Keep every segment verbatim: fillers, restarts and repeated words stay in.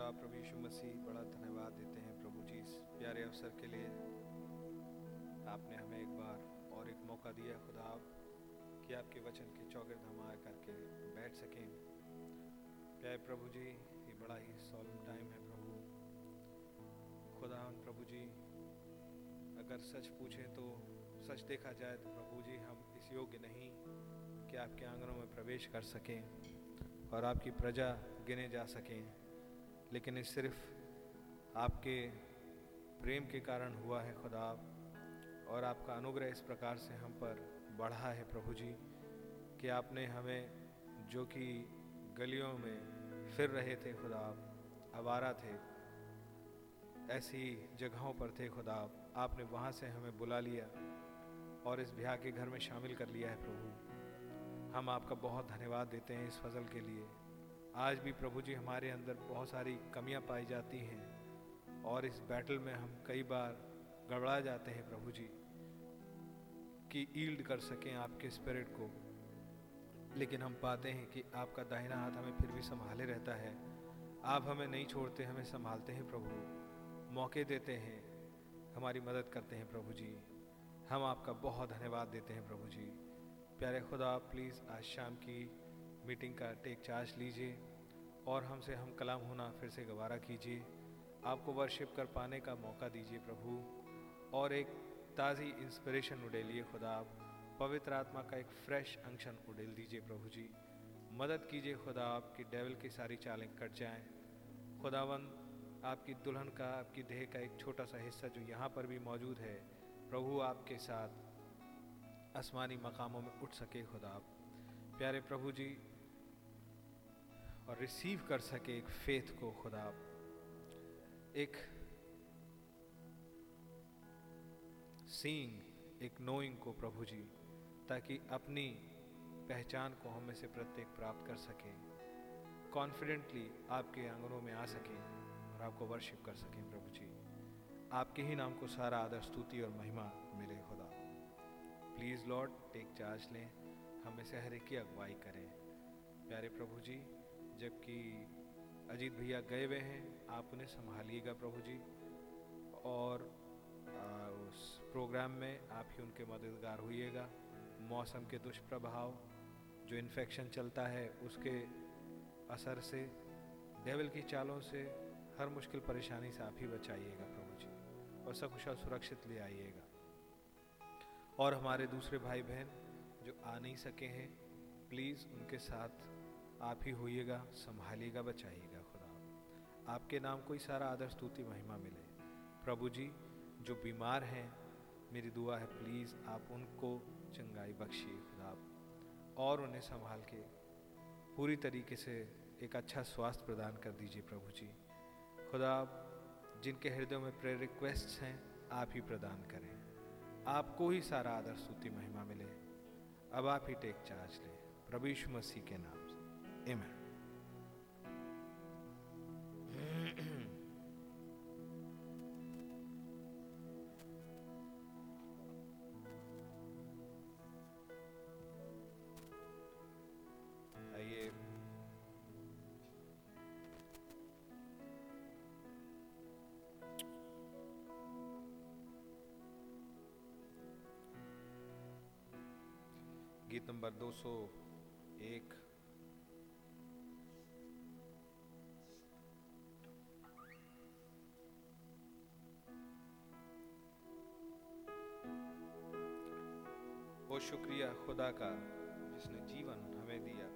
खुदा प्रभु यीशु मसीह, बड़ा धन्यवाद देते हैं प्रभु जी इस प्यारे अवसर के लिए। आपने हमें एक बार और एक मौका दिया खुदा कि आपके वचन के चौगिर्द हम आए करके बैठ सकें। प्यारे प्रभु जी, ये बड़ा ही सॉलम टाइम है प्रभु खुदा। प्रभु जी, अगर सच पूछें तो, सच देखा जाए तो प्रभु जी, हम इस योग्य नहीं कि आपके आंगनों में प्रवेश कर सकें और आपकी प्रजा गिने जा सकें, लेकिन ये सिर्फ आपके प्रेम के कारण हुआ है खुदा, और आपका अनुग्रह इस प्रकार से हम पर बढ़ा है प्रभु जी कि आपने हमें, जो कि गलियों में फिर रहे थे खुदा, आवारा थे, ऐसी जगहों पर थे खुदा, आपने वहाँ से हमें बुला लिया और इस ब्याह के घर में शामिल कर लिया है प्रभु। हम आपका बहुत धन्यवाद देते हैं इस फजल के लिए। आज भी प्रभु जी हमारे अंदर बहुत सारी कमियां पाई जाती हैं और इस बैटल में हम कई बार गड़बड़ा जाते हैं प्रभु जी कि ईल्ड कर सकें आपके स्पिरिट को, लेकिन हम पाते हैं कि आपका दाहिना हाथ हमें फिर भी संभाले रहता है। आप हमें नहीं छोड़ते, हमें संभालते हैं प्रभु, मौके देते हैं, हमारी मदद करते हैं प्रभु जी। हम आपका बहुत धन्यवाद देते हैं प्रभु जी। प्यारे खुदा, प्लीज़ आज शाम की मीटिंग का टेक चार्ज लीजिए और हमसे हम कलाम होना फिर से गवारा कीजिए। आपको वर्शिप कर पाने का मौका दीजिए प्रभु, और एक ताज़ी इंस्पिरेशन उडेलिए खुदा। आप पवित्र आत्मा का एक फ्रेश अंशन उडेल दीजिए प्रभु जी। मदद कीजिए खुदा, आपकी डेविल की सारी चालें कट जाएं। खुदावंद, आपकी दुल्हन का, आपकी देह का एक छोटा सा हिस्सा जो यहाँ पर भी मौजूद है प्रभु, आपके साथ आसमानी मकामों में उठ सके खुदा आप, प्यारे प्रभु जी, और रिसीव कर सके एक फेथ को खुदा आप, एक सीइंग, एक नोइंग को प्रभु जी, ताकि अपनी पहचान को हम में से प्रत्येक प्राप्त कर सके, कॉन्फिडेंटली आपके आंगनों में आ सके और आपको वर्शिप कर सकें प्रभु जी। आपके ही नाम को सारा आदर, स्तुति और महिमा मिले खुदा। प्लीज़ लॉर्ड, टेक चार्ज लें, हमें से हर एक की अगुवाई करें प्यारे प्रभु जी। जबकि अजीत भैया गए हुए हैं, आप उन्हें संभालिएगा प्रभु जी, और आ, उस प्रोग्राम में आप ही उनके मददगार होइएगा। मौसम के दुष्प्रभाव, जो इन्फेक्शन चलता है, उसके असर से, डेविल की चालों से, हर मुश्किल परेशानी से आप ही बचाइएगा प्रभु जी, और सकुशल सुरक्षित ले आइएगा। और हमारे दूसरे भाई बहन जो आ नहीं सके हैं, प्लीज़ उनके साथ आप ही होइएगा, संभालिएगा, बचाइएगा खुदा। आपके नाम को ही सारा आदर, स्तुति, महिमा मिले प्रभु जी। जो बीमार हैं, मेरी दुआ है प्लीज़ आप उनको चंगाई बख्शिए खुदा, और उन्हें संभाल के पूरी तरीके से एक अच्छा स्वास्थ्य प्रदान कर दीजिए प्रभु जी खुदा। जिनके हृदयों में प्रेयर रिक्वेस्ट्स हैं, आप ही प्रदान करें। आपको ही सारा आदर, स्तुति, महिमा मिले। अब आप ही टेक चार्ज लें प्रभु यीशु मसीह के नाम से, आमेन। आइए गीत नंबर दो सौ एक। वो शुक्रिया खुदा का जिसने जीवन हमें दिया।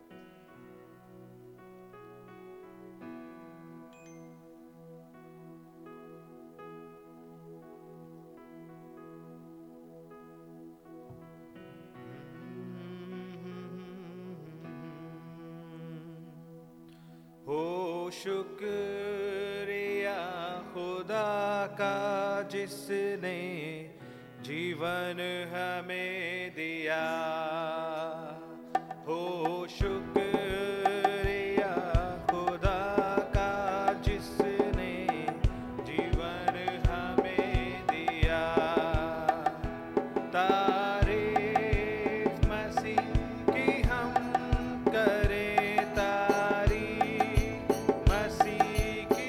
शुक्रिया खुदा का जिसने जीवन हमें दिया। हो शुक्रिया खुदा का जिसने जीवन हमें दिया। तारीफ मसीह की हम करें, तारीफ मसीह की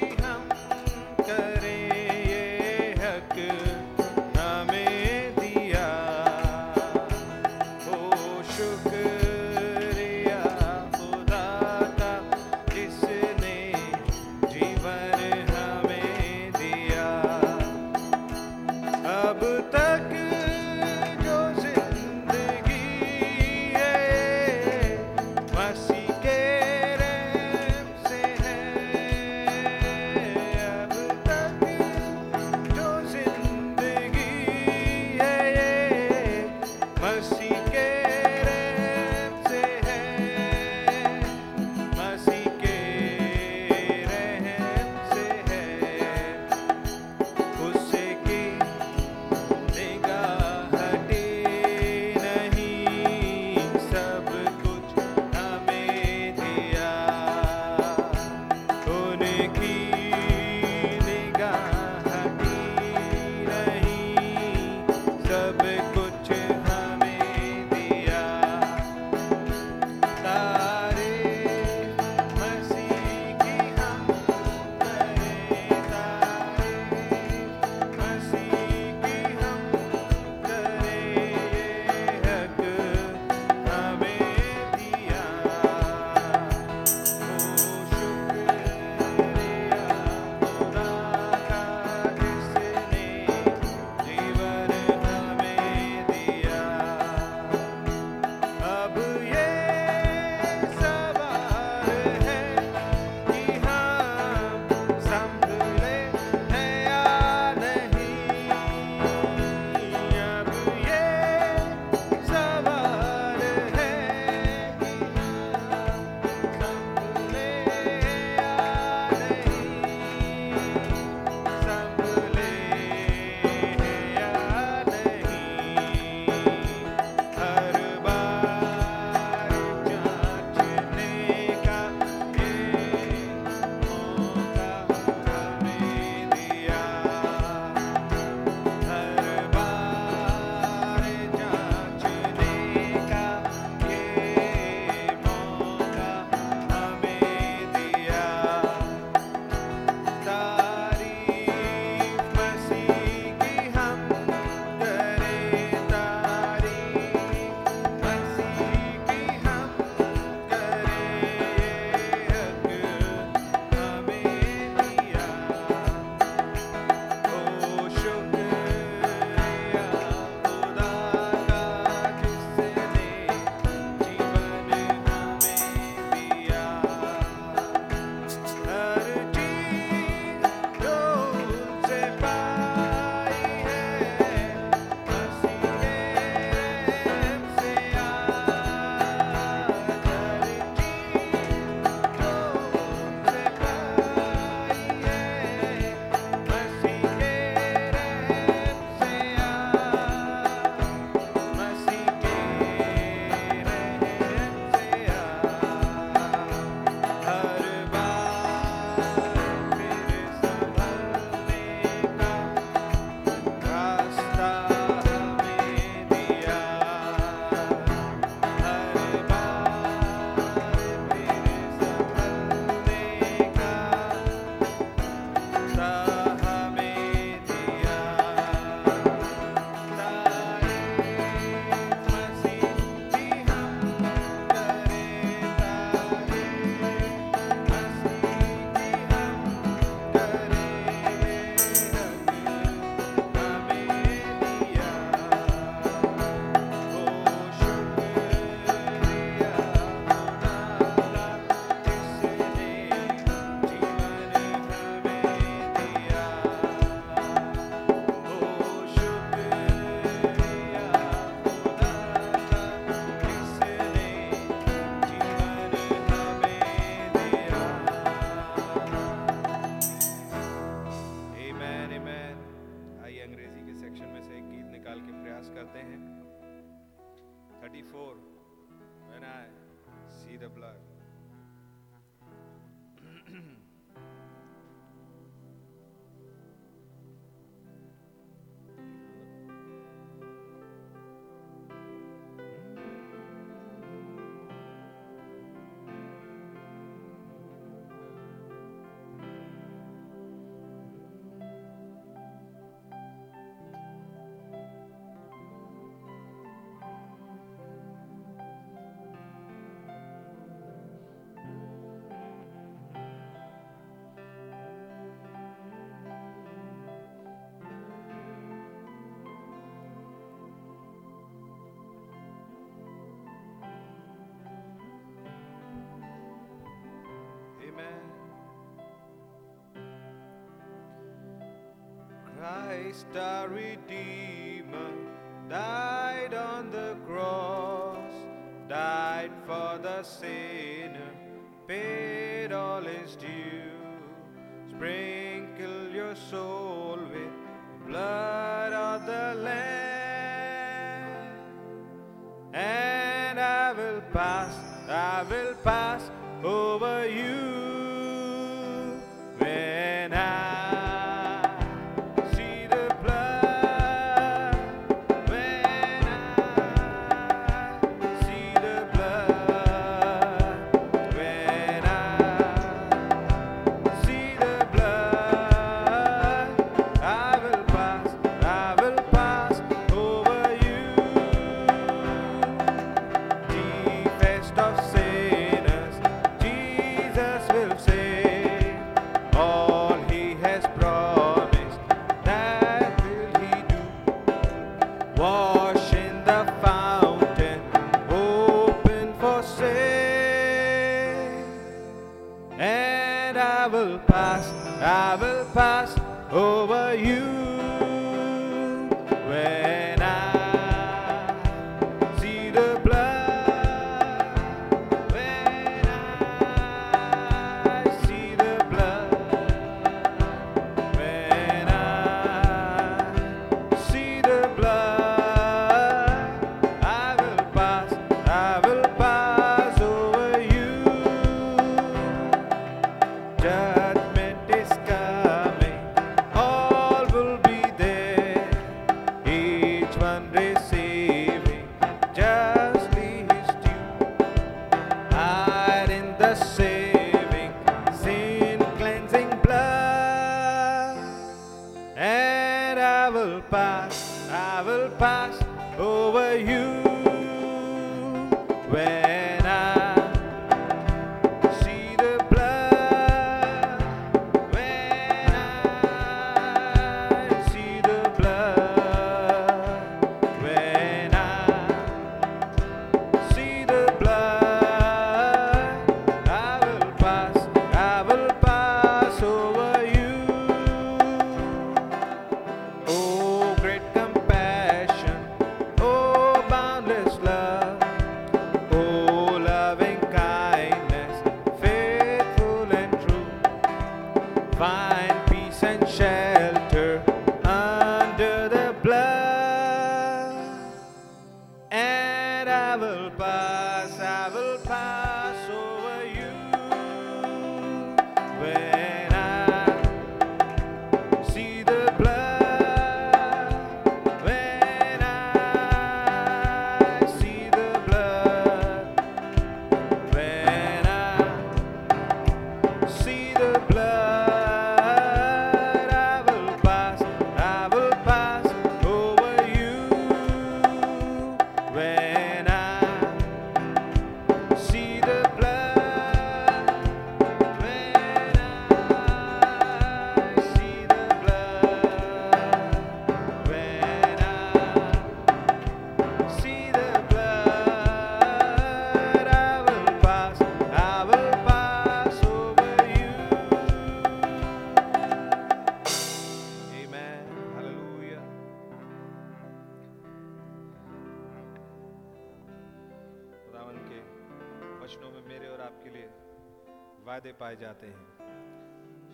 करते हैं। Thirty four, when I see the blood. Christ our Redeemer died on the cross, died for the sinner, paid all his due. Sprinkle your soul with blood of the Lamb, and I will pass, I will pass over you. पाए जाते हैं।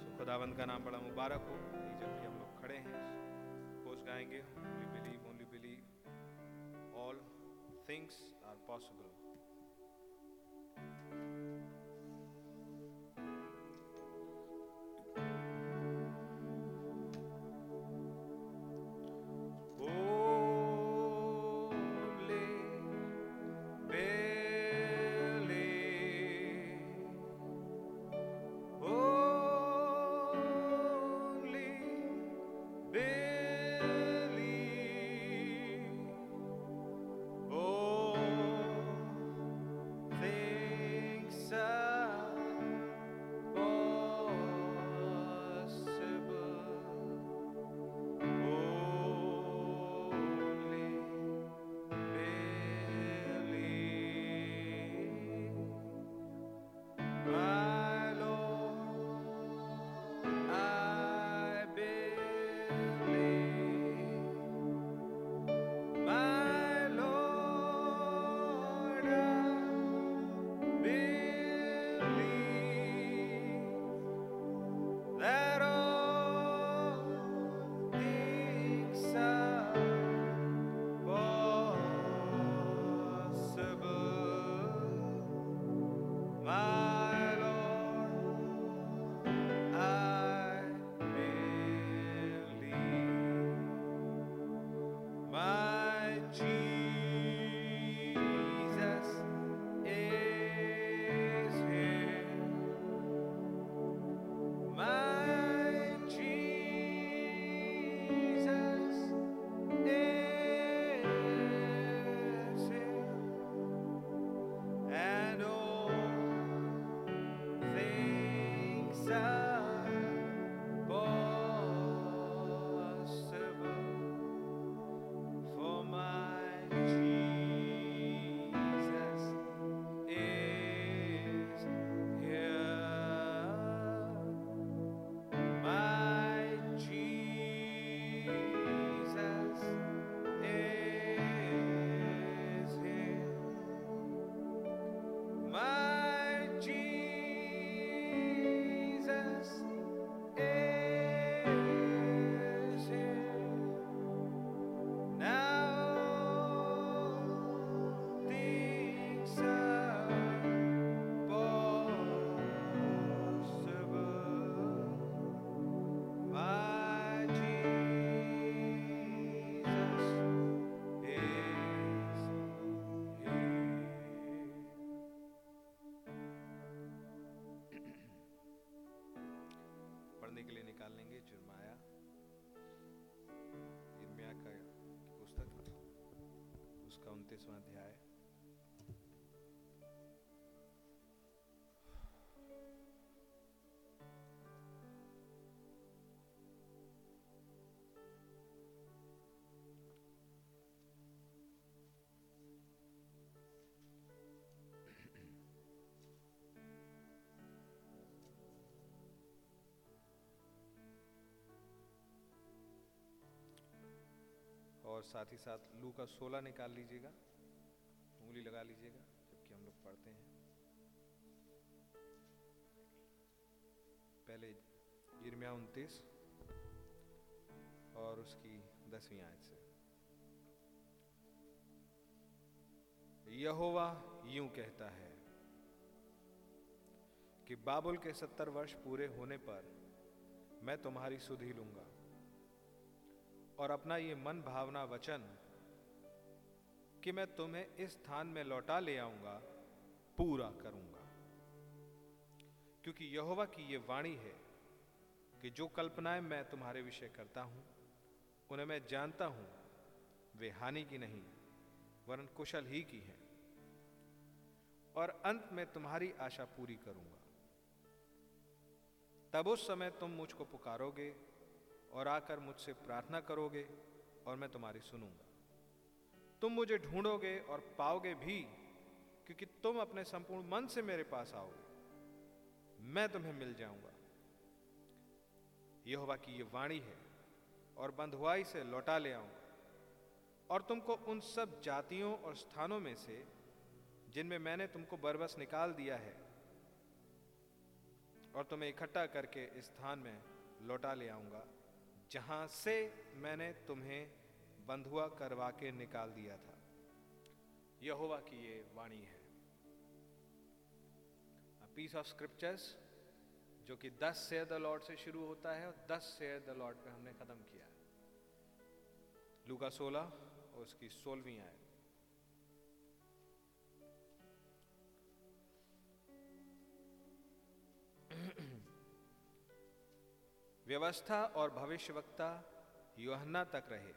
so, खुदावंद का नाम बड़ा मुबारक हो। जब भी हम लोग खड़े हैं, कोस गाएंगे, only believe, only believe, things are possible. उनतीसवां अध्याय और साथ ही साथ लूका सोलह निकाल लीजिएगा, उंगली लगा लीजिएगा जबकि हम लोग पढ़ते हैं। पहले यिर्मयाह उनतीस और उसकी दसवीं आयत से, यहोवा यूं कहता है कि बाबुल के सत्तर वर्ष पूरे होने पर मैं तुम्हारी सुधि लूंगा और अपना ये मन भावना वचन कि मैं तुम्हें इस स्थान में लौटा ले आऊंगा पूरा करूंगा, क्योंकि यहोवा की ये वाणी है कि जो कल्पनाएं मैं तुम्हारे विषय करता हूं उन्हें मैं जानता हूं वे हानि की नहीं वरन कुशल ही की हैं, और अंत में तुम्हारी आशा पूरी करूंगा। तब उस समय तुम मुझको पुकारोगे और आकर मुझसे प्रार्थना करोगे और मैं तुम्हारी सुनूंगा। तुम मुझे ढूंढोगे और पाओगे भी, क्योंकि तुम अपने संपूर्ण मन से मेरे पास आओगे, मैं तुम्हें मिल जाऊंगा। यहोवा की ये वाणी है और बंधुआई से लौटा ले आऊंगा और तुमको उन सब जातियों और स्थानों में से जिनमें मैंने तुमको बरबस निकाल दिया है और तुम्हें इकट्ठा करके इस स्थान में लौटा ले आऊंगा जहां से मैंने तुम्हें बंधुआ करवा के निकाल दिया था। यहोवा की ये वाणी है। पीस ऑफ स्क्रिप्चर्स जो कि दस से द लॉर्ड से शुरू होता है और दस से द लॉर्ड पे हमने खत्म किया है। लूका सोलह और उसकी सोलहवीं आयत। व्यवस्था और भविष्यवक्ता योहन्ना तक रहे।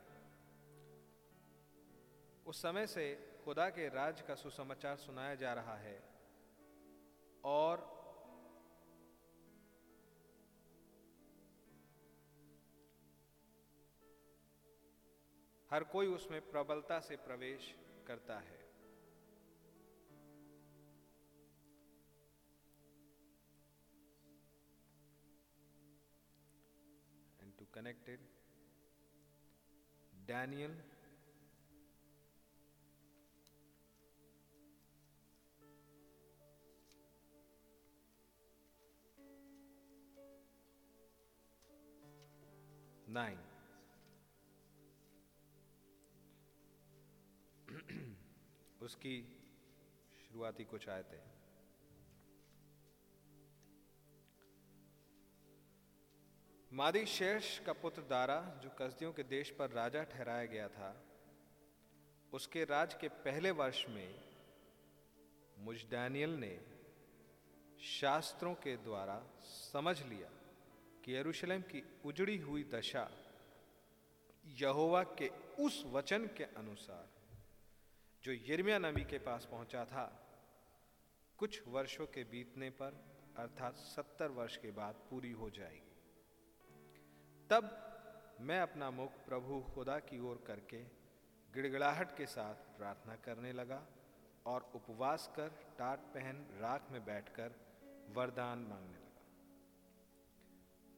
उस समय से खुदा के राज का सुसमाचार सुनाया जा रहा है और हर कोई उसमें प्रबलता से प्रवेश करता है। एंड टू कनेक्टेड दानिय्येल नाइन। उसकी शुरुआती कुछ आयतें। मादी शेष का पुत्र दारा जो कसदियों के देश पर राजा ठहराया गया था, उसके राज के पहले वर्ष में मुझ दानिय्येल ने शास्त्रों के द्वारा समझ लिया कि यरूशलेम की उजड़ी हुई दशा यहोवा के उस वचन के अनुसार जो यिर्मयाह नबी के पास पहुंचा था, कुछ वर्षों के बीतने पर अर्थात सत्तर वर्ष के बाद पूरी हो जाएगी। तब मैं अपना मुख प्रभु खुदा की ओर करके गिड़गिड़ाहट के साथ प्रार्थना करने लगा और उपवास कर टाट पहन राख में बैठकर वरदान मांगने लगा।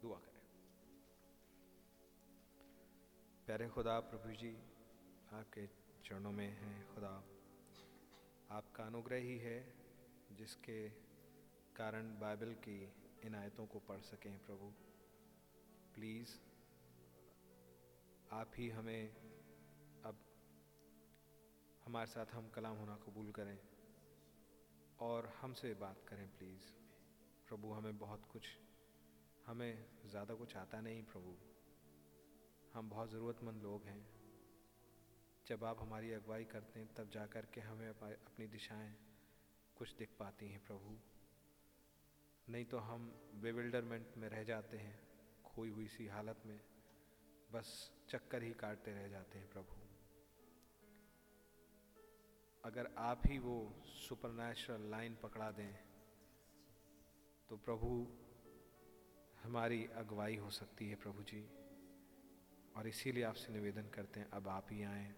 दुआ करें। प्यारे खुदा, प्रभु जी आपके चरणों में हैं। खुदा आपका अनुग्रह ही है जिसके कारण बाइबल की इन आयतों को पढ़ सकें। प्रभु प्लीज़ आप ही हमें अब हमारे साथ हम कलाम होना कबूल करें और हमसे बात करें। प्लीज़ प्रभु, हमें बहुत कुछ हमें ज़्यादा कुछ आता नहीं। प्रभु हम बहुत ज़रूरतमंद लोग हैं। जब आप हमारी अगुवाई करते हैं तब जा कर के हमें अपनी दिशाएं कुछ दिख पाती हैं प्रभु, नहीं तो हम बेविल्डरमेंट में रह जाते हैं, खोई हुई सी हालत में बस चक्कर ही काटते रह जाते हैं। प्रभु अगर आप ही वो सुपरनैचुरल लाइन पकड़ा दें तो प्रभु हमारी अगुवाई हो सकती है प्रभु जी, और इसीलिए आपसे निवेदन करते हैं अब आप ही आएँ,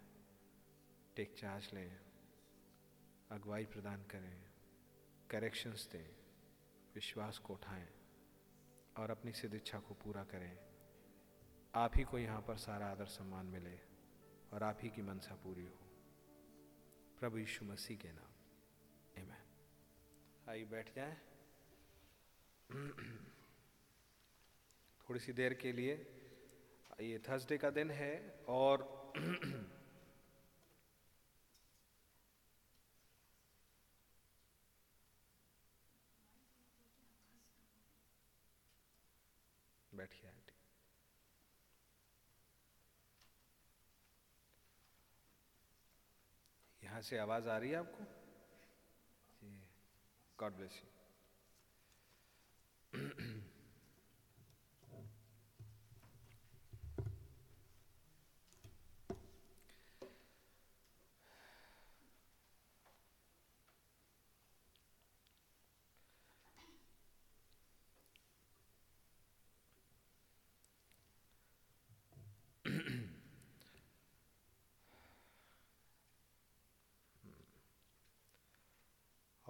टेक चार्ज लें, अगुवाई प्रदान करें, करेक्शंस दें, विश्वास को उठाएं और अपनी सिद्धिच्छा को पूरा करें। आप ही को यहाँ पर सारा आदर सम्मान मिले और आप ही की मनसा पूरी हो, प्रभु यीशु मसीह के नाम, आमीन। आइए बैठ जाएं थोड़ी सी देर के लिए। ये थर्सडे का दिन है और बैठिए आंटी। यहाँ से आवाज आ रही है आपको? जी, God bless you.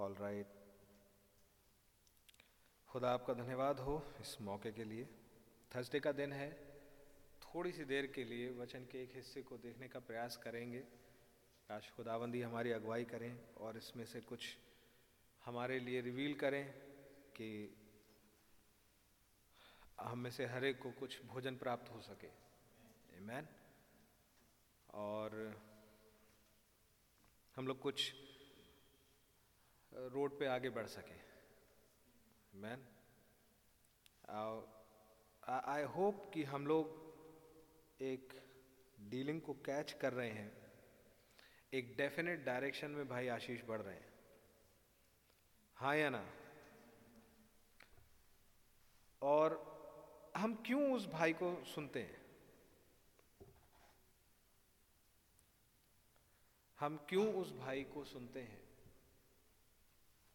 All right right. खुदा आपका धन्यवाद हो इस मौके के लिए। थर्सडे का दिन है, थोड़ी सी देर के लिए वचन के एक हिस्से को देखने का प्रयास करेंगे। काश खुदाबंदी हमारी अगुवाई करें और इसमें से कुछ हमारे लिए रिवील करें कि हम में से हर एक को कुछ भोजन प्राप्त हो सके। आमीन। और हम लोग कुछ रोड पे आगे बढ़ सके। मैन आई होप कि हम लोग एक डीलिंग को कैच कर रहे हैं, एक डेफिनेट डायरेक्शन में भाई आशीष बढ़ रहे हैं। हाँ या ना? और हम क्यों उस भाई को सुनते हैं, हम क्यों उस भाई को सुनते हैं?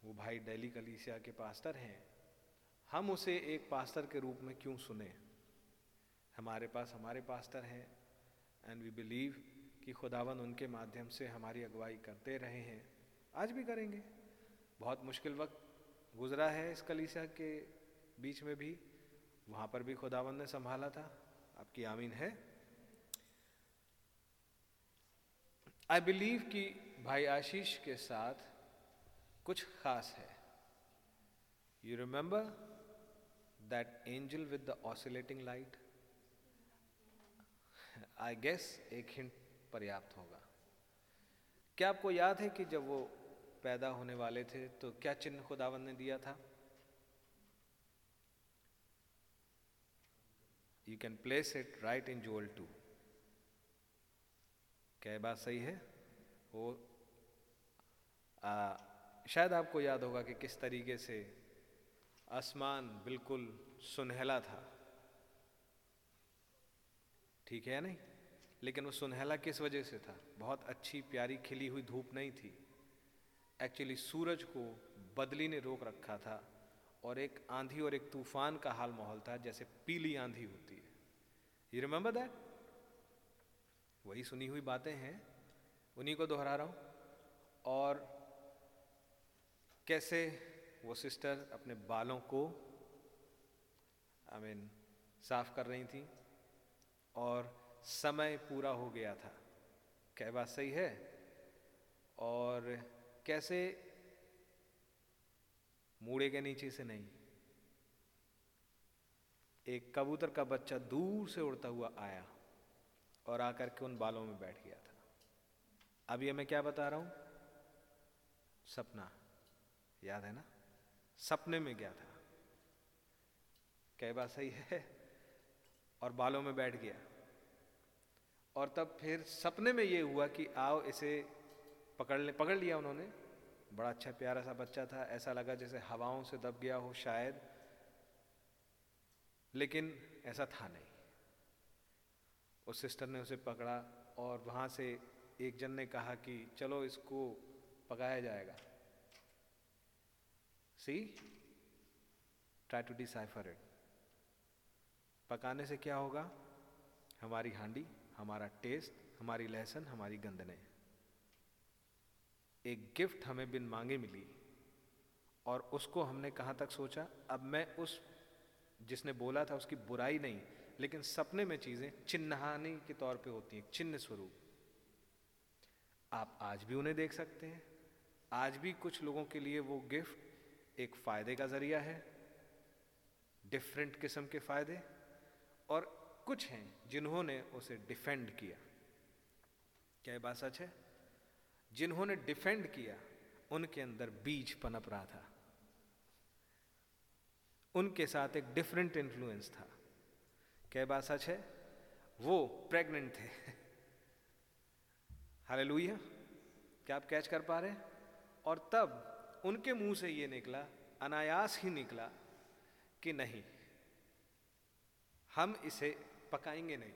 वो भाई डेली कलीसिया के पास्टर हैं, हम उसे एक पास्टर के रूप में क्यों सुने? हमारे पास हमारे पास्टर हैं एंड वी बिलीव कि खुदावन उनके माध्यम से हमारी अगुवाई करते रहे हैं, आज भी करेंगे। बहुत मुश्किल वक्त गुजरा है इस कलीसिया के बीच में भी, वहाँ पर भी खुदावन ने संभाला था। आपकी आमीन है। आई बिलीव कि भाई आशीष के साथ कुछ खास है। You remember that angel with the oscillating light? I guess एक हिंट पर्याप्त होगा। क्या आपको याद है कि जब वो पैदा होने वाले थे तो क्या चिन्ह खुदावन ने दिया था? You can place it right in Joel two. क्या ये बात सही है? वो आ, शायद आपको याद होगा कि किस तरीके से आसमान बिल्कुल सुनहला था, ठीक है या नहीं? लेकिन वो सुनहला किस वजह से था? बहुत अच्छी प्यारी खिली हुई धूप नहीं थी, एक्चुअली सूरज को बदली ने रोक रखा था और एक आंधी और एक तूफान का हाल माहौल था, जैसे पीली आंधी होती है। You remember that? वही सुनी हुई बातें हैं, उन्हीं को दोहरा रहा हूँ। और कैसे वो सिस्टर अपने बालों को आई मीन साफ कर रही थी और समय पूरा हो गया था, क्या बात सही है? और कैसे मूड़े के नीचे से नहीं, एक कबूतर का बच्चा दूर से उड़ता हुआ आया और आकर के उन बालों में बैठ गया था। अभी मैं क्या बता रहा हूं, सपना याद है ना? सपने में गया था, क्या बात सही है? और बालों में बैठ गया। और तब फिर सपने में ये हुआ कि आओ इसे पकड़ ले, पकड़ लिया उन्होंने। बड़ा अच्छा प्यारा सा बच्चा था, ऐसा लगा जैसे हवाओं से दब गया हो शायद, लेकिन ऐसा था नहीं। उस सिस्टर ने उसे पकड़ा और वहाँ से एक जन ने कहा कि चलो इसको पकाया जाएगा। See try to decipher it. पकाने से क्या होगा? हमारी हांडी, हमारा टेस्ट, हमारी लहसन, हमारी गंदने। एक गिफ्ट हमें बिन मांगे मिली और उसको हमने कहाँ तक सोचा। अब मैं उस जिसने बोला था उसकी बुराई नहीं, लेकिन सपने में चीज़ें चिन्हानी के तौर पे होती हैं, चिन्ह स्वरूप। आप आज भी उन्हें देख सकते हैं, आज भी कुछ लोगों के लिए वो गिफ्ट एक फ़ायदे का ज़रिया है, डिफरेंट किस्म के फ़ायदे। और कुछ हैं जिन्होंने उसे डिफेंड किया, क्या बात सच है? जिन्होंने डिफेंड किया उनके अंदर बीज पनप रहा था, उनके साथ एक डिफरेंट इन्फ्लुएंस था, क्या बात सच है? वो प्रेग्नेंट थे। हालेलुया! क्या आप कैच कर पा रहे? और तब उनके मुंह से ये निकला, अनायास ही निकला कि नहीं, हम इसे पकाएंगे नहीं,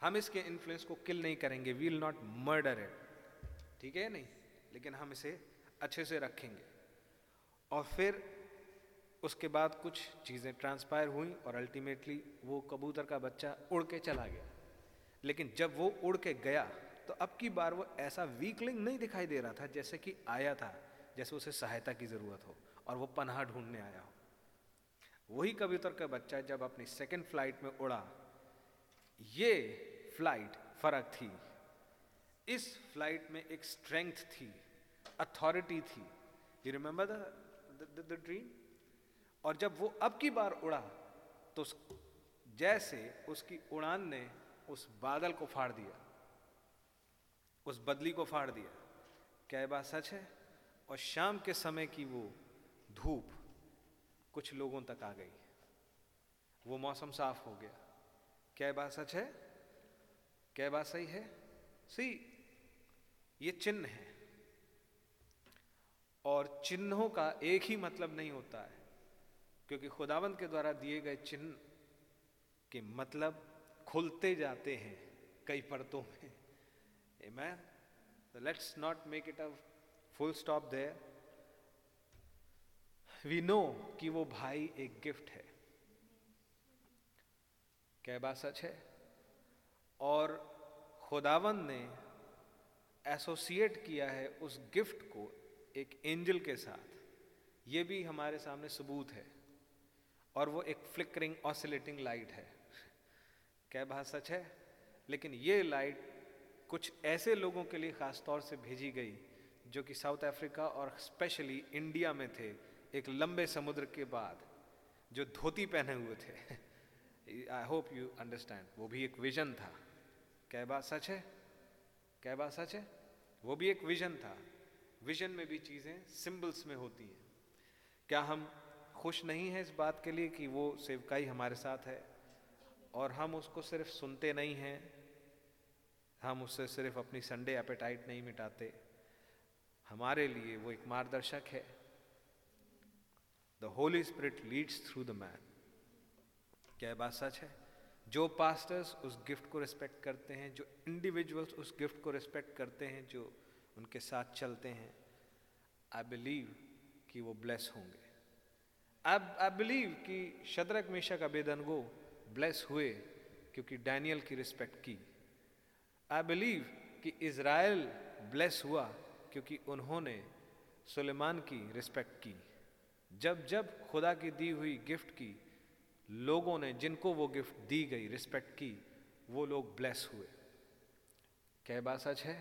हम इसके इन्फ्लुएंस को किल नहीं करेंगे, we will not murder it, ठीक है नहीं, लेकिन हम इसे अच्छे से रखेंगे। और फिर उसके बाद कुछ चीज़ें ट्रांसपायर हुई और अल्टीमेटली वो कबूतर का बच्चा उड़ के चला गया। लेकिन जब वो उड़ के गया तो अब की बार वो ऐसा वीकलिंग नहीं दिखाई दे रहा था जैसे कि आया था, जैसे उसे सहायता की ज़रूरत हो और वो पनाह ढूंढने आया हो। वही कबूतर का बच्चा जब अपनी सेकेंड फ्लाइट में उड़ा, ये फ्लाइट फर्क थी, इस फ्लाइट में एक स्ट्रेंथ थी, अथॉरिटी थी। You remember the the dream? और जब वो अब की बार उड़ा तो जैसे उसकी उड़ान ने उस बादल को फाड़ दिया, उस बदली को फाड़ दिया। क्या ये बात सच है? और शाम के समय की वो धूप कुछ लोगों तक आ गई, वो मौसम साफ हो गया। क्या ये बात सच है? क्या ये बात सही है? सी, ये चिन्ह है, और चिन्हों का एक ही मतलब नहीं होता है, क्योंकि खुदावंद के द्वारा दिए गए चिन्ह के मतलब खुलते जाते हैं कई परतों में। Amen. So let's not make it a full stop there. We know कि वो भाई एक गिफ्ट है। क्या बात सच है? और खुदावंद ने एसोसिएट किया है उस गिफ्ट को एक एंजल के साथ। ये भी हमारे सामने सबूत है, और वो एक फ्लिकरिंग ऑसिलेटिंग लाइट है। क्या बात सच है? लेकिन ये लाइट कुछ ऐसे लोगों के लिए ख़ास तौर से भेजी गई जो कि साउथ अफ्रीका और स्पेशली इंडिया में थे, एक लंबे समुद्र के बाद, जो धोती पहने हुए थे। I hope you understand. वो भी एक विजन था। क्या बात सच है? क्या बात सच है? वो भी एक विजन था। विजन में भी चीज़ें सिंबल्स में होती हैं। क्या हम खुश नहीं हैं इस बात के लिए कि वो सेवकाई हमारे साथ है, और हम उसको सिर्फ सुनते नहीं हैं, हम उससे सिर्फ अपनी संडे एपेटाइट नहीं मिटाते, हमारे लिए वो एक मार्गदर्शक है। The Holi spirit leads through the man. क्या बात सच है? जो पास्टर्स उस गिफ्ट को रिस्पेक्ट करते हैं, जो इंडिविजुअल्स उस गिफ्ट को रिस्पेक्ट करते हैं, जो उनके साथ चलते हैं, आई बिलीव कि वो ब्लेस होंगे। आई बिलीव कि शदरक मेशा का बेदनगो ब्लेस हुए क्योंकि दानिय्येल की रिस्पेक्ट की। आई बिलीव कि इसराइल ब्लेस हुआ क्योंकि उन्होंने सुलेमान की रिस्पेक्ट की। जब जब खुदा की दी हुई गिफ्ट की लोगों ने, जिनको वो गिफ्ट दी गई, रिस्पेक्ट की, वो लोग ब्लेस हुए। क्या बात सच है?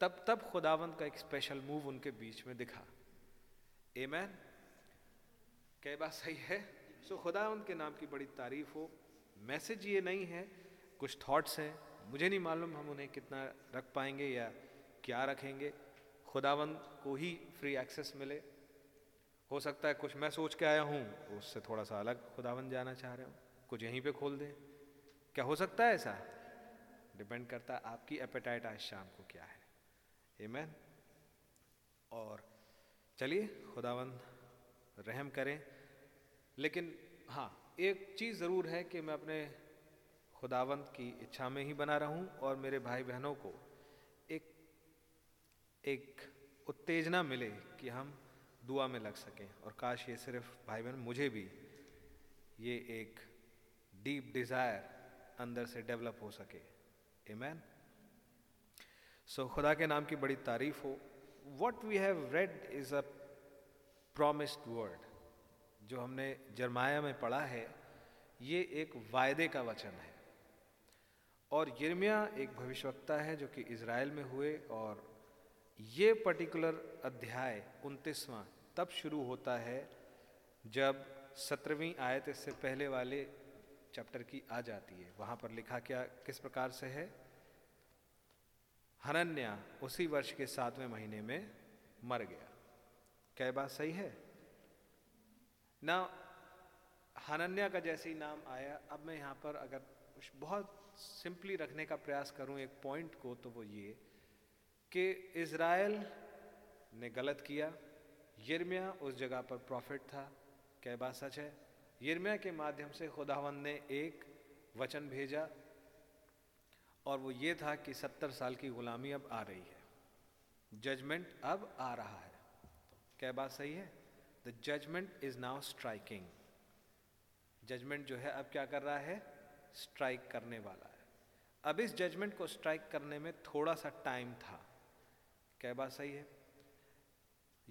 तब तब खुदावंद का एक स्पेशल मूव उनके बीच में दिखा। आमेन। क्या बात सही है? सो खुदावंद के नाम की बड़ी तारीफ हो। मैसेज ये नहीं है, कुछ थॉट्स हैं, मुझे नहीं मालूम हम उन्हें कितना रख पाएंगे या क्या रखेंगे। खुदावंद को ही फ्री एक्सेस मिले। हो सकता है कुछ मैं सोच के आया हूँ उससे थोड़ा सा अलग खुदावंद जाना चाह रहे हो, कुछ यहीं पे खोल दें। क्या हो सकता है ऐसा? डिपेंड करता है आपकी एपेटाइट आज शाम को क्या है। आमेन। और चलिए, खुदावंद रहम करें। लेकिन हाँ, एक चीज़ ज़रूर है कि मैं अपने खुदावंद की इच्छा में ही बना रहूं, और मेरे भाई बहनों को एक एक उत्तेजना मिले कि हम दुआ में लग सकें। और काश ये सिर्फ भाई बहन, मुझे भी ये एक डीप डिज़ायर अंदर से डेवलप हो सके। आमेन। सो खुदा के नाम की बड़ी तारीफ हो। What we have read is a promised word. जो हमने यिर्मयाह में पढ़ा है, ये एक वायदे का वचन है। और यिर्मयाह एक भविष्यवक्ता है जो कि इज़राइल में हुए, और ये पर्टिकुलर अध्याय उनतीसवां तब शुरू होता है जब सत्रहवीं आयत इससे पहले वाले चैप्टर की आ जाती है। वहाँ पर लिखा क्या, किस प्रकार से है? हनन्या उसी वर्ष के सातवें महीने में मर गया। क्या बात सही है? ना हनन्या का जैसे ही नाम आया, अब मैं यहाँ पर अगर कुछ बहुत सिंपली रखने का प्रयास करूं एक पॉइंट को, तो वो ये कि इज़राइल ने गलत किया। यिर्मयाह उस जगह पर प्रॉफिट था। क्या बात सच है? यिर्मयाह के माध्यम से खुदावंद ने एक वचन भेजा, और वो ये था कि सत्तर साल की गुलामी अब आ रही है, जजमेंट अब आ रहा है। क्या बात सही है? The judgment is now striking. Judgment जो है अब क्या कर रहा है? स्ट्राइक करने वाला है। अब इस जजमेंट को स्ट्राइक करने में थोड़ा सा टाइम था। क्या बात सही है?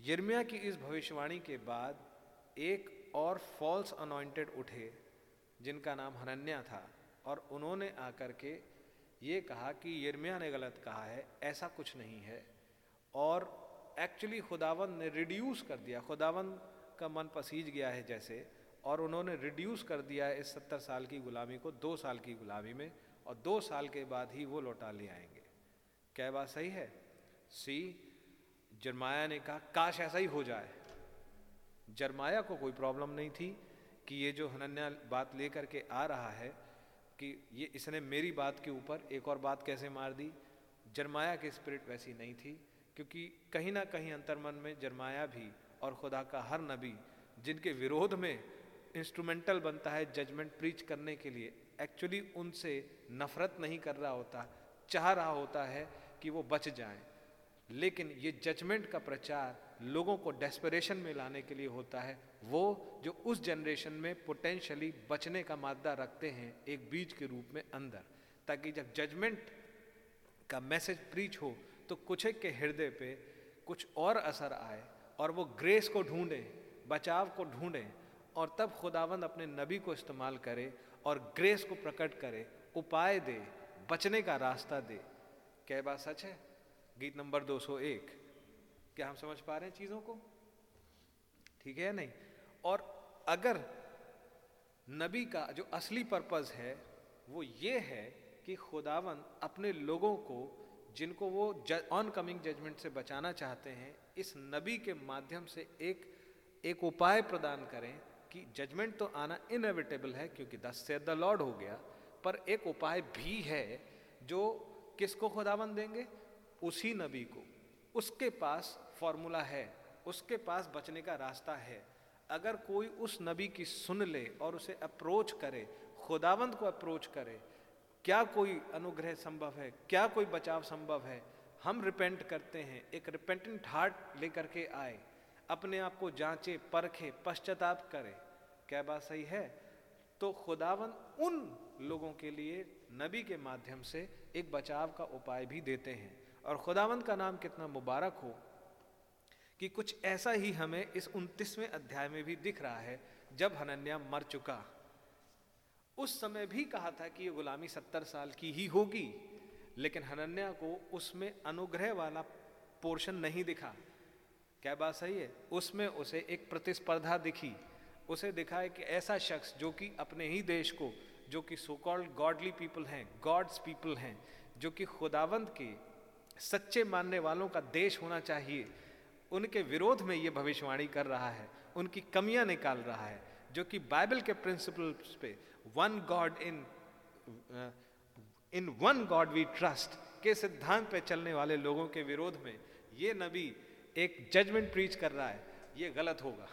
यिर्मयाह की इस भविष्यवाणी के बाद एक और फॉल्स अनॉइंटेड उठे जिनका नाम हनन्या था, और उन्होंने आकर के ये कहा कि यिर्मयाह ने गलत कहा है, ऐसा कुछ नहीं है। और एक्चुअली खुदावंद ने रिड्यूस कर दिया। खुदावंद का मन पसीज गया है जैसे, और उन्होंने रिड्यूस कर दिया है इस सत्तर साल की गुलामी को दो साल की गुलामी में, और दो साल के बाद ही वो लौटा ले आएंगे। क्या बात सही है? सी, यिर्मयाह ने कहा काश ऐसा ही हो जाए। यिर्मयाह को कोई प्रॉब्लम नहीं थी कि ये जो हनन्या बात लेकर के आ रहा है कि ये इसने मेरी बात के ऊपर एक और बात कैसे मार दी। यिर्मयाह की स्पिरिट वैसी नहीं थी, क्योंकि कहीं ना कहीं अंतर्मन में यिर्मयाह भी और खुदा का हर नबी जिनके विरोध में इंस्ट्रूमेंटल बनता है जजमेंट प्रीच करने के लिए, एक्चुअली उनसे नफरत नहीं कर रहा होता, चाह रहा होता है कि वो बच जाएं। लेकिन ये जजमेंट का प्रचार लोगों को डेस्परेशन में लाने के लिए होता है। वो जो उस जनरेशन में पोटेंशियली बचने का मादा रखते हैं एक बीज के रूप में अंदर, ताकि जब जजमेंट का मैसेज प्रीच हो तो कुछ एक के हृदय पे कुछ और असर आए और वो ग्रेस को ढूंढें, बचाव को ढूंढें, और तब खुदावंद अपने नबी को इस्तेमाल करे और ग्रेस को प्रकट करे, उपाय दे, बचने का रास्ता दे। क्या बात सच है? गीत नंबर दो सौ एक। क्या हम समझ पा रहे हैं चीज़ों को? ठीक है या नहीं? और अगर नबी का जो असली पर्पज़ है वो ये है कि खुदावन अपने लोगों को जिनको वो ऑन कमिंग जजमेंट से बचाना चाहते हैं, इस नबी के माध्यम से एक एक उपाय प्रदान करें कि जजमेंट तो आना इनएविटेबल है क्योंकि दस से द लॉर्ड हो गया, पर एक उपाय भी है जो किसको खुदावन देंगे? उसी नबी को। उसके पास फॉर्मूला है, उसके पास बचने का रास्ता है। अगर कोई उस नबी की सुन ले और उसे अप्रोच करे, खुदावंद को अप्रोच करे, क्या कोई अनुग्रह संभव है? क्या कोई बचाव संभव है? हम रिपेंट करते हैं, एक रिपेंटेंट हार्ट लेकर के आए, अपने आप को जांचे, परखे, पश्चाताप करे। क्या बात सही है? तो खुदावंद उन लोगों के लिए नबी के माध्यम से एक बचाव का उपाय भी देते हैं। और खुदावंद का नाम कितना मुबारक हो कि कुछ ऐसा ही हमें इस उनतीसवें अध्याय में भी दिख रहा है। जब हनन्या मर चुका, उस समय भी कहा था कि ये गुलामी सत्तर साल की ही होगी, लेकिन हनन्या को उसमें अनुग्रह वाला पोर्शन नहीं दिखा। क्या बात सही है? उसमें उसे एक प्रतिस्पर्धा दिखी। उसे दिखा है कि ऐसा शख्स जो कि अपने ही देश को, जो कि सो कॉल्ड गॉडली पीपल हैं, गॉड्स पीपल हैं, जो कि खुदावंद के सच्चे मानने वालों का देश होना चाहिए, उनके विरोध में ये भविष्यवाणी कर रहा है, उनकी कमियां निकाल रहा है, जो कि बाइबल के प्रिंसिपल्स पे one God in in one God we trust के सिद्धांत पे चलने वाले लोगों के विरोध में ये नबी एक जजमेंट प्रीच कर रहा है। ये गलत होगा।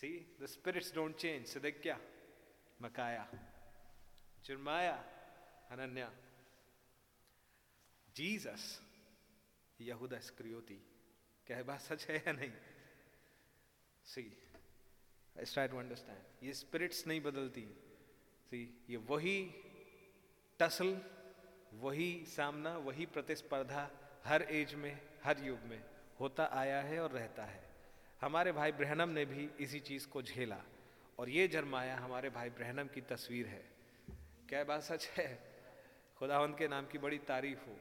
See the spirits don't change. सिदिक्या, मकाया, यिर्मयाह, हनन्या, जीसस, यहूदा इस्क्रियोती। क्या बात सच है या नहीं? See I try to understand. ये स्पिरिट्स नहीं बदलती। सी ये वही टसल, वही सामना, वही प्रतिस्पर्धा हर एज में, हर युग में होता आया है और रहता है। हमारे भाई ब्रहनम ने भी इसी चीज़ को झेला, और ये यिर्मयाह हमारे भाई ब्रहनम की तस्वीर है। क्या बात सच है? खुदावंद के नाम की बड़ी तारीफ हो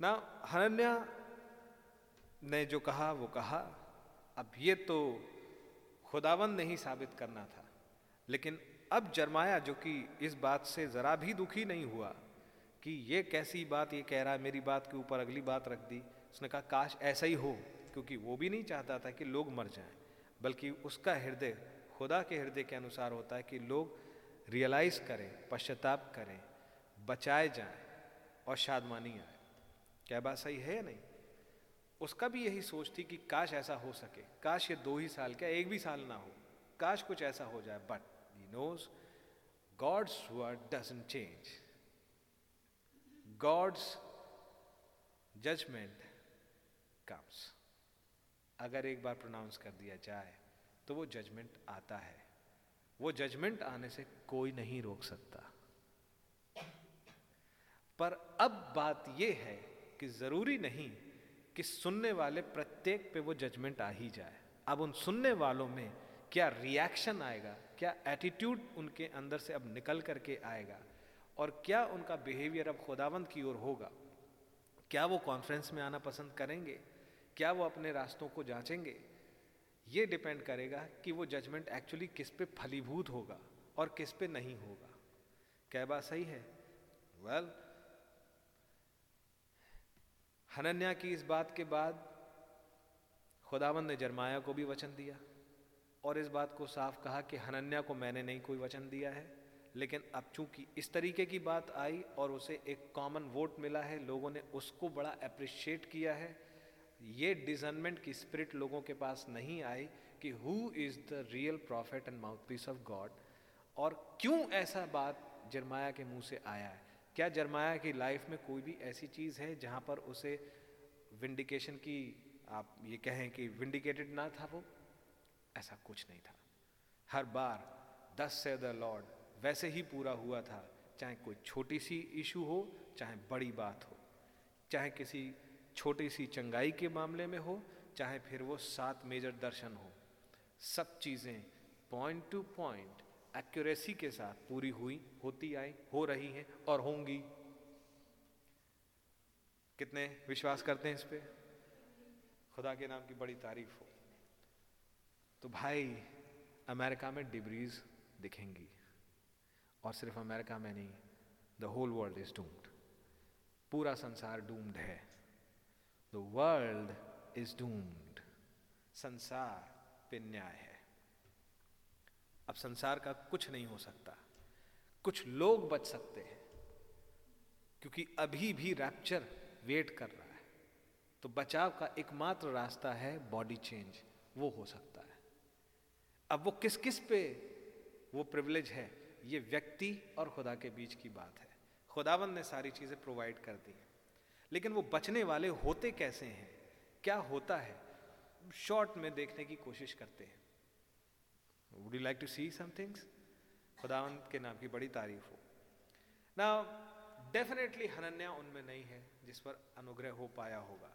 ना। हनन्या ने जो कहा वो कहा। अब ये तो खुदावंद ने ही साबित करना था, लेकिन अब यिर्मयाह जो कि इस बात से ज़रा भी दुखी नहीं हुआ कि ये कैसी बात ये कह रहा है, मेरी बात के ऊपर अगली बात रख दी। उसने कहा काश ऐसा ही हो, क्योंकि वो भी नहीं चाहता था कि लोग मर जाएं, बल्कि उसका हृदय खुदा के हृदय के अनुसार होता है कि लोग रियलाइज़ करें, पश्चाताप करें, बचाए जाएं और शादमानी आए। क्या बात सही है या नहीं? उसका भी यही सोच थी कि काश ऐसा हो सके, काश ये दो ही साल का एक भी साल ना हो, काश कुछ ऐसा हो जाए। But he knows God's word doesn't change. God's judgment comes. अगर एक बार प्रोनाउंस कर दिया जाए तो वो जजमेंट आता है। वो जजमेंट आने से कोई नहीं रोक सकता। पर अब बात ये है कि जरूरी नहीं कि सुनने वाले प्रत्येक पे वो जजमेंट आ ही जाए। अब उन सुनने वालों में क्या रिएक्शन आएगा, क्या एटीट्यूड उनके अंदर से अब निकल करके आएगा, और क्या उनका बिहेवियर अब खुदावंद की ओर होगा। क्या वो कॉन्फ्रेंस में आना पसंद करेंगे? क्या वो अपने रास्तों को जांचेंगे? ये डिपेंड करेगा कि वो जजमेंट एक्चुअली किस पे फलीभूत होगा और किस पे नहीं होगा। क्या बात सही है? well, हनन्या की इस बात के बाद खुदावंद ने यिर्मयाह को भी वचन दिया और इस बात को साफ कहा कि हनन्या को मैंने नहीं कोई वचन दिया है, लेकिन अब चूंकि इस तरीके की बात आई और उसे एक कॉमन वोट मिला है, लोगों ने उसको बड़ा अप्रिशिएट किया है। ये डिसर्नमेंट की स्पिरिट लोगों के पास नहीं आई कि who is the real prophet and mouthpiece of God, और क्यों ऐसा बात यिर्मयाह के मुंह से आया है। क्या यिर्मयाह की लाइफ में कोई भी ऐसी चीज़ है जहाँ पर उसे विंडिकेशन की, आप ये कहें कि विंडिकेटेड ना था वो? ऐसा कुछ नहीं था। हर बार दस से द लॉर्ड वैसे ही पूरा हुआ था, चाहे कोई छोटी सी इशू हो, चाहे बड़ी बात हो, चाहे किसी छोटी सी चंगाई के मामले में हो, चाहे फिर वो सात मेजर दर्शन हो, सब चीज़ें पॉइंट टू पॉइंट एक्यूरेसी के साथ पूरी हुई, होती आई, हो रही हैं और होंगी। कितने विश्वास करते हैं इस पे? खुदा के नाम की बड़ी तारीफ हो। तो भाई, अमेरिका में डिब्रीज दिखेंगी, और सिर्फ अमेरिका में नहीं, the whole world is doomed. पूरा संसार डूम्ड है। The world is doomed. संसार पे न्याय है। अब संसार का कुछ नहीं हो सकता। कुछ लोग बच सकते हैं क्योंकि अभी भी रैप्चर वेट कर रहा है, तो बचाव का एकमात्र रास्ता है बॉडी चेंज, वो हो सकता है। अब वो किस किस पे वो प्रिविलेज है, ये व्यक्ति और खुदा के बीच की बात है। खुदावंद ने सारी चीज़ें प्रोवाइड कर दी हैं, लेकिन वो बचने वाले होते कैसे हैं, क्या होता है, शॉर्ट में देखने की कोशिश करते हैं। Would you like to see some things? खुदावंद के नाम की बड़ी तारीफ हो। Now, definitely हनन्या उनमें नहीं है जिस पर अनुग्रह हो पाया होगा।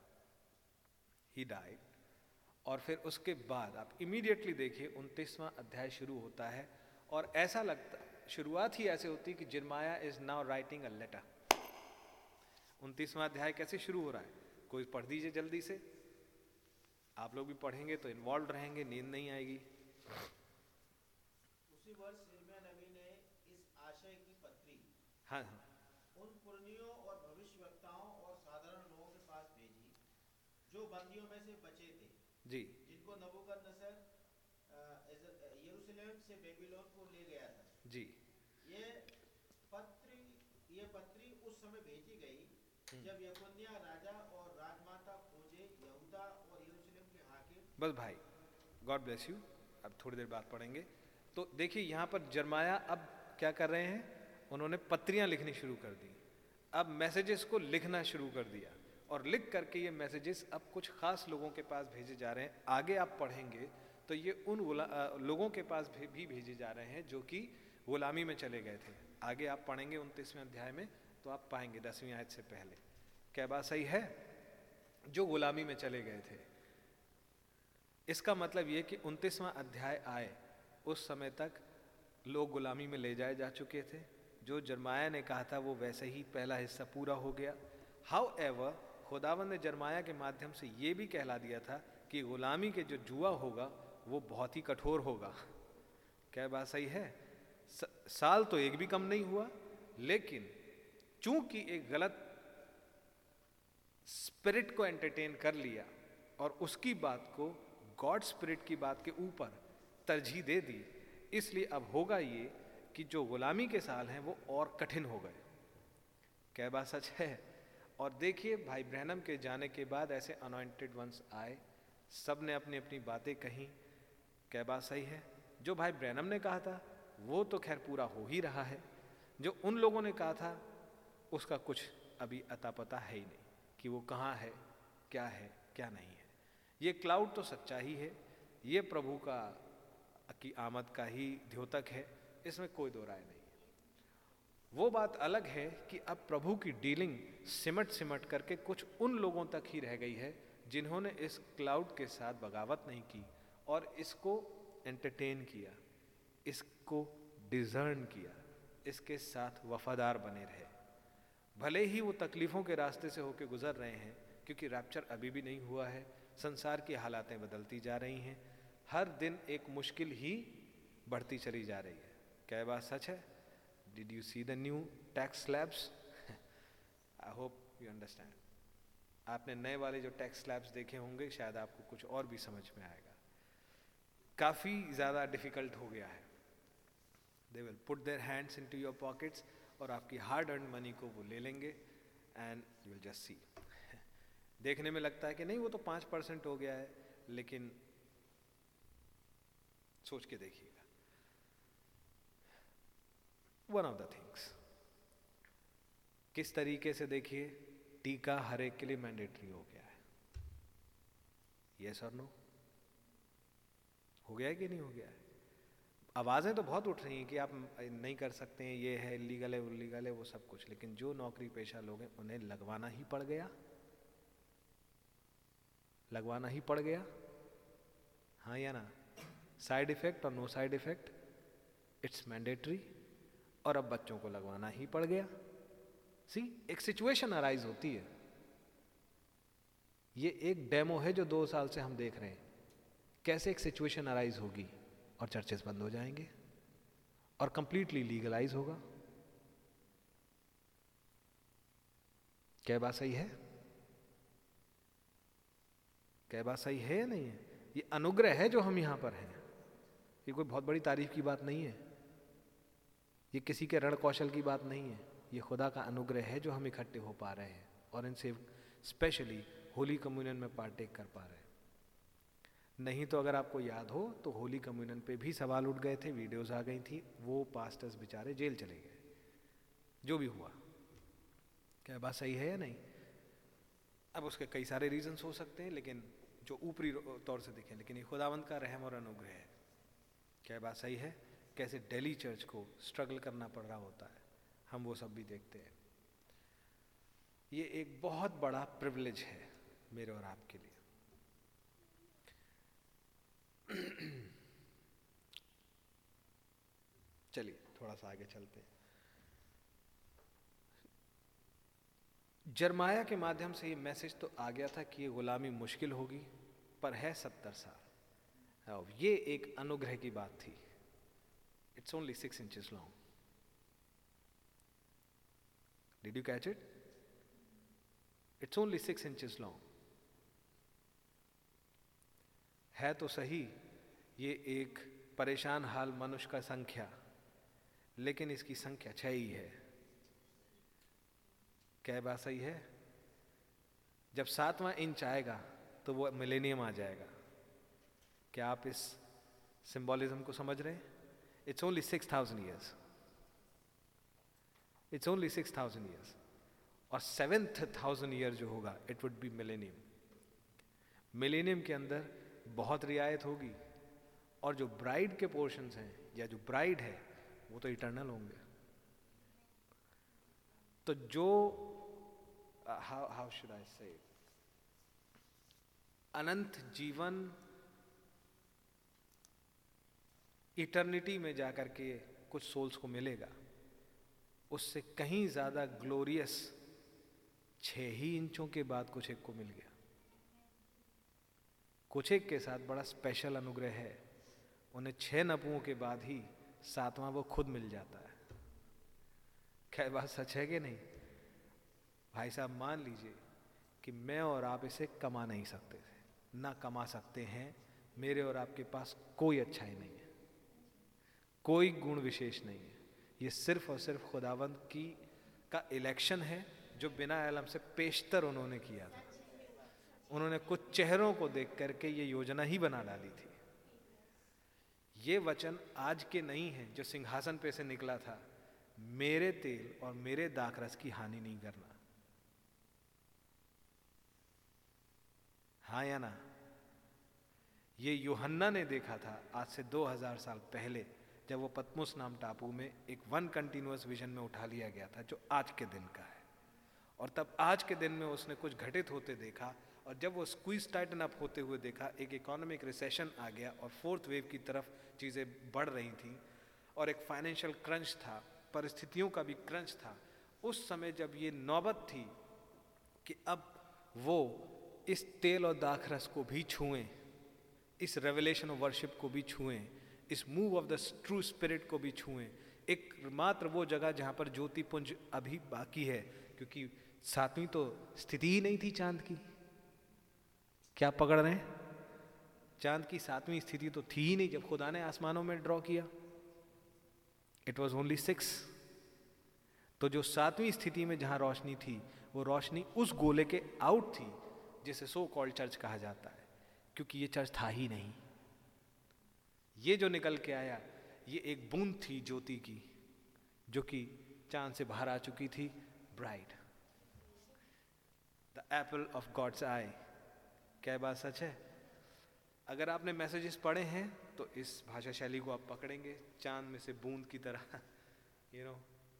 He died, और फिर उसके बाद आप इमीडिएटली देखिए उनतीसवां अध्याय शुरू होता है, और ऐसा लगता, शुरुआत ही ऐसे होती कि यिर्मयाह is now writing a letter. उनतीसवां अध्याय कैसे शुरू हो रहा है, कोई पढ़ दीजिए जल्दी से। आप लोग भी पढ़ेंगे तो इन्वॉल्व रहेंगे, नींद नहीं आएगी। वर्ष यिर्मयाह नबी ने इस आशय की पत्री हाँ उन पुरनियों और भविष्यवक्ताओं और साधारण लोगों के पास भेजी जो बंदियों में से बचे थे जी, जिनको नबूकदनेस्सर यरूशलेम से बेबीलोन को ले गया था जी। ये पत्री ये पत्री उस समय भेजी गई जब यकुनिया राजा और राजमाता खोजे यहूदा और यरूशलेम के हाकिम। बस भाई, गॉड ब्लेस यू। अब थोड़ी देर बाद पढ़ेंगे। तो देखिए यहाँ पर यिर्मयाह अब क्या कर रहे हैं, उन्होंने पत्रियाँ लिखनी शुरू कर दी। अब मैसेजेस को लिखना शुरू कर दिया, और लिख करके ये मैसेजेस अब कुछ ख़ास लोगों के पास भेजे जा रहे हैं। आगे आप पढ़ेंगे तो ये उन लोगों के पास भी, भी भेजे जा रहे हैं जो कि गुलामी में चले गए थे। आगे आप पढ़ेंगे उनतीसवें अध्याय में तो आप पाएंगे दसवीं आयत से पहले। क्या बात सही है, जो गुलामी में चले गए थे। इसका मतलब ये कि उनतीसवां अध्याय आए उस समय तक लोग गुलामी में ले जाए जा चुके थे। जो यिर्मयाह ने कहा था वो वैसे ही पहला हिस्सा पूरा हो गया। हाउएवर, खुदावंद ने यिर्मयाह के माध्यम से ये भी कहला दिया था कि गुलामी के जो जुआ होगा वो बहुत ही कठोर होगा। क्या बात सही है। साल तो एक भी कम नहीं हुआ, लेकिन चूंकि एक गलत स्पिरिट को एंटरटेन कर लिया और उसकी बात को गॉड स्पिरिट की बात के ऊपर तरजीह दे दी, इसलिए अब होगा ये कि जो गुलामी के साल हैं वो और कठिन हो गए। क्या बात सच है। और देखिए भाई, ब्रहनम के जाने के बाद ऐसे अनॉइंटेड वंस आए, सब ने अपनी अपनी बातें कहीं। क्या बात सही है। जो भाई ब्रहनम ने कहा था वो तो खैर पूरा हो ही रहा है, जो उन लोगों ने कहा था उसका कुछ अभी अता पता है ही नहीं कि वो कहाँ है, क्या है, क्या नहीं है। ये क्लाउड तो सच्चा ही है, ये प्रभु का की आमद का ही द्योतक है, इसमें कोई दो राय नहीं। वो बात अलग है कि अब प्रभु की डीलिंग सिमट सिमट करके कुछ उन लोगों तक ही रह गई है जिन्होंने इस क्लाउड के साथ बगावत नहीं की और इसको एंटरटेन किया, इसको डिजर्न किया, इसके साथ वफादार बने रहे। भले ही वो तकलीफ़ों के रास्ते से होकर गुजर रहे हैं, क्योंकि रैप्चर अभी भी नहीं हुआ है, संसार की हालातें बदलती जा रही हैं, हर दिन एक मुश्किल ही बढ़ती चली जा रही है। क्या बात सच है। Did you see the new tax slabs? I hope you understand. आपने नए वाले जो टैक्स स्लैब्स देखे होंगे शायद आपको कुछ और भी समझ में आएगा। काफ़ी ज़्यादा डिफिकल्ट हो गया है। They will put their hands into your pockets और आपकी हार्ड अर्न मनी को वो ले लेंगे and you will just see. देखने में लगता है कि नहीं वो तो पाँच परसेंट हो गया है, लेकिन सोच के देखिएगा। वन ऑफ द थिंग्स किस तरीके से देखिए, टीका हर एक के लिए मैंडेटरी हो गया है। यस और नो, हो गया है कि नहीं हो गया है? आवाज़ें तो बहुत उठ रही हैं कि आप नहीं कर सकते हैं, ये है इलीगल है, उलीगल है, वो सब कुछ, लेकिन जो नौकरी पेशा लोग हैं उन्हें लगवाना ही पड़ गया, लगवाना ही पड़ गया। हाँ या ना? साइड इफेक्ट और no side effect, it's mandatory, और अब बच्चों को लगवाना ही पड़ गया। सी, एक सिचुएशन अराइज होती है। ये एक डेमो है जो दो साल से हम देख रहे हैं, कैसे एक सिचुएशन अराइज होगी और चर्चेस बंद हो जाएंगे और कंप्लीटली लीगलाइज होगा। क्या बात सही है? क्या बात सही है या नहीं है? ये अनुग्रह है जो हम यहाँ पर हैं, ये कोई बहुत बड़ी तारीफ की बात नहीं है, ये किसी के रण कौशल की बात नहीं है, ये खुदा का अनुग्रह है जो हम इकट्ठे हो पा रहे हैं और इनसे स्पेशली होली कम्युनियन में पार्टेक कर पा रहे हैं। नहीं तो अगर आपको याद हो तो होली कम्युनियन पे भी सवाल उठ गए थे, वीडियोस आ गई थी, वो पास्टर्स बेचारे जेल चले गए, जो भी हुआ। क्या बात सही है या नहीं? अब उसके कई सारे रीजंस हो सकते हैं, लेकिन जो ऊपरी तौर से दिखें, लेकिन ये खुदावंद का रहम और अनुग्रह है। क्या बात सही है? कैसे डेली चर्च को स्ट्रगल करना पड़ रहा होता है, हम वो सब भी देखते हैं। ये एक बहुत बड़ा प्रिविलेज है मेरे और आपके लिए। चलिए थोड़ा सा आगे चलते हैं। यिर्मयाह के माध्यम से ये मैसेज तो आ गया था कि ये गुलामी मुश्किल होगी, पर है सत्तर साल। और ये एक अनुग्रह की बात थी। It's only six inches long. Did you catch it? It's only six inches long है तो सही, ये एक परेशान हाल मनुष्य का संख्या, लेकिन इसकी संख्या छह ही है। क्या बात सही है? जब सातवां इंच आएगा तो वो मिलेनियम आ जाएगा। क्या आप इस सिंबॉलिज्म को समझ रहे हैं? It's only six thousand years, it's only six thousand years. और सेवेंथ थाउजेंड ईयर जो होगा it would be millennium. Millennium के अंदर बहुत रियायत होगी और जो ब्राइड के पोर्शंस हैं या जो ब्राइड है वो तो इटर्नल होंगे। तो जो हाउ हाउ शुड आई से अनंत जीवन इटर्निटी में जाकर के कुछ सोल्स को मिलेगा, उससे कहीं ज्यादा ग्लोरियस छह ही इंचों के बाद कुछ एक को मिल गया। कुछ एक के साथ बड़ा स्पेशल अनुग्रह है, उन्हें छह नपुओं के बाद ही सातवां वो खुद मिल जाता है। क्या बात सच है कि नहीं? भाई साहब मान लीजिए कि मैं और आप इसे कमा नहीं सकते थे, ना कमा सकते हैं। मेरे और आपके पास कोई अच्छाई नहीं है, कोई गुण विशेष नहीं है, ये सिर्फ और सिर्फ खुदावंद की का इलेक्शन है जो बिना इल्म से पेशतर उन्होंने किया था। उन्होंने कुछ चेहरों को देख करके ये योजना ही बना डाली थी। ये वचन आज के नहीं है जो सिंहासन पे से निकला था, मेरे तेल और मेरे दाखरस की हानि नहीं करना। हाँ या ना? ये योहन्ना ने देखा था आज से दो हज़ार साल पहले, जब वो पतमुस नाम टापू में एक वन कंटिन्यूअस विजन में उठा लिया गया था जो आज के दिन का है। और तब आज के दिन में उसने कुछ घटित होते देखा, और जब वो स्क्वीज टाइटन अप होते हुए देखा, एक इकोनॉमिक रिसेशन आ गया और फोर्थ वेव की तरफ चीज़ें बढ़ रही थी, और एक फाइनेंशियल क्रंच था, परिस्थितियों का भी क्रंच था। उस समय जब ये नौबत थी कि अब वो इस तेल और दाखरस को भी छुएं, इस रेवलेशन ऑफ वर्शिप को भी छुएं, इस move of the true spirit को भी छुएं, एक मात्र वो जगह जहाँ पर ज्योतिपुंज अभी बाकी है, क्योंकि सातवीं तो स्थिति ही नहीं थी चांद की। क्या पकड़ रहे हैं? चांद की सातवीं स्थिति तो थी ही नहीं जब खुदा ने आसमानों में ड्रॉ किया। It was only six. तो जो सातवीं स्थिति में जहाँ रोशनी थी वो रोशनी उस गोले के आउट थी जिसे सो कॉल्ड चर्च कहा जाता है, क्योंकि ये चर्च था ही नहीं। ये जो निकल के आया ये एक बूंद थी ज्योति की जो कि चांद से बाहर आ चुकी थी। Bright the apple of God's eye. क्या बात सच है। अगर आपने मैसेजेस पढ़े हैं तो इस भाषा शैली को आप पकड़ेंगे, चांद में से बूंद की तरह, यू नो।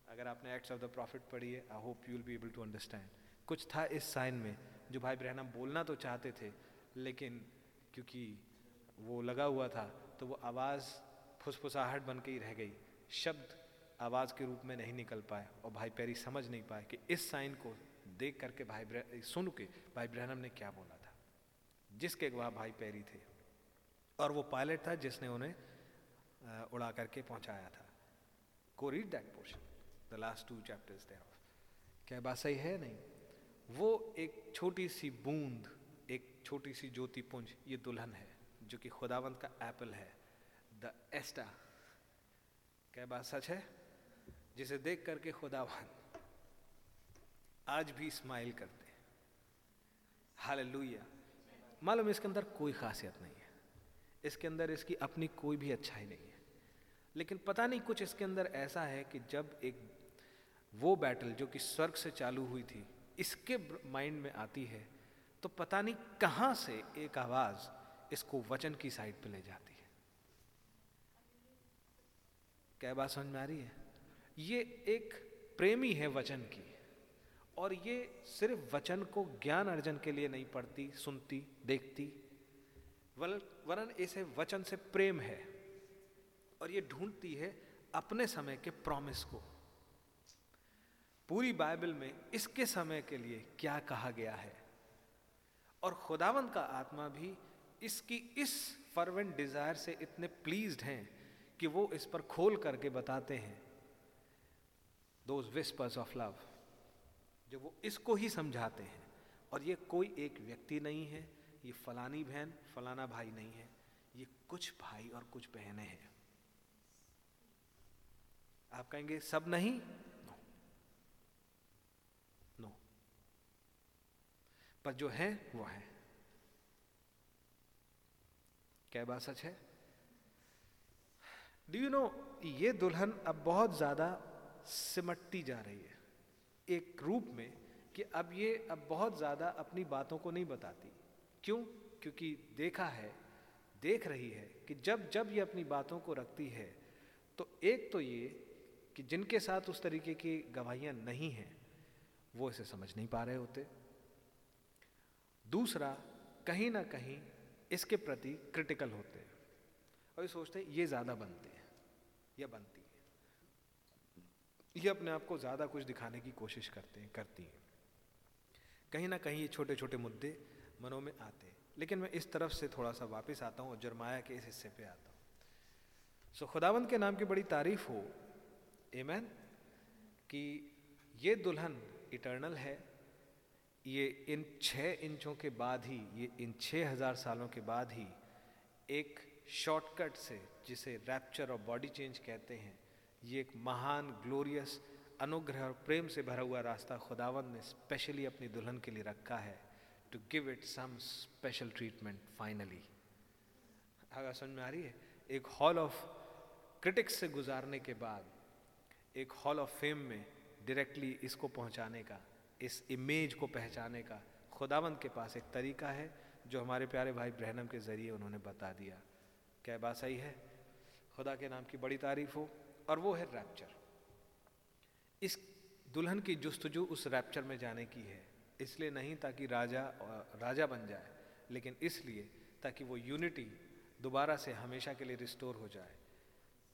अगर आपने एक्ट्स ऑफ द प्रॉफिट पढ़ी है, I hope you will be able to understand. कुछ था इस साइन में जो भाई ब्रहनम बोलना तो चाहते थे, लेकिन क्योंकि वो लगा हुआ था तो वो आवाज़ फुसफुसाहट बन के ही रह गई, शब्द आवाज़ के रूप में नहीं निकल पाए। और भाई पेरी समझ नहीं पाए कि इस साइन को देख करके भाई सुन के भाई ब्रहनम ने क्या बोला था, जिसके गवाह भाई पेरी थे और वो पायलट था जिसने उन्हें उड़ा करके पहुंचाया था। Go read that portion, the last two chapters there of. क्या बात सही है? नहीं, वो एक छोटी सी बूंद, एक छोटी सी ज्योति पुंज, ये दुल्हन है जो कि खुदावंद का एप्पल है, द एस्टा। क्या बात सच है? जिसे देख करके खुदावंद आज भी स्माइल करते हैं। हालेलुया। मालूम इसके अंदर कोई खासियत नहीं है, इसके अंदर इसकी अपनी कोई भी अच्छाई नहीं है, लेकिन पता नहीं कुछ इसके अंदर ऐसा है कि जब एक वो बैटल जो कि स्वर्ग से चालू हुई थी इसके माइंड में आती है तो पता नहीं कहाँ से एक आवाज़ इसको वचन की साइड पे ले जाती है। क्या बात समझ में आ रही है? ये एक प्रेमी है वचन की, और ये सिर्फ वचन को ज्ञान अर्जन के लिए नहीं पढ़ती, सुनती, देखती, वरन इसे वचन से प्रेम है और ये ढूंढती है अपने समय के प्रॉमिस को। पूरी बाइबल में इसके समय के लिए क्या कहा गया है, और खुदावंद का आत्मा भी इसकी इस फर्वेंट डिजायर से इतने प्लीज्ड हैं कि वो इस पर खोल करके बताते हैं दोज विस्पर्स ऑफ लव, जो वो इसको ही समझाते हैं। और ये कोई एक व्यक्ति नहीं है, ये फलानी बहन फलाना भाई नहीं है, ये कुछ भाई और कुछ बहनें हैं। आप कहेंगे सब नहीं, नो नो, पर जो है वो है। क्या बात सच है? डू यू नो, ये दुल्हन अब बहुत ज्यादा सिमटती जा रही है एक रूप में कि अब ये अब बहुत ज्यादा अपनी बातों को नहीं बताती। क्यों? क्योंकि देखा है, देख रही है कि जब जब ये अपनी बातों को रखती है तो एक तो ये कि जिनके साथ उस तरीके की गवाहियां नहीं हैं वो इसे समझ नहीं पा रहे होते, दूसरा कहीं ना कहीं इसके प्रति क्रिटिकल होते हैं और ये सोचते हैं ये ज़्यादा बनते हैं या बनती है, ये अपने आप को ज़्यादा कुछ दिखाने की कोशिश करते हैं करती हैं कहीं ना कहीं ये छोटे छोटे मुद्दे मनों में आते हैं। लेकिन मैं इस तरफ से थोड़ा सा वापस आता हूँ और यिर्मयाह के इस हिस्से पे आता हूँ। सो खुदावंद के नाम की बड़ी तारीफ हो, आमीन, कि ये दुल्हन इटर्नल है। ये इन छः इंचों के बाद ही, ये इन छः हज़ार सालों के बाद ही एक शॉर्टकट से, जिसे रैप्चर और बॉडी चेंज कहते हैं, ये एक महान ग्लोरियस अनुग्रह और प्रेम से भरा हुआ रास्ता खुदावंद ने स्पेशली अपनी दुल्हन के लिए रखा है, to give it some special treatment finally. आगा समझ में आ रही है? एक हॉल ऑफ क्रिटिक्स से गुजारने के बाद एक हॉल ऑफ फेम में डायरेक्टली इसको पहुंचाने का, इस इमेज को पहचाने का खुदावंद के पास एक तरीका है जो हमारे प्यारे भाई ब्रहनम के ज़रिए उन्होंने बता दिया। क्या बात सही है? खुदा के नाम की बड़ी तारीफ हो। और वो है रैप्चर। इस दुल्हन की जुस्तजू उस रैप्चर में जाने की है, इसलिए नहीं ताकि राजा राजा बन जाए, लेकिन इसलिए ताकि वो यूनिटी दोबारा से हमेशा के लिए रिस्टोर हो जाए।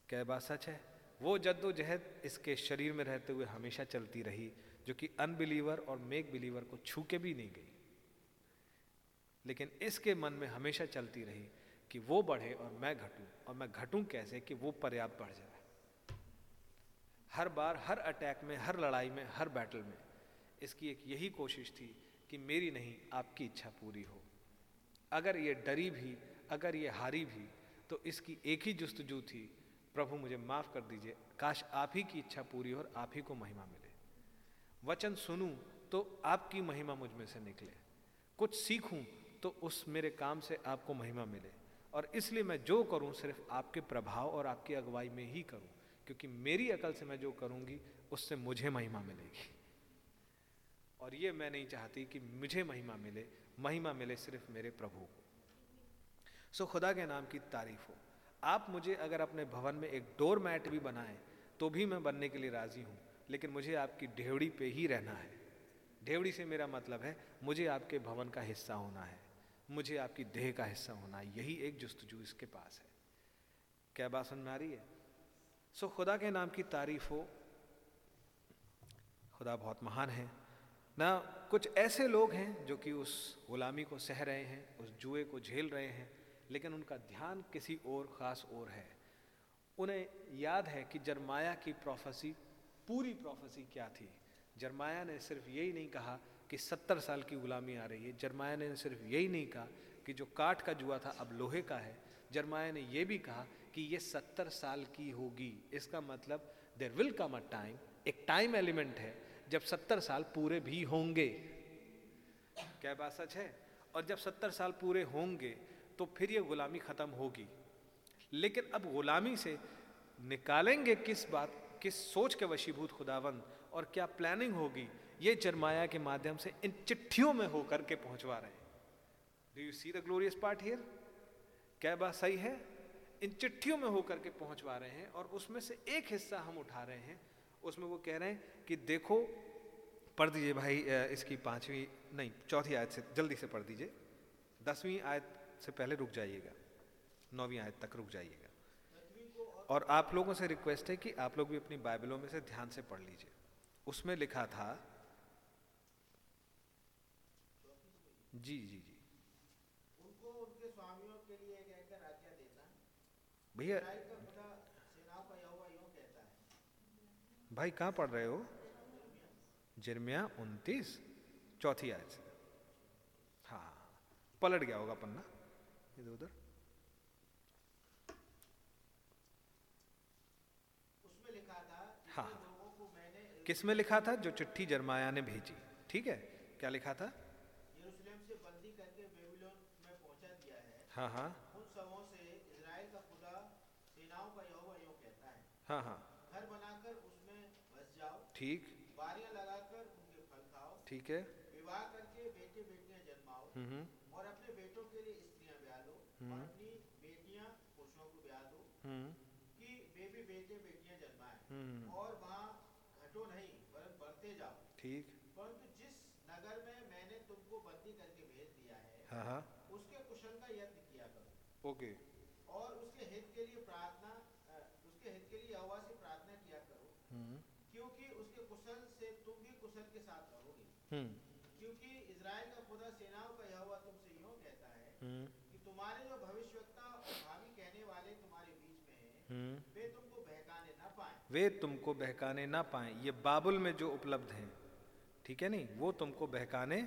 क्या बात सच है? वो जद्दोजहद इसके शरीर में रहते हुए हमेशा चलती रही, जो कि अनबिलीवर और मेक बिलीवर को छू के भी नहीं गई, लेकिन इसके मन में हमेशा चलती रही कि वो बढ़े और मैं घटूं, और मैं घटूं कैसे कि वो पर्याप्त बढ़ जाए। हर बार, हर अटैक में, हर लड़ाई में, हर बैटल में इसकी एक यही कोशिश थी कि मेरी नहीं आपकी इच्छा पूरी हो। अगर ये डरी भी, अगर ये हारी भी, तो इसकी एक ही जुस्तजू थी, प्रभु मुझे माफ़ कर दीजिए, काश आप ही की इच्छा पूरी हो और आप ही को महिमा मिले। वचन सुनूं तो आपकी महिमा मुझ में से निकले, कुछ सीखूं तो उस मेरे काम से आपको महिमा मिले, और इसलिए मैं जो करूं सिर्फ आपके प्रभाव और आपकी अगुवाई में ही करूं, क्योंकि मेरी अकल से मैं जो करूंगी उससे मुझे महिमा मिलेगी, और ये मैं नहीं चाहती कि मुझे महिमा मिले, महिमा मिले सिर्फ मेरे प्रभु को। सो खुदा के नाम की तारीफ हो। आप मुझे अगर अपने भवन में एक डोर मैट भी बनाएं तो भी मैं बनने के लिए राज़ी हूँ, लेकिन मुझे आपकी ढेवड़ी पे ही रहना है। ढेवड़ी से मेरा मतलब है मुझे आपके भवन का हिस्सा होना है, मुझे आपकी देह का हिस्सा होना है। यही एक जुस्तजू इसके पास है। क्या बात समझ में आ रही है? सो खुदा के नाम की तारीफ हो। खुदा बहुत महान है ना। कुछ ऐसे लोग हैं जो कि उस गुलामी को सह रहे हैं, उस जुए को झेल रहे हैं, लेकिन उनका ध्यान किसी और ख़ास और है। उन्हें याद है कि यिर्मयाह की प्रोफेसी, पूरी प्रोफेसी क्या थी। यिर्मयाह ने सिर्फ यही नहीं कहा कि सत्तर साल की गुलामी आ रही है। यिर्मयाह ने सिर्फ यही नहीं कहा कि जो काठ का जुआ था अब लोहे का है। यिर्मयाह ने यह भी कहा कि ये सत्तर साल की होगी। इसका मतलब there will come a time, एक टाइम एलिमेंट है जब सत्तर साल पूरे भी होंगे। क्या बात सच है? और जब सत्तर साल पूरे होंगे तो फिर ये गुलामी ख़त्म होगी। लेकिन अब गुलामी से निकालेंगे किस बात, किस सोच के वशीभूत खुदावंद, और क्या प्लानिंग होगी, ये यिर्मयाह के माध्यम से इन चिट्ठियों में होकर के पहुंचवा रहे हैं। Do you see the glorious part here? क्या बात सही है? इन चिट्ठियों में होकर के पहुंचवा रहे हैं, और उसमें से एक हिस्सा हम उठा रहे हैं। उसमें वो कह रहे हैं कि देखो, पढ़ दीजिए भाई इसकी पांचवी नहीं चौथी आयत से जल्दी से पढ़ दीजिए, दसवीं आयत से पहले रुक जाइएगा, नौवीं आयत तक रुक जाइएगा। और आप लोगों से रिक्वेस्ट है कि आप लोग भी अपनी बाइबलों में से ध्यान से पढ़ लीजिए। उसमें लिखा था, जी जी जी उनको उनके स्वामियों के लिए कहकर आज्ञा देता। भैया भाई कहाँ पढ़ रहे हो? यिर्मयाह उनतीस चौथी आयत से। हाँ, पलट गया होगा पन्ना इधर उधर। उसमें लिखा था। हाँ, लोगों को मैंने किस में लिखा था? जो चिट्ठी यिर्मयाह ने भेजी। ठीक है, क्या लिखा था? यरूशलेम से बंदी करके बेबीलोन में पहुंचा दिया है। हाँ हाँ, उन सबों से इसराइल का खुदा सेनाओं का यहोवा यूं कहता है। हाँ हाँ, घर बनाकर उसमें बस जाओ। ठीक, बारियां लगाकर उनके फल खाओ। ठीक है, विवाह करके बेटे बेटियां जन्माओ, और अपने बेटों के लिए स्त्रियां ब्याह लो, और अपनी बेटियां पुरुषों को ब्याह दो, कि बेबी बेटे बेटियां जन्माए, और वहाँ घटो नहीं वरन बढ़ते जाओ। ठीक, परंतु जिस नगर में मैंने तुमको बंदी करके भेज दिया है, हाँ, उसके कुशल का यत्न किया करो। ओके, और उसके हित के लिए प्रार्थना, उसके हित के लिए यहोवा से प्रार्थना किया करो, क्योंकि उसके कुशल से तुम भी कुशल के साथ रहोगे। क्योंकि इजराइल का खुदा सेनाओं का यहोवा तुमसे यूं कहता है कि तुम्हारे जो भविष्यवक्ता और भावी कहने वाले तुम्हारे बीच में हैं, वे तुमको बहकाने ना पाएं। वे तुमको बहकाने ना पाएं। ये बाबुल में जो उपलब्ध हैं, ठीक है नहीं, वो तुमको बहकाने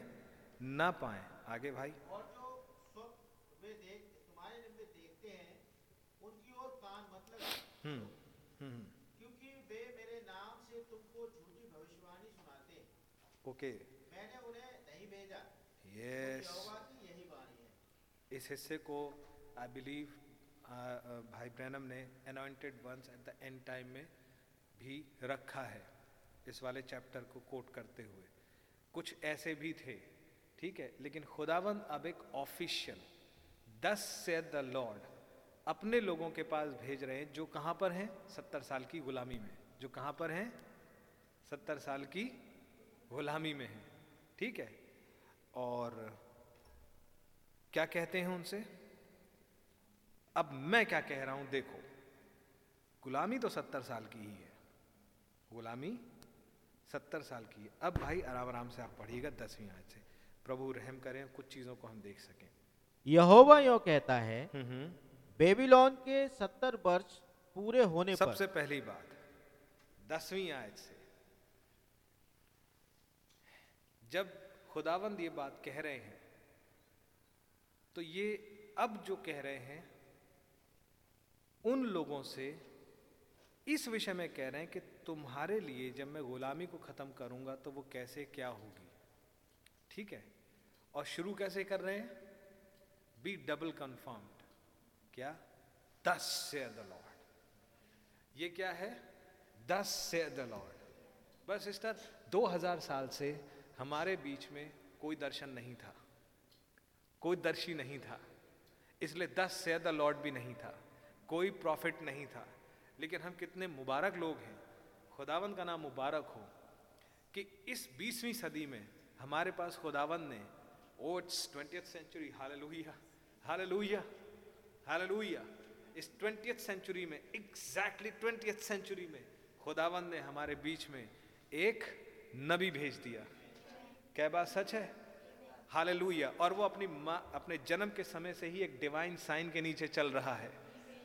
ना पाएं। आगे भाई, और जो स्वप्न वे देख तुम्हारे निमित्त देखते हैं उनकी ओर कान मत लगाओ, क्योंकि वे मेरे नाम से तुमको झूठी भविष्यवाणी सुनाते। ओके, मैंने उन्हें नहीं भेजा। यस, यहोवा की यही वाणी है। इस हिस्से को आई बिलीव भाई ब्रहनम ने anointed once at the end time में भी रखा है, इस वाले चैप्टर को कोट करते हुए। कुछ ऐसे भी थे, ठीक है, लेकिन खुदावंद अब एक ऑफिशियल दस से द लॉर्ड अपने लोगों के पास भेज रहे हैं, जो कहाँ पर हैं? सत्तर साल की गुलामी में। जो कहाँ पर हैं? सत्तर साल की गुलामी में हैं। ठीक है, और क्या कहते हैं उनसे? अब मैं क्या कह रहा हूँ देखो, गुलामी तो सत्तर साल की ही है, गुलामी सत्तर साल की है। अब भाई आराम आराम से आप पढ़िएगा दसवीं आयत से, प्रभु रहम करें कुछ चीज़ों को हम देख सकें। यहोवा यूं कहता है, बेबीलोन के सत्तर वर्ष पूरे होने पर। सबसे पहली बात दसवीं आयत से, जब खुदावंद ये बात कह रहे हैं तो ये अब जो कह रहे हैं उन लोगों से इस विषय में कह रहे हैं कि तुम्हारे लिए जब मैं गुलामी को ख़त्म करूंगा तो वो कैसे क्या होगी। ठीक है, और शुरू कैसे कर रहे हैं? बी डबल कन्फर्म्ड, क्या? दस से द लॉर्ड। ये क्या है? दस से द लॉर्ड। बस सिस्टर, दो हजार साल से हमारे बीच में कोई दर्शन नहीं था, कोई दर्शी नहीं था, इसलिए दस से द लॉर्ड भी नहीं था, कोई प्रॉफिट नहीं था। लेकिन हम कितने मुबारक लोग हैं, खुदावंद का नाम मुबारक हो कि इस बीसवीं सदी में हमारे पास खुदावंद ने ओट्स twentieth century hallelujah hallelujah hallelujah इस ट्वेंटियथ सेंचुरी में एग्जैक्टली ट्वेंटियथ सेंचुरी में खुदावंद ने हमारे बीच में एक नबी भेज दिया। क्या बात सच है? हालेलुया। और वो अपनी माँ अपने जन्म के समय से ही एक डिवाइन साइन के नीचे चल रहा है।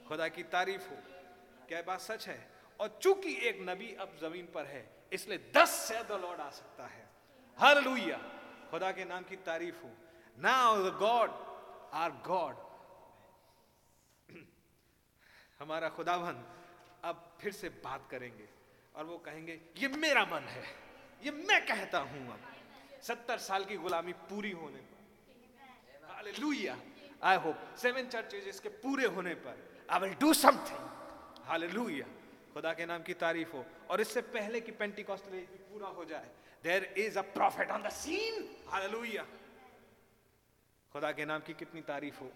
खुदा की तारीफ हो। क्या बात सच है? और चूंकि एक नबी अब जमीन पर है इसलिए दस से द लॉर्ड आ सकता है। हालेलुया, खुदा के नाम की तारीफ हो। Now the God are God, हमारा खुदावन अब फिर से बात करेंगे और वो कहेंगे ये मेरा मन है, ये मैं कहता हूं। अब सत्तर साल की गुलामी पूरी होने पर, hallelujah, I hope seven churches के पूरे होने पर I will do something. Hallelujah, खुदा के नाम की तारीफ हो। और इससे पहले कि पेंटिकॉस्ट भी पूरा हो जाए, there is a prophet on the scene. Hallelujah, खुदा के नाम की कितनी तारीफ हो।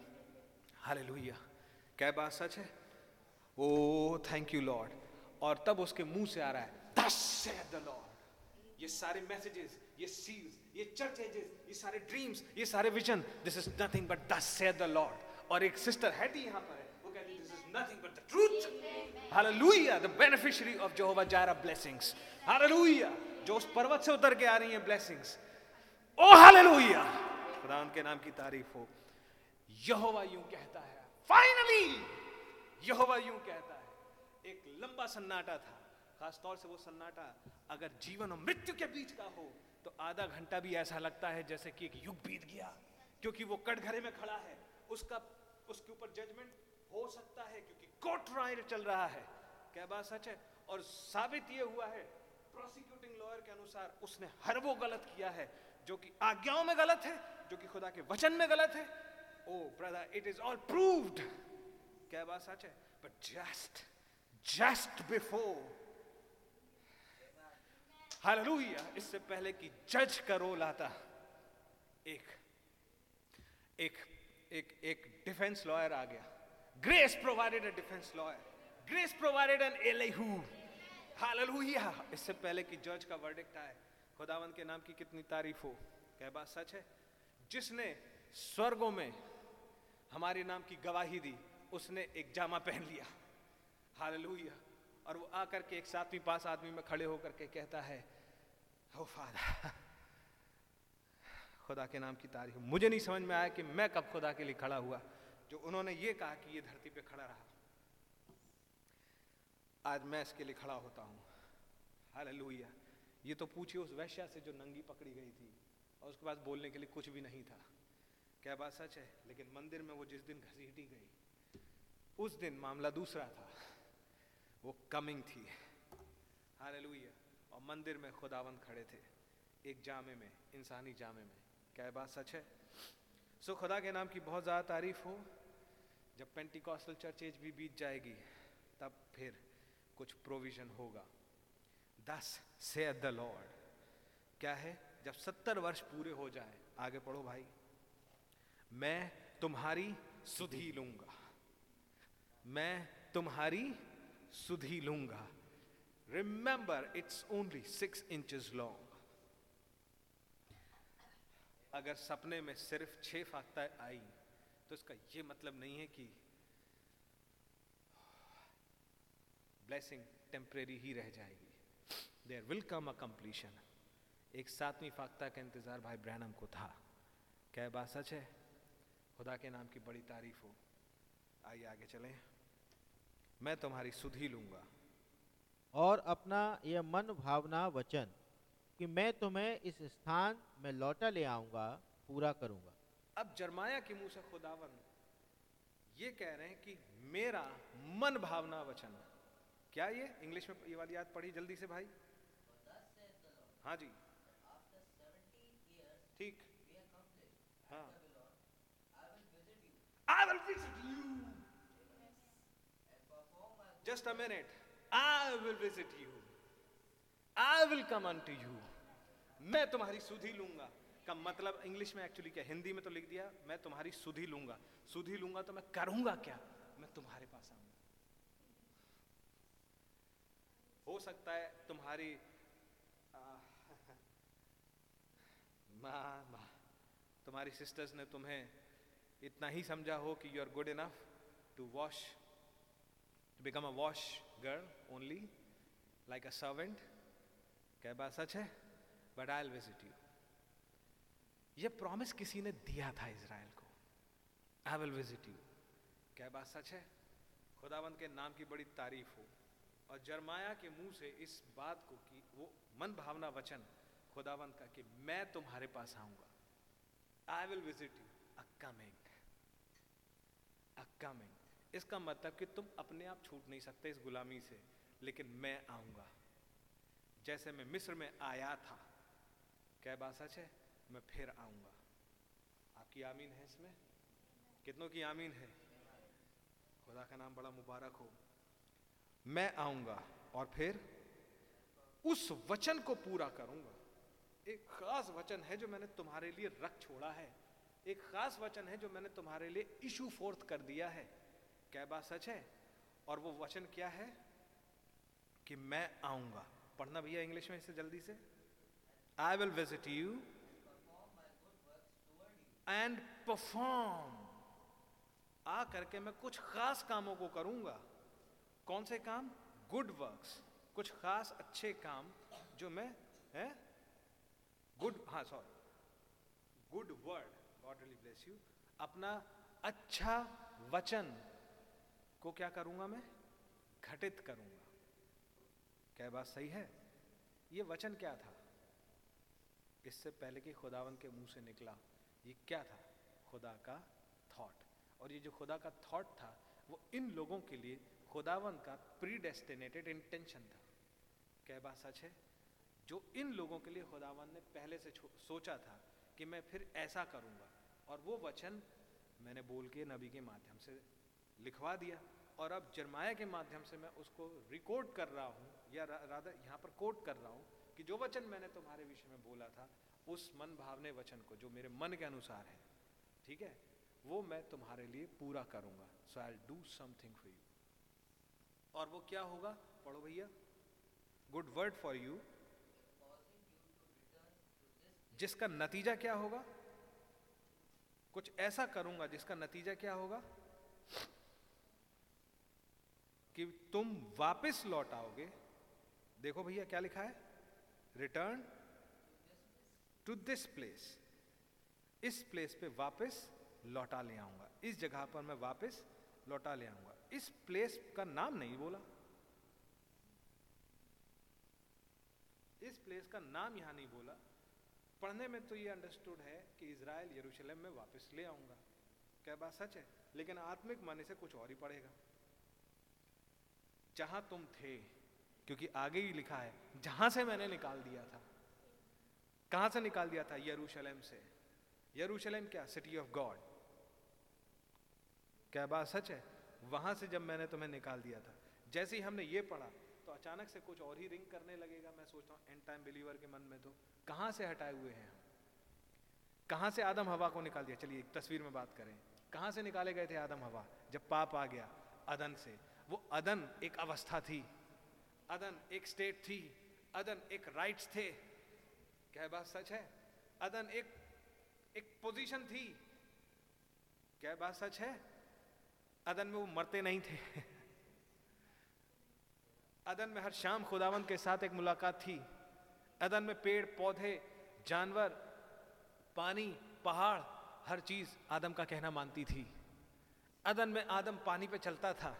हालेलुया, क्या बात सच है? Oh thank you Lord. और तब उसके मुंह से आ रहा है दस से द लॉर्ड। ये सारे मैसेजेस, ये सील्स, ये चर्चेजेस, ये सारे ड्रीम्स, ये सारे vision, this is nothing but दस से द लॉर्ड। और एक सिस्टर है थी यहाँ पर, वो कहती है this is nothing but the truth. Hallelujah, the beneficiary of Jehovah Jireh blessings. Hallelujah, जो उस पर्वत से उतर के आ रही हैं blessings. Oh hallelujah, खुदा उनके नाम की तारीफ हो। यहोवा यूं कहता है, finally, यहोवा यूं कहता है। एक लंबा सन्नाटा था, खासतौर से वो सन्नाटा अगर जीवन और मृत्यु के बीच का हो तो आधा घंटा भी ऐसा लगता है जैसे कि एक युग बीत गया, क्योंकि वो कटघरे में खड़ा है, उसका उसके ऊपर जजमेंट हो सकता है क्योंकि कोर्ट ट्रायल चल रहा है। क्या बात सच है? और साबित यह हुआ है प्रोसिक्यूटिंग लॉयर के अनुसार उसने हर वो गलत किया है जो कि आज्ञाओं में गलत है, जो कि खुदा के वचन में गलत है। Oh brother, it is all proved. क्या बात सच है? But just just before, hallelujah, इससे पहले कि जज का रोल आता, एक एक एक एक डिफेंस लॉयर आ गया। Grace provided a defense lawyer. Grace provided an Elihu. Hallelujah. इससे पहले कि जज का वर्डिक्ट आए, खुदावंद के नाम की कितनी तारीफ हो। क्या बात सच है? जिसने स्वर्गों में हमारे नाम की गवाही दी, उसने एक जामा पहन लिया। Hallelujah. और वो आकर के एक सातवीं पास आदमी में खड़े होकर के कहता है, ओ फादर, खुदा के नाम की तारीफ। मुझे नहीं समझ में आया कि मैं कब खुदा के लिए खड़ा हुआ, जो उन्होंने ये कहा कि ये धरती पे खड़ा रहा, आज मैं इसके लिए खड़ा होता हूँ। हालेलुया। ये तो पूछिए उस वैश्या से जो नंगी पकड़ी गई थी और उसके पास बोलने के लिए कुछ भी नहीं था। क्या बात सच है? लेकिन मंदिर में वो जिस दिन घसीटी गई उस दिन मामला दूसरा था, वो कमिंग थी। हालेलुया। और मंदिर में खुदावंद खड़े थे एक जामे में, इंसानी जामे में। क्या बात सच है? सो so, खुदा के नाम की बहुत ज़्यादा तारीफ हो। जब पेंटिकॉस्टल चर्चेज भी बीत जाएगी तब फिर कुछ प्रोविज़न होगा। दस से द लॉर्ड क्या है? जब सत्तर वर्ष पूरे हो जाए, आगे पढ़ो भाई, मैं तुम्हारी सुधि लूँगा, मैं तुम्हारी सुधि लूँगा। Remember it's only six inches long. अगर सपने में सिर्फ छह फाख्ताएं आई तो इसका यह मतलब नहीं है कि ब्लेसिंग टेम्परेरी ही रह जाएगी। There will come a completion. एक सातवीं फाख्ता का इंतजार भाई ब्रहनम को था। क्या बात सच है? खुदा के नाम की बड़ी तारीफ हो। आइए आगे चलें। मैं तुम्हारी सुधि लूंगा और अपना यह मन भावना वचन कि मैं तुम्हें इस स्थान में लौटा ले आऊंगा, पूरा करूंगा। अब यिर्मयाह के मुंह से खुदावन ये कह रहे हैं कि मेरा मन भावना वचन। क्या ये इंग्लिश में ये वाली याद पढ़ी जल्दी से भाई? हाँ जी ठीक। हाँ I will visit you. Just a minute. I will visit you. I will come unto you. मैं तुम्हारी सुधि लूंगा का मतलब इंग्लिश में एक्चुअली क्या, हिंदी में तो लिख दिया मैं तुम्हारी सुधि लूंगा, सुधि लूंगा तो मैं करूंगा क्या, मैं तुम्हारे पास आऊंगा। हो सकता है तुम्हारी आ, मा, मा, तुम्हारी सिस्टर्स ने तुम्हें इतना ही समझा हो कि you are good enough to wash, to become a wash girl only like a servant. क्या बात सच है? But I will visit you. ये प्रॉमिस किसी ने दिया था इजराइल को, आई विल विजिट यू। क्या बात सच है? खुदावंद के नाम की बड़ी तारीफ हो। और यिर्मयाह के मुंह से इस बात को कि वो मन भावना वचन खुदावंद का कि मैं तुम्हारे पास आऊंगा, I will visit you, a coming, a coming. इसका मतलब कि तुम अपने आप छूट नहीं सकते इस गुलामी से, लेकिन मैं आऊंगा जैसे मैं मिस्र में आया था। क्या बात सच है? मैं फिर आऊंगा। आपकी आमीन है इसमें? कितनों की आमीन है? खुदा का नाम बड़ा मुबारक हो। मैं आऊंगा और फिर उस वचन को पूरा करूंगा। एक खास वचन है जो मैंने तुम्हारे लिए रख छोड़ा है, एक खास वचन है जो मैंने तुम्हारे लिए इशू फोर्थ कर दिया है। क्या बात सच है? और वो वचन क्या है कि मैं आऊंगा। पढ़ना भैया इंग्लिश में इससे जल्दी से। I will visit you and perform. आ करके मैं कुछ खास कामों को करूंगा। कौन से काम? गुड वर्क्स, कुछ खास अच्छे काम जो मैं है गुड, हाँ sorry good word, God really bless you, अपना अच्छा वचन को क्या करूंगा मैं? घटित करूंगा। क्या बात सही है? ये वचन क्या था इससे पहले कि खुदावन के मुंह से निकला? ये क्या था? खुदा का थॉट। और ये जो खुदा का थॉट था वो इन लोगों के लिए खुदावन का प्रीडेस्टिनेटेड इंटेंशन था। क्या बात सच है? जो इन लोगों के लिए खुदावन ने पहले से सोचा था कि मैं फिर ऐसा करूंगा, और वो वचन मैंने बोल के नबी के माध्यम से लिखवा दिया, और अब यिर्मयाह के माध्यम से मैं उसको रिकॉर्ड कर रहा हूँ, या राधा यहाँ पर कोट कर रहा हूँ कि जो वचन मैंने तुम्हारे विषय में बोला था उस मन भावने वचन को जो मेरे मन के अनुसार है, ठीक है, वो मैं तुम्हारे लिए पूरा करूंगा। So I will do something for you. और वो क्या होगा? पढ़ो भैया। गुड वर्ड फॉर यू, जिसका नतीजा क्या होगा? कुछ ऐसा करूंगा जिसका नतीजा क्या होगा कि तुम वापस लौट आओगे। देखो भैया क्या लिखा है, रिटर्न टू दिस प्लेस, इस प्लेस पे वापस लौटा ले आऊंगा, इस जगह पर मैं वापस लौटा ले आऊंगा। इस प्लेस का नाम नहीं बोला, इस प्लेस का नाम यहां नहीं बोला। पढ़ने में तो ये अंडरस्टूड है कि इजराइल यरूशलेम में वापस ले आऊंगा। क्या बात सच है? लेकिन आत्मिक माने से कुछ और ही पड़ेगा, जहां तुम थे, क्योंकि आगे ही लिखा है जहां से मैंने निकाल दिया था। कहां से निकाल दिया था? यरूशलेम से। यरूशलेम क्या? City of God. क्या बात सच है? वहां से जब मैंने तुम्हें निकाल दिया था, जैसे ही हमने ये पढ़ा तो अचानक से कुछ और ही रिंग करने लगेगा। मैं सोचता हूँ एंड टाइम बिलीवर के मन में तो कहाँ से हटाए हुए हैं हम? कहाँ से आदम हवा को निकाल दिया? चलिए एक तस्वीर में बात करें, कहाँ से निकाले गए थे आदम हवा? जब पाप आ गया, अदन से। वो अदन एक अवस्था थी, अदन एक स्टेट थी, अदन एक राइट्स थे। क्या बात सच है? अदन एक एक पोजीशन थी। क्या बात सच है? अदन में वो मरते नहीं थे। अदन में हर शाम खुदावन के साथ एक मुलाकात थी। अदन में पेड़ पौधे, जानवर, पानी, पहाड़, हर चीज आदम का कहना मानती थी। अदन में आदम पानी पे चलता था।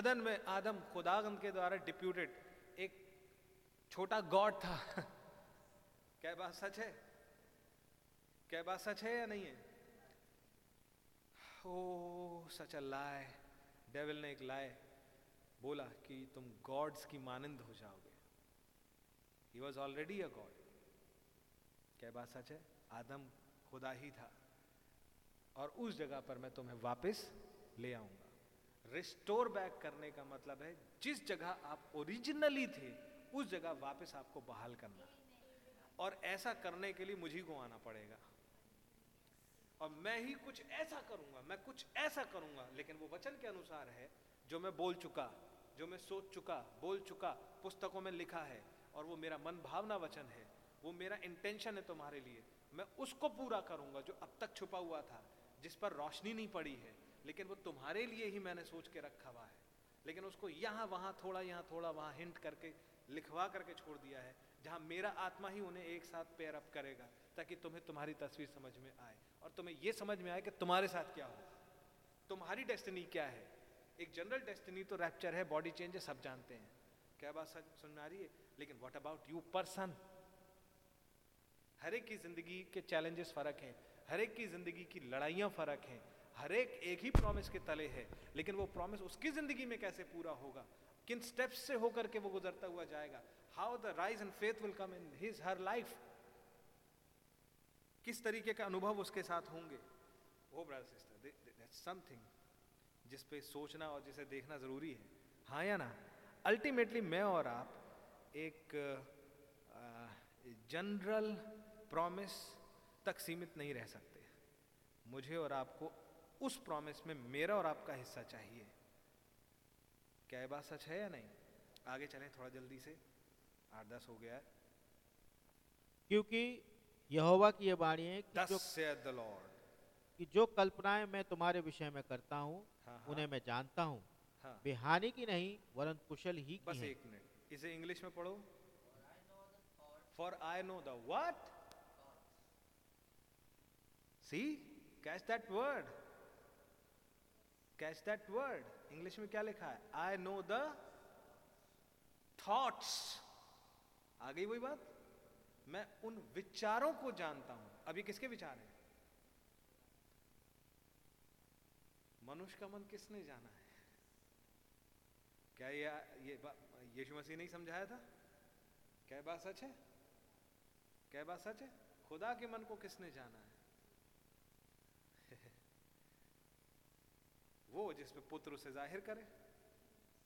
अदन में आदम खुदावन के द्वारा डिप्यूटेड एक छोटा गॉड था। क्या बात सच है? क्या बात सच है या नहीं है? ओ सच लाए, डेविल ने एक लाए बोला कि तुम गॉड्स की मानंद हो जाओगे। He was already a god. क्या बात सच है? आदम खुदा ही था, और उस जगह पर मैं तुम्हें वापस ले आऊंगा। रिस्टोर बैक करने का मतलब है जिस जगह आप ओरिजिनली थे उस जगह वापस आपको बहाल करना, और ऐसा करने के लिए मुझे को आना पड़ेगा, और मैं ही कुछ ऐसा करूंगा, मैं कुछ ऐसा करूंगा, लेकिन वो वचन के अनुसार है जो मैं बोल चुका, जो मैं सोच चुका, बोल चुका, पुस्तकों में लिखा है, और वो मेरा मन भावना वचन है, वो मेरा इंटेंशन है तुम्हारे लिए। मैं उसको पूरा करूंगा जो अब तक छुपा हुआ था, जिस पर रोशनी नहीं पड़ी है, लेकिन वो तुम्हारे लिए ही मैंने सोच के रखा हुआ है, लेकिन उसको यहाँ वहाँ थोड़ा, यहाँ थोड़ा, वहाँ हिंट करके लिखवा करके छोड़ दिया है, जहाँ मेरा आत्मा ही उन्हें एक साथ पेयर अप करेगा, ताकि तुम्हें तुम्हारी तस्वीर समझ में आए और तुम्हें यह समझ में आए कि तुम्हारे साथ क्या होगा, तुम्हारी डेस्टिनी क्या है। एक जनरल डेस्टिनी तो रैप्चर है, बॉडी चेंज है, सब जानते हैं। क्या बात सच सुन आ रही है? लेकिन व्हाट अबाउट यू पर्सन? हर एक की जिंदगी के चैलेंजेस फर्क हैं, हर एक की जिंदगी की लड़ाइयाँ फर्क हैं, हर एक एक ही प्रॉमिस के तले है, लेकिन वो प्रॉमिस उसकी जिंदगी में कैसे पूरा होगा, किन स्टेप्स से होकर के वो गुजरता हुआ जाएगा, how the rise and faith will come in his her life, किस तरीके का अनुभव उसके साथ होंगे। वो ब्रदर सिस्टर, समथिंग जिस पे सोचना और जिसे देखना ज़रूरी है, हाँ या ना? अल्टीमेटली मैं और आप एक जनरल प्रॉमिस तक सीमित नहीं रह सकते। मुझे और आपको उस प्रॉमिस में मेरा और आपका हिस्सा चाहिए। क्या ये बात सच है या नहीं? आगे चलें थोड़ा जल्दी से, आठ दस हो गया है। क्योंकि यहोवा की यह वाणी है कि जो, कि जो कल्पनाएं मैं तुम्हारे विषय में करता हूँ, हाँ, हाँ, उन्हें मैं जानता हूँ, हाँ, वे हानि की नहीं वरन कुशल ही की। बस एक मिनट, इसे इंग्लिश में पढ़ो। For I know the what, see catch that word, catch that word. English में क्या लिखा है? I know the thoughts. आ गई वही बात, मैं उन विचारों को जानता हूं। अभी किसके विचार हैं? मनुष्य का मन किसने जाना है? क्या ये यीशु मसीह ने समझाया था? क्या बात सच है? क्या बात सच है? खुदा के मन को किसने जाना है? वो जिसपे पुत्र उसे जाहिर करे,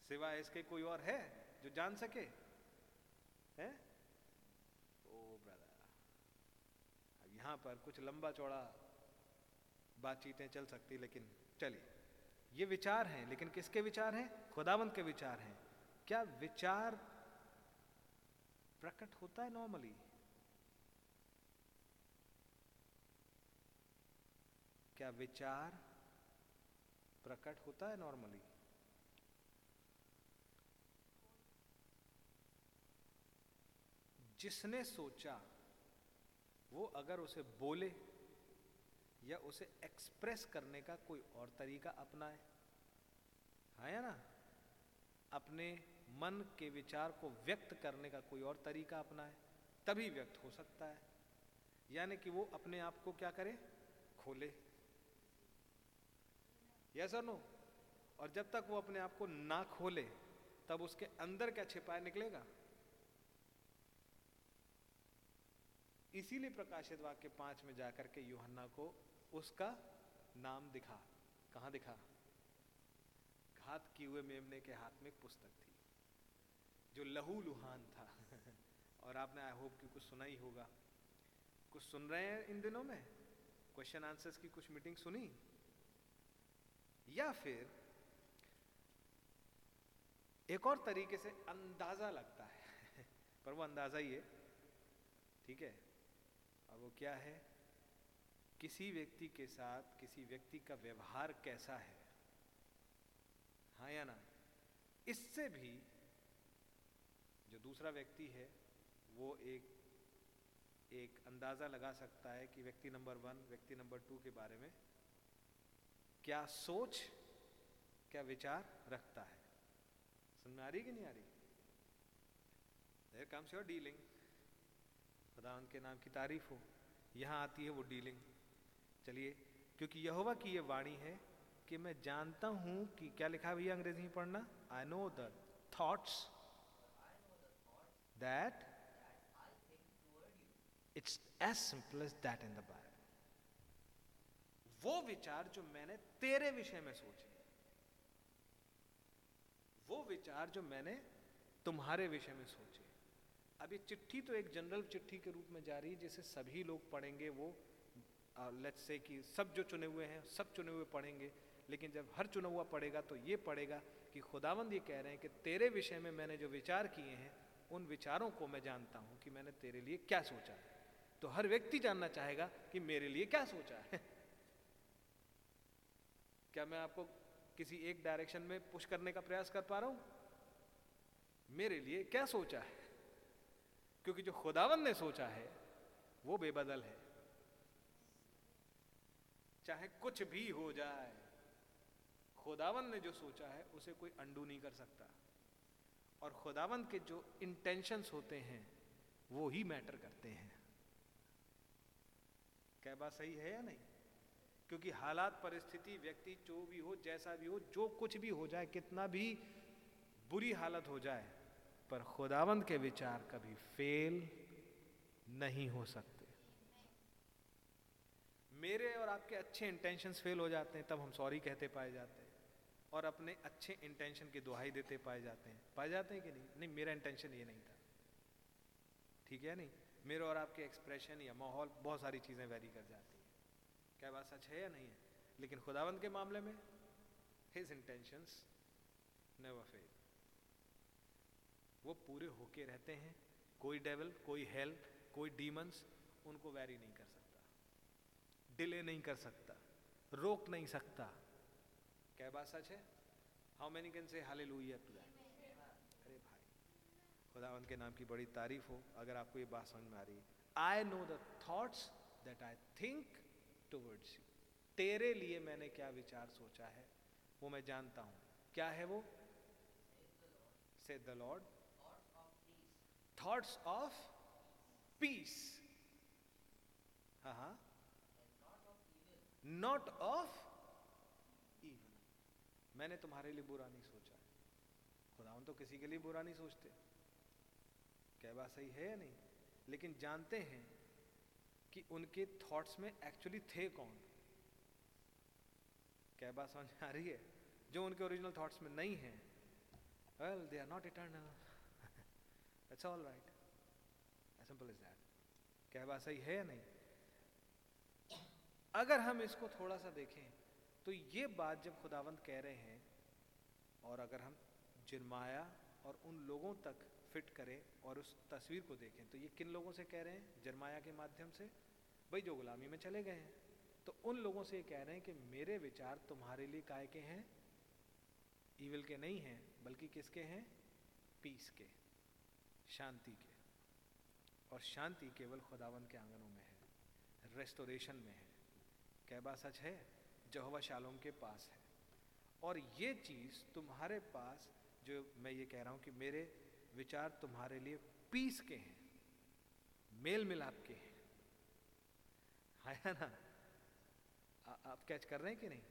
सिवाय इसके कोई और है जो जान सके? है यहाँ पर कुछ लंबा चौड़ा बातचीतें चल सकती, लेकिन चलिए, ये विचार हैं, लेकिन किसके विचार हैं? खुदावंत के विचार हैं। क्या विचार प्रकट होता है नॉर्मली? क्या विचार प्रकट होता है नॉर्मली? जिसने सोचा वो अगर उसे बोले या उसे एक्सप्रेस करने का कोई और तरीका अपनाए, हाँ या ना, अपने मन के विचार को व्यक्त करने का कोई और तरीका अपनाए, तभी व्यक्त हो सकता है। यानी कि वो अपने आप को क्या करे? खोले। यस और नो? और जब तक वो अपने आप को ना खोले तब उसके अंदर क्या छिपाए निकलेगा? इसीलिए प्रकाशितवाक्य पांच में जाकर के योहन्ना को उसका नाम दिखा। कहाँ दिखा? घात किए हुए मेमने के हाथ में एक पुस्तक थी जो लहू लुहान था। और आपने आई होप कि कुछ सुना ही होगा। कुछ सुन रहे हैं इन दिनों में? क्वेश्चन आंसर्स की कुछ मीटिंग सुनी, या फिर एक और तरीके से अंदाजा लगता है। पर वो अंदाजा ही है, ठीक है। और वो क्या है? किसी व्यक्ति के साथ किसी व्यक्ति का व्यवहार कैसा है, हाँ या ना? इससे भी जो दूसरा व्यक्ति है वो एक एक अंदाजा लगा सकता है कि व्यक्ति नंबर वन, व्यक्ति नंबर टू के बारे में क्या सोच, क्या विचार रखता है। समझ में आ रही कि नहीं आ रही? There comes your dealing. खुदा उनके नाम की तारीफ हो। यहाँ आती है वो डीलिंग। चलिए, क्योंकि यहोवा की ये वाणी है कि मैं जानता हूँ कि क्या लिखा भैया अंग्रेजी में पढ़ना, I know the thoughts that, it's as simple as that in the Bible. वो विचार जो मैंने तेरे विषय में सोचे, वो विचार जो मैंने तुम्हारे विषय में सोचे। अब ये चिट्ठी तो एक जनरल चिट्ठी के रूप में जा रही है जिसे सभी लोग पढ़ेंगे, वो लेट्स से कि सब जो चुने हुए हैं सब चुने हुए पढ़ेंगे, लेकिन जब हर चुना हुआ पढ़ेगा तो ये पढ़ेगा कि खुदावंद ये कह रहे हैं कि तेरे विषय में मैंने जो विचार किए हैं उन विचारों को मैं जानता हूँ कि मैंने तेरे लिए क्या सोचा है। तो हर व्यक्ति जानना चाहेगा कि मेरे लिए क्या सोचा है। क्या मैं आपको किसी एक डायरेक्शन में पुश करने का प्रयास कर पा रहा हूँ? मेरे लिए क्या सोचा है, क्योंकि जो खुदावंद ने सोचा है वो बेबदल है, चाहे कुछ भी हो जाए। खुदावंद ने जो सोचा है उसे कोई अंडू नहीं कर सकता, और खुदावंद के जो इंटेंशंस होते हैं वो ही मैटर करते हैं। क्या बात सही है या नहीं? क्योंकि हालात, परिस्थिति, व्यक्ति जो भी हो, जैसा भी हो, जो कुछ भी हो जाए, कितना भी बुरी हालत हो जाए, पर खुदावंद के विचार कभी फेल नहीं हो सकते। मेरे और आपके अच्छे इंटेंशंस फेल हो जाते हैं, तब हम सॉरी कहते पाए जाते हैं और अपने अच्छे इंटेंशन की दुहाई देते पाए जाते हैं। पाए जाते हैं कि नहीं? नहीं, मेरा इंटेंशन ये नहीं था, ठीक है नहीं? मेरे और आपके एक्सप्रेशन या माहौल, बहुत सारी चीज़ें वेरी कर जाती हैं। क्या बात सच है या नहीं है? लेकिन खुदावंद के मामले में हिज इंटेंशंस नेवर फेल, वो पूरे होके रहते हैं। कोई डेविल, कोई हेल, कोई डीमंस उनको वेरी नहीं कर सकता, डिले नहीं कर सकता, रोक नहीं सकता। क्या बात सच है? How many can say hallelujah to that? अरे भाई, खुदावंद के नाम की बड़ी तारीफ हो। अगर आपको ये बात समझ में आ रही है, I know the thoughts that I think towards you, तेरे लिए मैंने क्या विचार सोचा है वो मैं जानता हूँ। क्या है वो? से the Lord, thoughts of peace, हाँ हाँ, नॉट ऑफ इवन। मैंने तुम्हारे लिए बुरा नहीं सोचा है। खुदावन तो किसी के लिए बुरा नहीं सोचते। क्या बात सही है या नहीं? लेकिन जानते हैं कि उनके थॉट्स में एक्चुअली थे कौन? क्या बात समझ आ रही है? जो उनके ओरिजिनल थॉट्स में नहीं है, well they are not eternal, that's all right, as simple as that. क्या बात सही है या नहीं? अगर हम इसको थोड़ा सा देखें तो ये बात जब खुदावंद कह रहे हैं, और अगर हम यिर्मयाह और उन लोगों तक फिट करें और उस तस्वीर को देखें, तो ये किन लोगों से कह रहे हैं? यिर्मयाह के माध्यम से, भाई जो गुलामी में चले गए हैं, तो उन लोगों से ये कह रहे हैं कि मेरे विचार तुम्हारे लिए काय के हैं? ईविल के नहीं हैं, बल्कि किसके हैं? पीस के, शांति के। और शांति केवल खुदावंद के आंगनों में है, रेस्टोरेशन में है। क्या बात सच है? यहोवा शालोम के पास है। और ये चीज़ तुम्हारे पास, जो मैं ये कह रहा हूँ कि मेरे विचार तुम्हारे लिए पीस के हैं, मेल मिलाप के हैं, है ना? आ, आप कैच कर रहे हैं कि नहीं?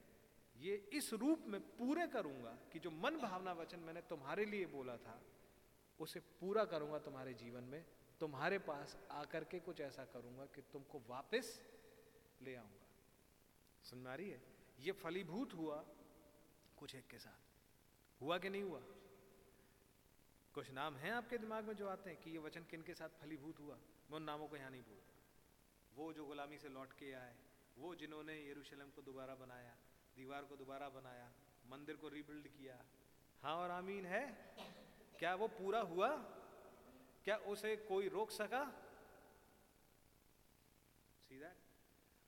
ये इस रूप में पूरे करूँगा कि जो मन भावना वचन मैंने तुम्हारे लिए बोला था उसे पूरा करूँगा तुम्हारे जीवन में। तुम्हारे पास आकर के कुछ ऐसा करूँगा कि तुमको वापस ले आऊँगा। सुन में आ रही है? ये फलीभूत हुआ कुछ एक के साथ, हुआ कि नहीं हुआ? कुछ नाम हैं आपके दिमाग में जो आते हैं कि ये वचन किन के साथ फलीभूत हुआ? मैं उन नामों को यहाँ नहीं बोलता। वो जो गुलामी से लौट के आए, वो जिन्होंने यरूशलेम को दोबारा बनाया, दीवार को दोबारा बनाया, मंदिर को रीबिल्ड किया। हाँ और आमीन है। क्या वो पूरा हुआ? क्या उसे कोई रोक सका? सीधा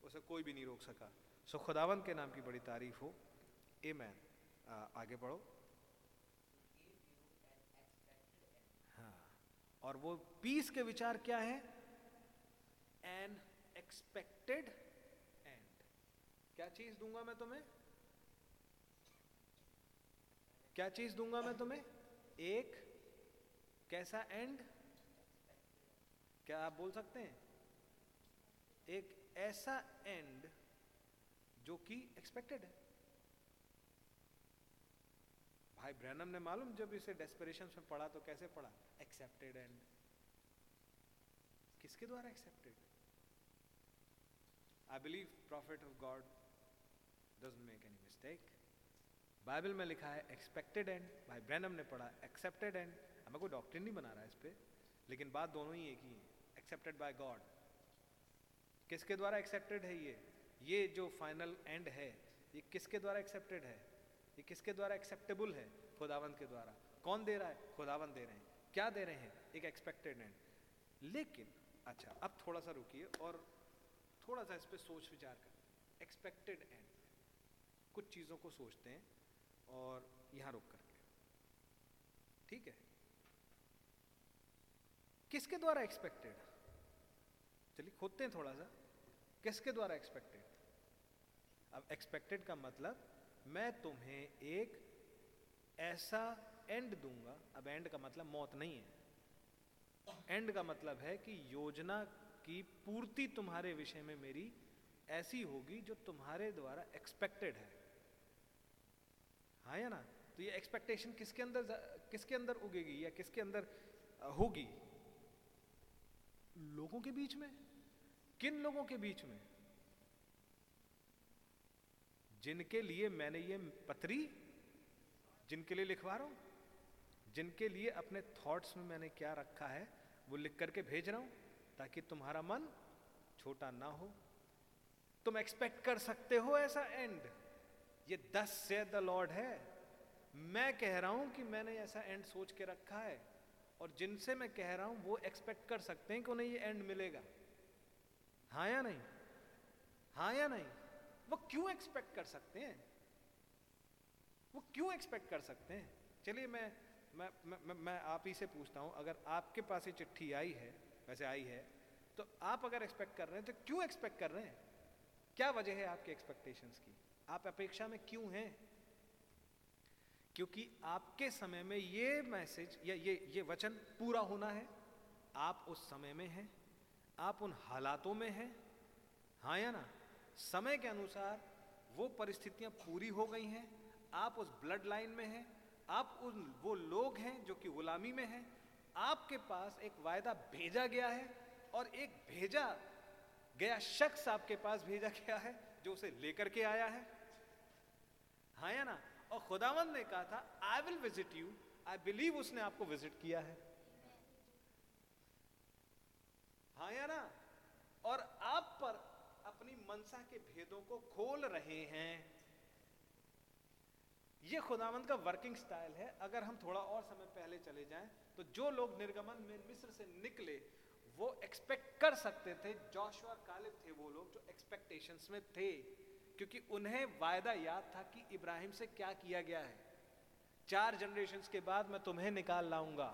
उसे कोई भी नहीं रोक सका। सो खुदावंद के नाम की बड़ी तारीफ हो। आमेन। आगे बढ़ो। हाँ, और वो पीस के विचार क्या है? An expected end. क्या चीज दूंगा मैं तुम्हें? क्या चीज दूंगा मैं तुम्हें? एक कैसा एंड? क्या आप बोल सकते हैं? एक ऐसा एंड जो कि एक्सपेक्टेड है। भाई ब्रहनम ने मालूम जब इसे डेस्परेशन में पढ़ा तो कैसे पढ़ा? Accepted end. किसके द्वारा accepted? I believe prophet of God doesn't make any mistake. Bible में लिखा है एक्सपेक्टेड एंड, भाई ब्रहनम ने पढ़ा एक्सेप्टेड एंड। हमें कोई डॉक्ट्रिन नहीं बना रहा है इस पर, लेकिन बात दोनों ही एक ही है, एक्सेप्टेड बाय गॉड। किसके द्वारा एक्सेप्टेड है ये? ये जो फाइनल एंड है ये किसके द्वारा एक्सेप्टेड है? ये किसके द्वारा एक्सेप्टेबल है? खुदावंद के द्वारा। कौन दे रहा है? खुदावंद दे रहे हैं। क्या दे रहे हैं? एक एक्सपेक्टेड एंड। लेकिन अच्छा, अब थोड़ा सा रुकिए और थोड़ा सा इस पर सोच विचार करें। एक्सपेक्टेड एंड, कुछ चीज़ों को सोचते हैं और यहाँ रुक करके, ठीक है, किसके द्वारा एक्सपेक्टेड? चलिए खोदते हैं थोड़ा सा, किसके द्वारा एक्सपेक्टेड। अब एक्सपेक्टेड का मतलब मैं तुम्हें एक ऐसा एंड दूंगा। अब एंड का मतलब मौत नहीं है, एंड का मतलब है कि योजना की पूर्ति तुम्हारे विषय में मेरी ऐसी होगी जो तुम्हारे द्वारा एक्सपेक्टेड है। हाँ या ना? तो ये एक्सपेक्टेशन किसके अंदर किसके अंदर उगेगी या किसके अंदर होगी? लोगों के बीच में। किन लोगों के बीच में? जिनके लिए मैंने ये पत्री, जिनके लिए लिखवा रहा हूं, जिनके लिए अपने थॉट्स में मैंने क्या रखा है वो लिख करके भेज रहा हूं ताकि तुम्हारा मन छोटा ना हो। तुम एक्सपेक्ट कर सकते हो ऐसा एंड। ये दस से द लॉर्ड है। मैं कह रहा हूं कि मैंने ऐसा एंड सोच के रखा है, और जिनसे मैं कह रहा हूं वो एक्सपेक्ट कर सकते हैं कि उन्हें ये एंड मिलेगा। हाँ या नहीं? हाँ या नहीं? वो क्यों एक्सपेक्ट कर सकते हैं? वो क्यों एक्सपेक्ट कर सकते हैं? चलिए मैं मैं मैं, मैं आप ही से पूछता हूं, अगर आपके पास ये चिट्ठी आई है, वैसे आई है, तो आप अगर एक्सपेक्ट कर रहे हैं तो क्यों एक्सपेक्ट कर रहे हैं? क्या वजह है आपके एक्सपेक्टेशंस की? आप अपेक्षा में क्यों हैं? क्योंकि आपके समय में ये मैसेज या ये ये वचन पूरा होना है। आप उस समय में हैं, आप उन हालातों में हैं। हाँ या ना? समय के अनुसार वो परिस्थितियां पूरी हो गई हैं। आप उस ब्लड लाइन में हैं, आप उन वो लोग हैं जो कि गुलामी में हैं। आपके पास एक वायदा भेजा गया है और एक भेजा गया शख्स आपके पास भेजा गया है जो उसे लेकर के आया है। हाँ या ना? और खुदावंद ने कहा था I will visit you. I believe उसने आपको विजिट किया है। हाँ या ना? और आप पर अपनी मनसा के भेदों को खोल रहे हैं। यह खुदावंद का वर्किंग स्टाइल है। अगर हम थोड़ा और समय पहले चले जाएं तो जो लोग निर्गमन में मिस्र से निकले वो एक्सपेक्ट कर सकते थे। जोशुआ और कालेब थे वो लोग जो एक्सपेक्टेशंस में थे, क्योंकि उन्हें वायदा याद था कि इब्राहिम से क्या किया गया है। चार जनरेशंस के बाद मैं तुम्हें निकाल लाऊंगा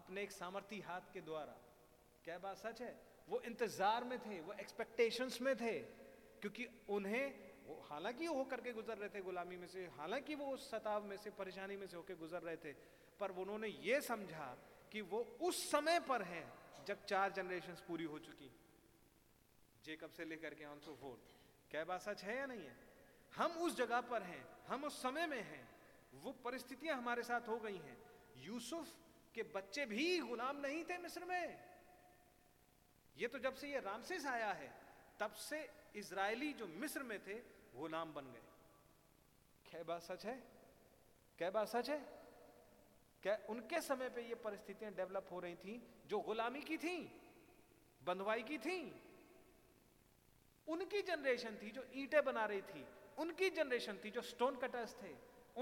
अपने एक सामर्थी हाथ के द्वारा। क्या बात सच है? वो इंतजार में थे, वो एक्सपेक्टेशंस में थे, क्योंकि उन्हें वो हालांकि वो होकर के गुजर रहे थे गुलामी में से, हालांकि वो उस सताव में से, परेशानी में से होकर गुजर रहे थे, पर उन्होंने ये समझा कि वो उस समय पर हैं जब चार जनरेशंस पूरी हो चुकी, जेकब से लेकर के ऑन सो फोर्थ। क्या बात सच है या नहीं है? हम उस जगह पर हैं, हम उस समय में हैं, वो परिस्थितियां हमारे साथ हो गई हैं। यूसुफ के बच्चे भी गुलाम नहीं थे मिस्र में। ये तो जब से ये रामसेस आया है तब से इजरायली जो मिस्र में थे गुलाम बन गए। क्या बात सच है? क्या बात सच है? क्या उनके समय पे ये परिस्थितियां डेवलप हो रही थी जो गुलामी की थी, बंधुआई की थी। उनकी जनरेशन थी जो ईंटें बना रही थी, उनकी जनरेशन थी जो स्टोन कटर्स थे,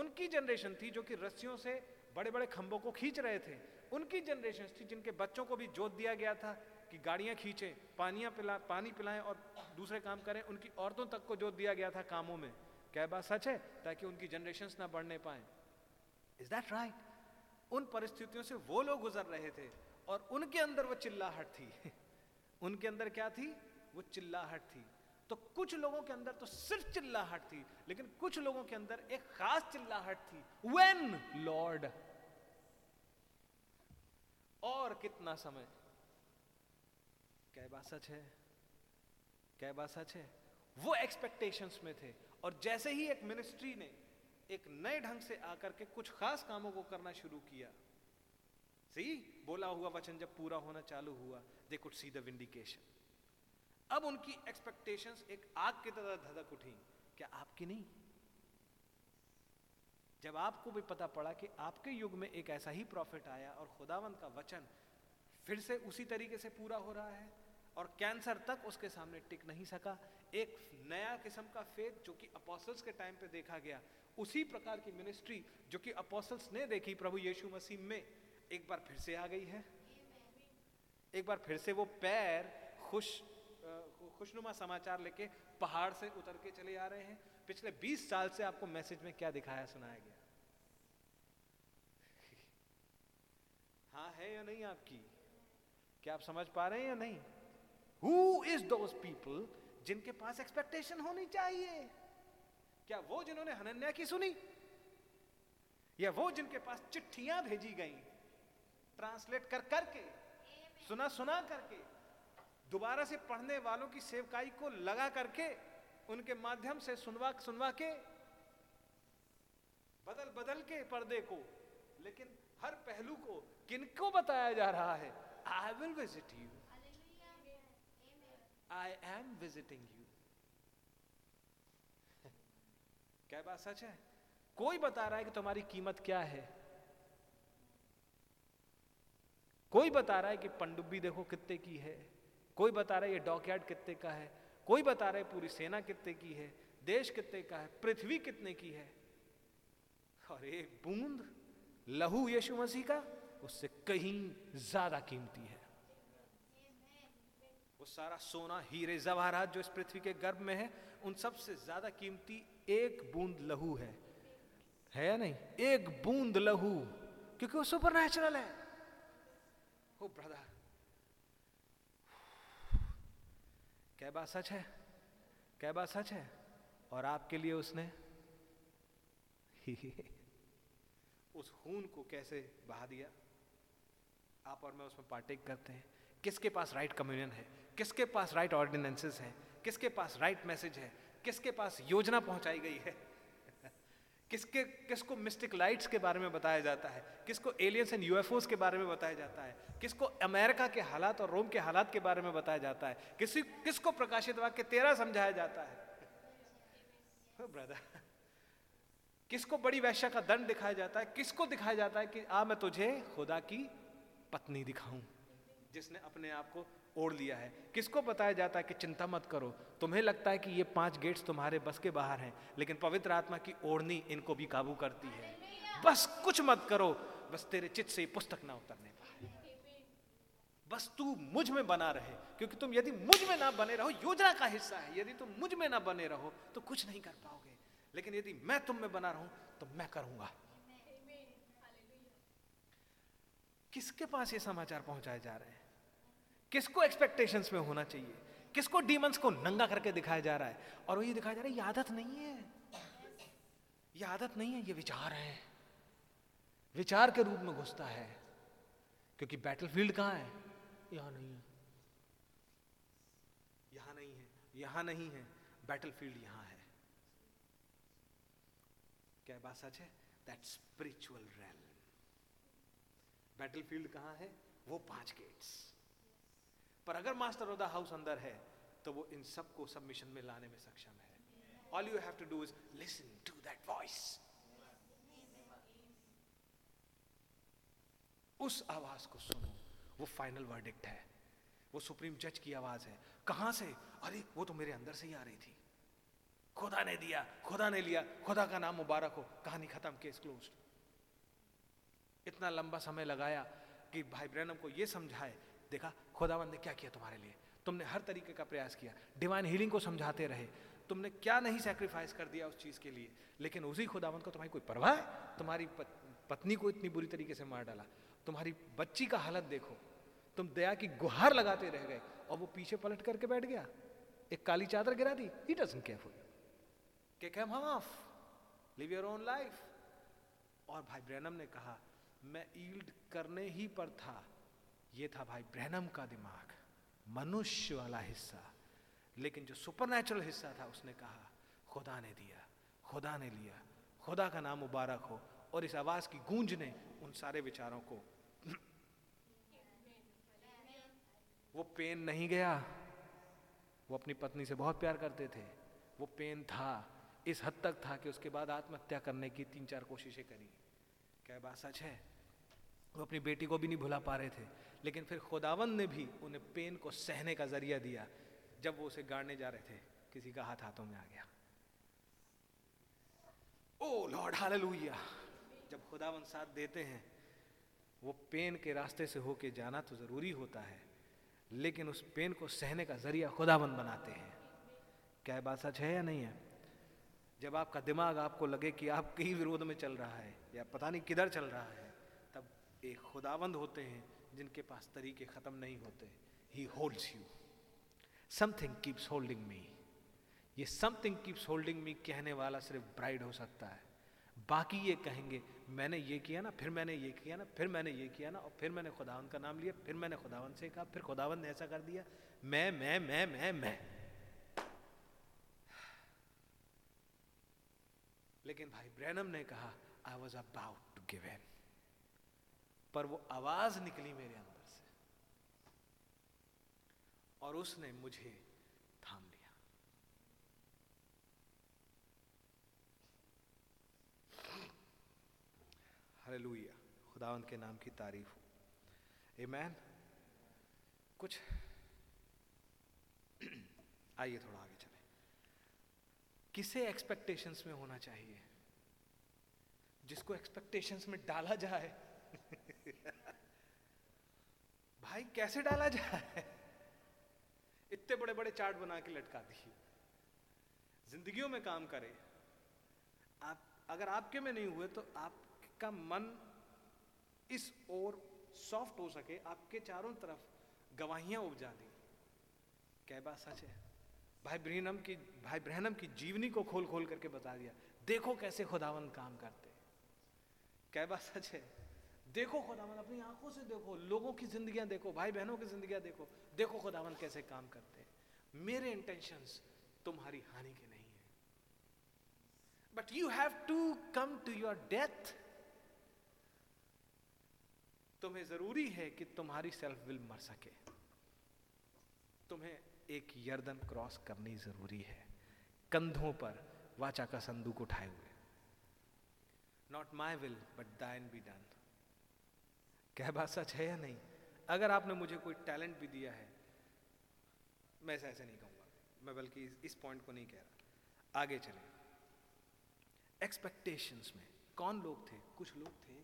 उनकी जनरेशन थी जो कि रस्सियों से बड़े बड़े खंभों को खींच रहे थे, उनकी जनरेशन थी जिनके बच्चों को भी जोत दिया गया था कि गाड़ियां खींचे, पानियां पिला पानी पिलाएं और दूसरे काम करें। उनकी औरतों तक को जोत दिया गया था कामों में। क्या बात सच है? ताकि उनकी जनरेशंस ना बढ़ने पाए। Is that right? उन परिस्थितियों से वो लोग गुजर रहे थे और उनके अंदर वो चिल्लाहट थी। उनके अंदर क्या थी? वो चिल्लाहट थी। तो कुछ लोगों के अंदर तो सिर्फ चिल्लाहट थी, लेकिन कुछ लोगों के अंदर एक खास चिल्लाहट थी, व्हेन लॉर्ड, और कितना समय, बात सच है, क्या बात सच है। वो एक्सपेक्टेशंस में थे, और जैसे ही एक मिनिस्ट्री ने एक नए ढंग से आकर के कुछ खास कामों को करना शुरू किया, सी बोला हुआ वचन जब पूरा होना चालू हुआ, they could see the vindication. अब उनकी एक्सपेक्टेशंस एक आग की तरह धधक उठी। क्या आपकी नहीं? जब आपको भी पता पड़ा कि आपके युग में एक ऐसा ही प्रॉफिट आया और खुदावंद का वचन फिर से उसी तरीके से पूरा हो रहा है, और कैंसर तक उसके सामने टिक नहीं सका, एक नया किस्म का फेथ जो कि अपोस्टल्स के टाइम पे देखा गया, उसी प्रकार की मिनिस्ट्री जो कि अपोस्टल्स ने देखी प्रभु यीशु मसीह में, एक बार फिर से आ गई है। एक बार फिर से वो पैर खुश खुशनुमा समाचार लेके पहाड़ से उतर के चले आ रहे हैं। पिछले बीस साल से आपको मैसेज में क्या दिखाया सुनाया गया? हाँ है या नहीं आपकी? क्या आप समझ पा रहे हैं या नहीं? Who is those people जिनके पास एक्सपेक्टेशन होनी चाहिए? क्या वो जिन्होंने हनन्या की सुनी, या वो जिनके पास चिट्ठियां भेजी गई ट्रांसलेट कर करके, सुना सुना करके, दोबारा से पढ़ने वालों की सेवकाई को लगा करके, उनके माध्यम से सुनवा सुनवा के, बदल बदल के पर्दे को, लेकिन हर पहलू को किनको बताया जा रहा है? I will visit you, I am visiting you. क्या बात सच है? कोई बता रहा है कि तुम्हारी कीमत क्या है, कोई बता रहा है कि पनडुब्बी देखो कितने की है, कोई बता रहा है ये डॉकयार्ड कितने का है, कोई बता रहा है पूरी सेना कितने की है, देश कितने का है, पृथ्वी कितने की है, और एक बूंद लहू यीशु मसीह का उससे कहीं ज्यादा कीमती है। वो सारा सोना, हीरे, जवाहरात जो इस पृथ्वी के गर्भ में है, उन सबसे ज्यादा कीमती एक बूंद लहू है, है या नहीं? एक बूंद लहू, क्योंकि वो सुपरनैचुरल है। ओ ब्रदर, क्या बात सच है, क्या बात सच है। और आपके लिए उसने उस खून को कैसे बहा दिया। आप और मैं उसमें पार्टेक करते हैं। किसके पास राइट कम्युनियन है, किसके पास राइट ऑर्डिनेंसेस हैं, किसके पास राइट मैसेज है, किसके पास योजना पहुंचाई गई है, किसके किसको मिस्टिक लाइट्स के बारे में बताया जाता है, किसको एलियंस एंड यूएफओस के बारे में बताया जाता है, किसको अमेरिका के हालात और रोम के हालात के बारे में बताया जाता है, किसी किसको प्रकाशितवाक्य तेरह समझाया जाता है ब्रदर, किसको बड़ी वैश्या का दंड दिखाया जाता है, किसको दिखाया जाता है कि आ मैं तुझे खुदा की पत्नी दिखाऊं जिसने अपने आप को ओढ़ लिया है, किसको बताया जाता है कि चिंता मत करो, तुम्हें लगता है कि ये पांच गेट्स तुम्हारे बस के बाहर हैं, लेकिन पवित्र आत्मा की ओढ़नी इनको भी काबू करती है, बस कुछ मत करो, बस तेरे चित्त से पुस्तक ना उतरने पाए, बस तू मुझ में बना रहे, क्योंकि तुम यदि मुझ में ना बने रहो, योजना का हिस्सा है, यदि तुम मुझ में ना बने रहो तो कुछ नहीं कर पाओगे, लेकिन यदि मैं तुम में बना रहूं तो मैं करूंगा। किसके पास ये समाचार पहुंचाए जा रहे हैं? किसको एक्सपेक्टेशंस में होना चाहिए? किसको डीमंस को नंगा करके दिखाया जा रहा है, और वो ये दिखाया जा रहा है ये आदत नहीं है, ये आदत नहीं है, ये विचार है, विचार के रूप में घुसता है, क्योंकि बैटलफील्ड कहां है? यहां नहीं है, यहां नहीं है, यहां नहीं है, बैटलफील्ड यहां है। क्या बात सच है? That spiritual realm. बैटलफील्ड कहां है? वो पांच गेट्स। पर अगर मास्टर ऑफ द हाउस अंदर है तो वो इन सबको सबमिशन में लाने में सक्षम है। All you have to do is listen to that voice. उस आवाज को सुनो, वो फाइनल वर्डिक्ट है, वो सुप्रीम जज की आवाज है। कहां से? अरे वो तो मेरे अंदर से ही आ रही थी। खुदा ने दिया, खुदा ने लिया, खुदा का नाम मुबारक हो, कहानी खत्म, केस क्लोज्ड। इतना लंबा समय लगाया कि भाई ब्रहनम को ये समझाए, देखा खुदावंद ने क्या किया तुम्हारे लिए, तुमने हर तरीके का प्रयास किया, डिवाइन हीलिंग को समझाते रहे, तुमने क्या नहीं सैक्रिफाइस कर दिया उस चीज के लिए, लेकिन उसी खुदावंद को तुम्हारी कोई परवाह? तुम्हारी पत्नी को इतनी बुरी तरीके से मार डाला, तुम्हारी बच्ची का हालत देखो, तुम दया की गुहार लगाते रह गए और वो पीछे पलट करके बैठ गया, एक काली चादर गिरा दी। He doesn't care for you, take him off, live your own life. और भाई ब्रैनम ने कहा मैं यील्ड करने ही पर था। ये था भाई ब्रहनम का दिमाग। मनुष्य वाला हिस्सा, लेकिन जो सुपरनेचुरल हिस्सा था उसने कहा खुदा ने दिया, खुदा ने लिया, खुदा का नाम मुबारक हो। और इस आवाज की गूंज ने उन सारे विचारों को, वो पेन नहीं गया, वो अपनी पत्नी से बहुत प्यार करते थे, वो पेन था इस हद तक था कि उसके बाद आत्महत्या करने की तीन चार कोशिशें करी। क्या बात सच है, वो अपनी बेटी को भी नहीं भुला पा रहे थे, लेकिन फिर खुदावंद ने भी उन्हें पेन को सहने का जरिया दिया। जब वो उसे गाड़ने जा रहे थे किसी का हाथ हाथों में आ गया। Oh Lord hallelujah. जब खुदावंद साथ देते हैं, वो पेन के रास्ते से होके जाना तो जरूरी होता है, लेकिन उस पेन को सहने का जरिया खुदावंद बनाते हैं। क्या बात सच है या नहीं है? जब आपका दिमाग आपको लगे कि आप कहीं विरोध में चल रहा है या पता नहीं किधर चल रहा है, तब एक खुदावंद होते हैं जिनके पास तरीके खत्म नहीं होते। He holds you, something keeps holding me. ये समथिंग कीप्स होल्डिंग मी कहने वाला सिर्फ ब्राइड हो सकता है। बाकी ये कहेंगे मैंने ये किया ना, फिर मैंने ये किया ना, फिर मैंने ये किया ना, और फिर मैंने खुदावंद का नाम लिया, फिर मैंने खुदावंद से कहा, फिर खुदावंद ने ऐसा कर दिया, मैं मैं मैं मैं मैं लेकिन भाई ब्रहनम ने कहा I was about to give in, पर वो आवाज निकली मेरे अंदर से और उसने मुझे थाम लिया। हालेलुया, खुदावंद के नाम की तारीफ हो। आमीन। कुछ आइए थोड़ा आगे चलें। किसे एक्सपेक्टेशंस में होना चाहिए? जिसको एक्सपेक्टेशंस में डाला जाए। भाई कैसे डाला जाए? इतने बड़े बड़े चार्ट बना के लटका दिए। जिंदगियों में काम करे आप, अगर आपके में नहीं हुए तो आपका मन इस ओर सॉफ्ट हो सके, आपके चारों तरफ गवाहियां उपजा दी। क्या बात सच है? भाई ब्रहनम की भाई ब्रहनम की जीवनी को खोल खोल करके बता दिया, देखो कैसे खुदावंद काम करते। क्या बात सच है? देखो खुदावंद, अपनी आंखों से देखो, लोगों की जिंदगियां देखो, भाई बहनों की जिंदगियां देखो, देखो खुदावंद कैसे काम करते हैं। मेरे इंटेंशंस तुम्हारी हानि के नहीं है, but you have to come to your death. तुम्हें जरूरी है कि तुम्हारी सेल्फ विल मर सके। तुम्हें एक यर्दन क्रॉस करनी जरूरी है, कंधों पर वाचा का संदूक उठाए हुए। Not my will but thine be done. क्या बात सच है या नहीं? अगर आपने मुझे कोई टैलेंट भी दिया है, मैं ऐसा ऐसे नहीं कहूँगा, मैं बल्कि इस पॉइंट को नहीं कह रहा। आगे चलें। एक्सपेक्टेशंस में कौन लोग थे? कुछ लोग थे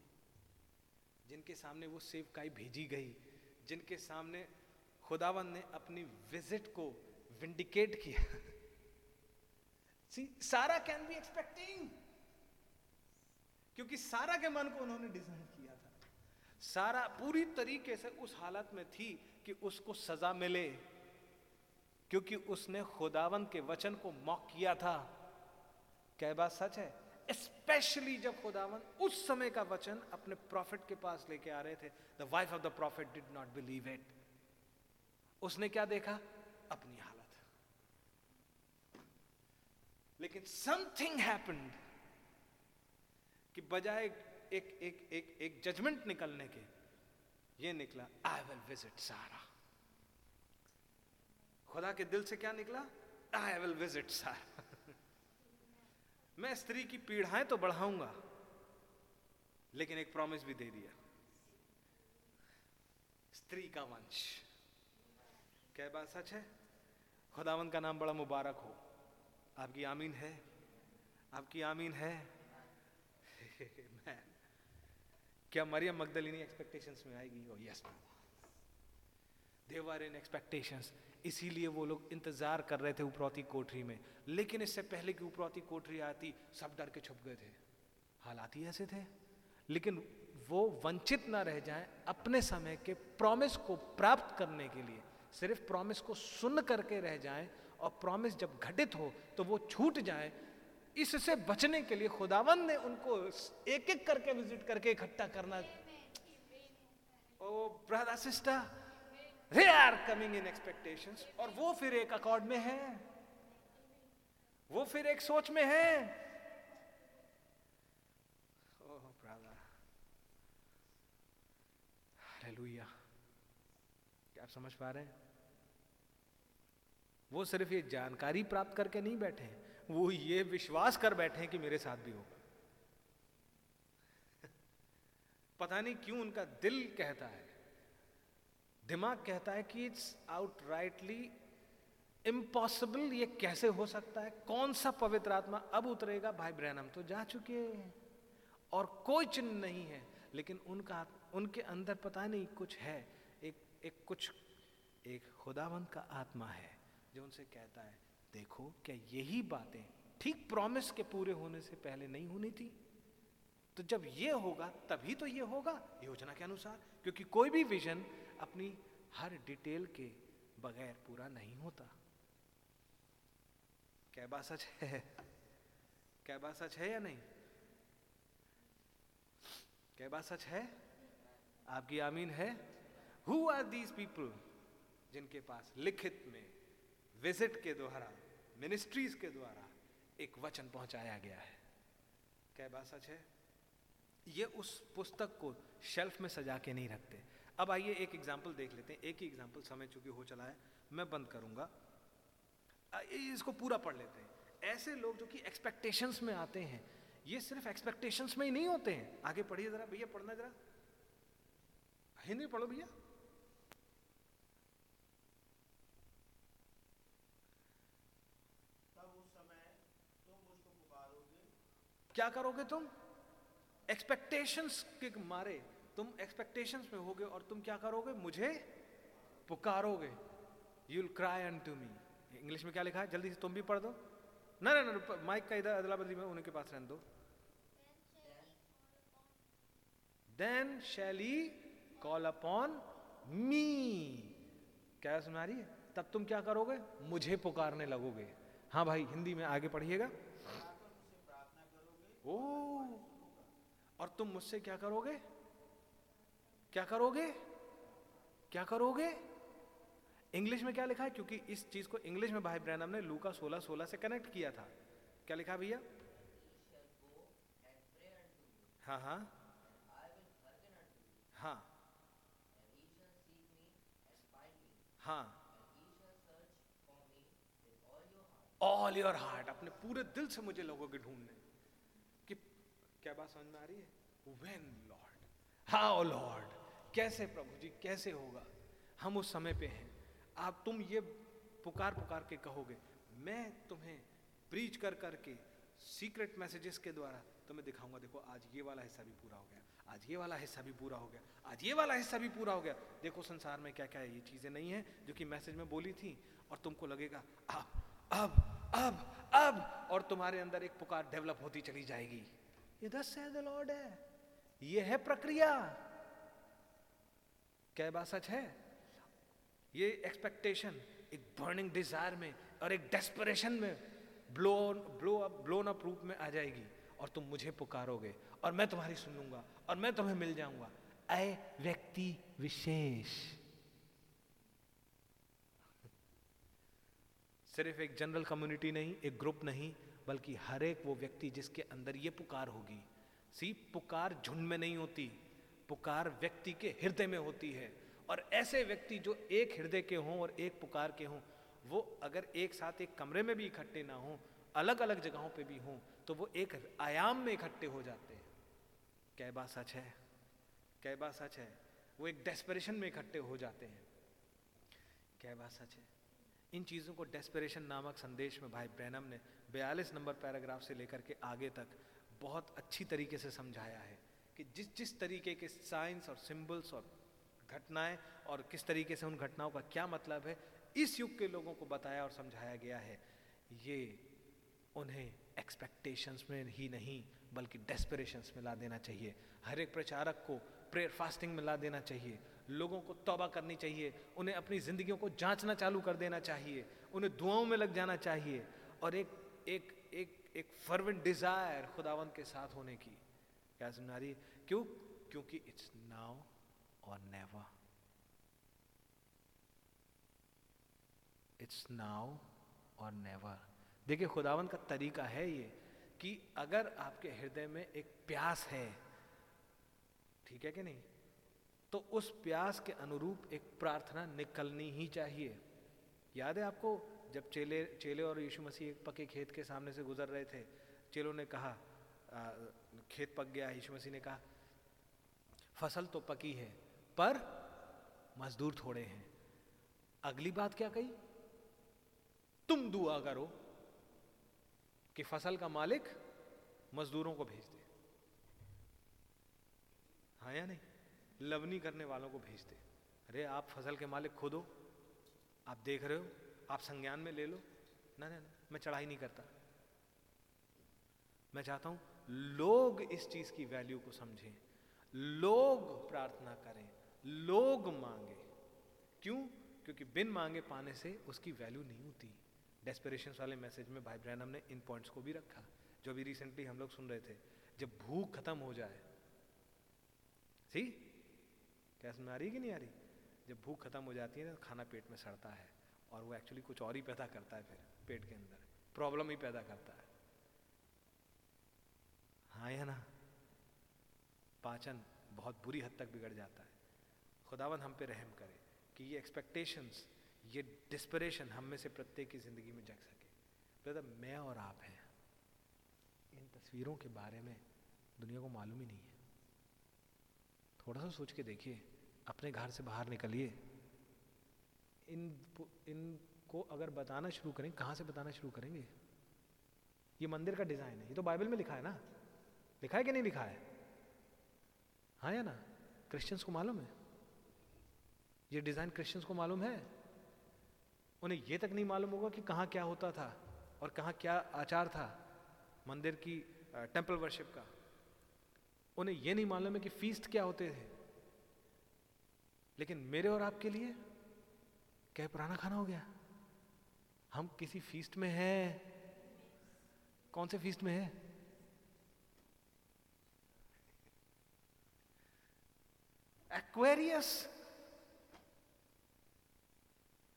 जिनके सामने वो सेवकाई भेजी गई, जिनके सामने खुदावंद ने अपनी विजिट को विंडिकेट किया। सी सारा कैन बी एक्सपेक्टिंग, क्योंकि सारा के मन को उन्होंने डिजाइन किया था। सारा पूरी तरीके से उस हालत में थी कि उसको सजा मिले, क्योंकि उसने खुदावंद के वचन को मॉक किया था। क्या बात सच है? स्पेशली जब खुदावंद उस समय का वचन अपने प्रॉफिट के पास लेके आ रहे थे। The wife of the prophet did not believe it. उसने क्या देखा? अपनी हालत। लेकिन समथिंग हैपेंड कि बजाय एक एक एक एक जजमेंट निकलने के, ये निकला आई विल विजिट सारा। खुदा के दिल से क्या निकला? आई विल विजिट सारा। मैं स्त्री की पीड़ाएं तो बढ़ाऊंगा, लेकिन एक प्रॉमिस भी दे दिया, स्त्री का वंश। क्या बात सच है? खुदावंद का नाम बड़ा मुबारक हो। आपकी आमीन है? आपकी आमीन है? मैं क्या मरियम मगदलीनी एक्सपेक्टेशंस में आएगी? Oh yes ma'am, they were in expectations. इसीलिए वो लोग इंतजार कर रहे थे उपरौती कोठरी में, लेकिन इससे पहले कि उपरौती कोठरी आती सब डर के छुप गए थे। हालात ही ऐसे थे, लेकिन वो वंचित ना रह जाएं अपने समय के प्रॉमिस को प्राप्त करने के लिए। सिर्फ प्रॉमिस को सुन करके रह जाएं और प्रॉमिस जब घटित हो तो वो छूट जाए। इससे बचने के लिए खुदावंद ने उनको एक एक करके विजिट करके इकट्ठा करना। Oh brother sister, They are coming in expectations. और वो फिर एक अकॉर्ड में है, वो फिर एक सोच में है. Oh brother, hallelujah. क्या आप समझ पा रहे हैं? वो सिर्फ ये जानकारी प्राप्त करके नहीं बैठे, वो ये विश्वास कर बैठे कि मेरे साथ भी होगा. पता नहीं क्यों उनका दिल कहता है, दिमाग कहता है कि इट्स आउटराइटली इम्पॉसिबल. ये कैसे हो सकता है? कौन सा पवित्र आत्मा अब उतरेगा? भाई ब्रहनम तो जा चुके हैं और कोई चिन्ह नहीं है, लेकिन उनका उनके अंदर पता नहीं कुछ है, एक एक कुछ एक खुदावंत का आत्मा है जो उनसे कहता है देखो क्या यही बातें ठीक प्रॉमिस के पूरे होने से पहले नहीं होनी थी? तो जब ये होगा तभी तो ये होगा योजना के अनुसार, क्योंकि कोई भी विजन अपनी हर डिटेल के बगैर पूरा नहीं होता. क्या बात सच है? क्या बात सच है या नहीं? क्या बात सच है? आपकी आमीन है? Who are these people जिनके पास लिखित में विजिट के द्वारा मिनिस्ट्रीज के द्वारा एक वचन पहुंचाया गया है? क्या बात सच है? ये उस पुस्तक को शेल्फ में सजा के नहीं रखते. अब आइए एक एग्जाम्पल देख लेते हैं. एक ही एग्जाम्पल, समय चूंकि हो चला है मैं बंद करूंगा, इसको पूरा पढ़ लेते हैं. ऐसे लोग जो कि एक्सपेक्टेशंस में आते हैं, ये सिर्फ एक्सपेक्टेशंस में ही नहीं होते हैं. आगे पढ़िए जरा भैया, पढ़ना जरा, हिंदी पढ़ो भैया. क्या करोगे तुम? एक्सपेक्टेशंस के मारे तुम एक्सपेक्टेशंस में होगे और तुम क्या करोगे? मुझे पुकारोगे. You will cry unto me. English में क्या लिखा है? जल्दी से तुम भी पढ़ दो. ना ना ना, माइक का इधर अदला बदली में उनके पास रहने दो. Then shall he call upon me. क्या सुना रही है? तब तुम क्या करोगे? मुझे पुकारने लगोगे. हाँ भाई, हिंदी में आगे पढ़िएगा. ओ, और तुम मुझसे क्या करोगे? क्या करोगे? क्या करोगे? इंग्लिश में क्या लिखा है? क्योंकि इस चीज को इंग्लिश में भाई ब्रैनम ने लूका सोलह सोलह से कनेक्ट किया था. क्या लिखा भैया? हाँ हाँ हाँ हाँ ऑल योर हार्ट. अपने पूरे दिल से मुझे लगोगे ढूंढने. क्या बात समझ में आ रही है? When Lord, how Lord, कैसे प्रभु जी, कैसे होगा? हम उस समय पे हैं. आप तुम ये पुकार पुकार के कहोगे. मैं तुम्हें प्रीच कर करके सीक्रेट मैसेजेस के द्वारा तुम्हें दिखाऊंगा, देखो आज ये वाला हिस्सा भी पूरा हो गया, आज ये वाला हिस्सा भी पूरा हो गया, आज ये वाला हिस्सा भी पूरा हो गया. देखो संसार में क्या क्या है, ये चीज़ें नहीं है जो कि मैसेज में बोली थी. और तुमको लगेगा अब अब अब अब और तुम्हारे अंदर एक पुकार डेवलप होती चली जाएगी. ये दस है द लॉर्ड है. ये है प्रक्रिया. क्या बात सच है? ये एक्सपेक्टेशन एक बर्निंग डिजायर में और एक डेस्परेशन में blown blow up blown up रूप में आ जाएगी. और तुम मुझे पुकारोगे और मैं तुम्हारी सुन लूंगा और मैं तुम्हें मिल जाऊंगा. अय व्यक्ति विशेष, सिर्फ एक जनरल कम्युनिटी नहीं, एक ग्रुप नहीं, बल्कि हर एक वो व्यक्ति जिसके अंदर ये पुकार होगी. सी पुकार झुंड में नहीं होती, पुकार व्यक्ति के हृदय में होती है. और ऐसे व्यक्ति जो एक हृदय के हों और एक पुकार के हों, वो अगर एक साथ एक कमरे में भी इकट्ठे ना हों, अलग अलग जगहों पे भी हों, तो वो एक आयाम में इकट्ठे हो जाते हैं. क्या बात सच है? क्या बात सच है? वो एक डेस्परेशन में इकट्ठे हो जाते हैं. क्या बात सच है? इन चीज़ों को डेस्परेशन नामक संदेश में भाई ब्रैनम ने बयालीस नंबर पैराग्राफ से लेकर के आगे तक बहुत अच्छी तरीके से समझाया है कि जिस जिस तरीके के साइंस और सिंबल्स और घटनाएं और किस तरीके से उन घटनाओं का क्या मतलब है, इस युग के लोगों को बताया और समझाया गया है. ये उन्हें एक्सपेक्टेशंस में ही नहीं बल्कि डेस्परेशंस में ला देना चाहिए. हर एक प्रचारक को प्रेयर फास्टिंग में ला देना चाहिए. लोगों को तौबा करनी चाहिए, उन्हें अपनी ज़िंदगियों को जांचना चालू कर देना चाहिए, उन्हें दुआओं में लग जाना चाहिए. और एक एक एक एक फर्वेंट डिज़ायर खुदावंद के साथ होने की. क्या समझ आ रही है? क्यों? क्योंकि it's now or never. It's now or never. देखिए खुदावन का तरीका है ये कि अगर आपके हृदय में एक प्यास है, ठीक है कि नहीं, तो उस प्यास के अनुरूप एक प्रार्थना निकलनी ही चाहिए। याद है आपको जब चेले चेले और यीशु मसीह एक पके खेत के सामने से गुजर रहे थे, चेलों ने कहा आ, खेत पक गया। यीशु मसीह ने कहा फसल तो पकी है पर मजदूर थोड़े हैं। अगली बात क्या कही, तुम दुआ करो कि फसल का मालिक मजदूरों को भेज दे। हाँ या नहीं, लवनी करने वालों को भेज दे। अरे आप फसल के मालिक खुद हो, आप देख रहे हो, आप संज्ञान में ले लो। ना ना, ना मैं चढ़ाई नहीं करता। मैं चाहता हूं लोग इस चीज की वैल्यू को समझें, लोग प्रार्थना करें, लोग मांगे। क्यों? क्योंकि बिन मांगे पाने से उसकी वैल्यू नहीं होती। डेस्परेशन वाले मैसेज में भाई ब्रहनम ने इन पॉइंट्स को भी रखा जो अभी रिसेंटली हम लोग सुन रहे थे। जब भूख खत्म हो जाए, सी क्या समझ आ रही कि नहीं आ रही, जब भूख खत्म हो जाती है ना, खाना पेट में सड़ता है और वो एक्चुअली कुछ और ही पैदा करता है, फिर पेट के अंदर प्रॉब्लम ही पैदा करता है। हाँ या ना, पाचन बहुत बुरी हद तक बिगड़ जाता है। खुदावन हम पे रहम करे कि ये एक्सपेक्टेशंस, ये डिस्परेशन हम में से प्रत्येक की ज़िंदगी में जग सके। ब्रदर मैं और आप हैं, इन तस्वीरों के बारे में दुनिया को मालूम ही नहीं है। थोड़ा सा सोच के देखिए, अपने घर से बाहर निकलिए। इन इनको अगर बताना शुरू करें, कहाँ से बताना शुरू करेंगे? ये मंदिर का डिज़ाइन है, ये तो बाइबल में लिखा है ना, लिखा है कि नहीं लिखा है? हाँ या ना, क्रिश्चियंस को मालूम है ये डिज़ाइन, क्रिश्चियंस को मालूम है। उन्हें ये तक नहीं मालूम होगा कि कहाँ क्या होता था और कहाँ क्या आचार था मंदिर की, टेम्पल वर्शिप का। उन्हें ये नहीं मालूम है कि फीस्ट क्या होते थे। लेकिन मेरे और आपके लिए क्या पुराना खाना हो गया? हम किसी फीस्ट में हैं। कौन से फीस्ट में हैं? अक्वेरियस।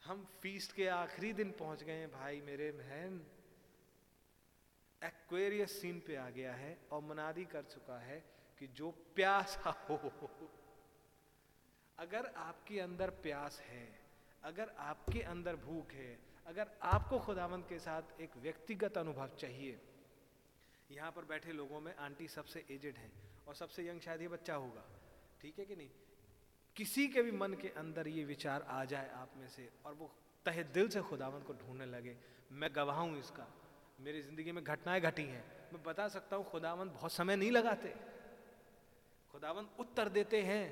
हम फीस्ट के आखिरी दिन पहुंच गए हैं भाई मेरे बहन। एक्वेरियस सीन पे आ गया है और मुनादी कर चुका है कि जो प्यासा हो, अगर आपके अंदर प्यास है, अगर आपके अंदर भूख है, अगर आपको खुदावंद के साथ एक व्यक्तिगत अनुभव चाहिए। यहाँ पर बैठे लोगों में आंटी सबसे एजेड है और सबसे यंग शायद ये बच्चा होगा, ठीक है कि नहीं। किसी के भी मन के अंदर ये विचार आ जाए आप में से और वो तहे दिल से खुदावंद को ढूंढने लगे। मैं गवाह हूँ इसका, मेरी ज़िंदगी में घटनाएं घटी हैं। मैं बता सकता हूँ खुदावंद बहुत समय नहीं लगाते, खुदावंद उत्तर देते हैं।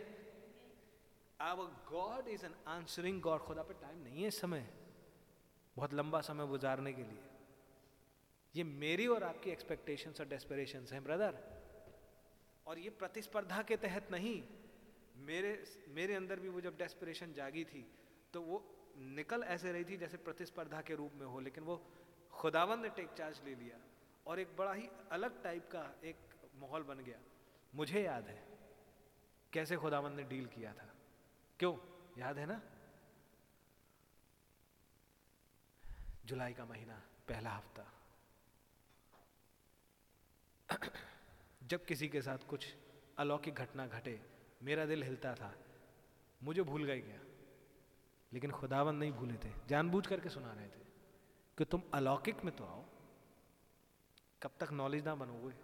Our God is an answering God. खुदा पे टाइम नहीं है इस समय बहुत लंबा समय गुजारने के लिए। ये मेरी और आपकी एक्सपेक्टेशंस और डेस्परेशंस हैं ब्रदर, और ये प्रतिस्पर्धा के तहत नहीं। मेरे मेरे अंदर भी वो जब डेस्परेशन जागी थी तो वो निकल ऐसे रही थी जैसे प्रतिस्पर्धा के रूप में हो, लेकिन वो खुदावन ने टेक चार्ज ले लिया और एक बड़ा ही अलग टाइप का एक माहौल बन गया। मुझे याद है कैसे खुदावन ने डील किया था। क्यों याद है ना? जुलाई का महीना पहला हफ्ता, जब किसी के साथ कुछ अलौकिक घटना घटे, मेरा दिल हिलता था। मुझे भूल गए क्या? लेकिन खुदावन नहीं भूले थे, जानबूझ करके सुना रहे थे कि तुम अलौकिक में तो आओ, कब तक नॉलेज ना बनोगे।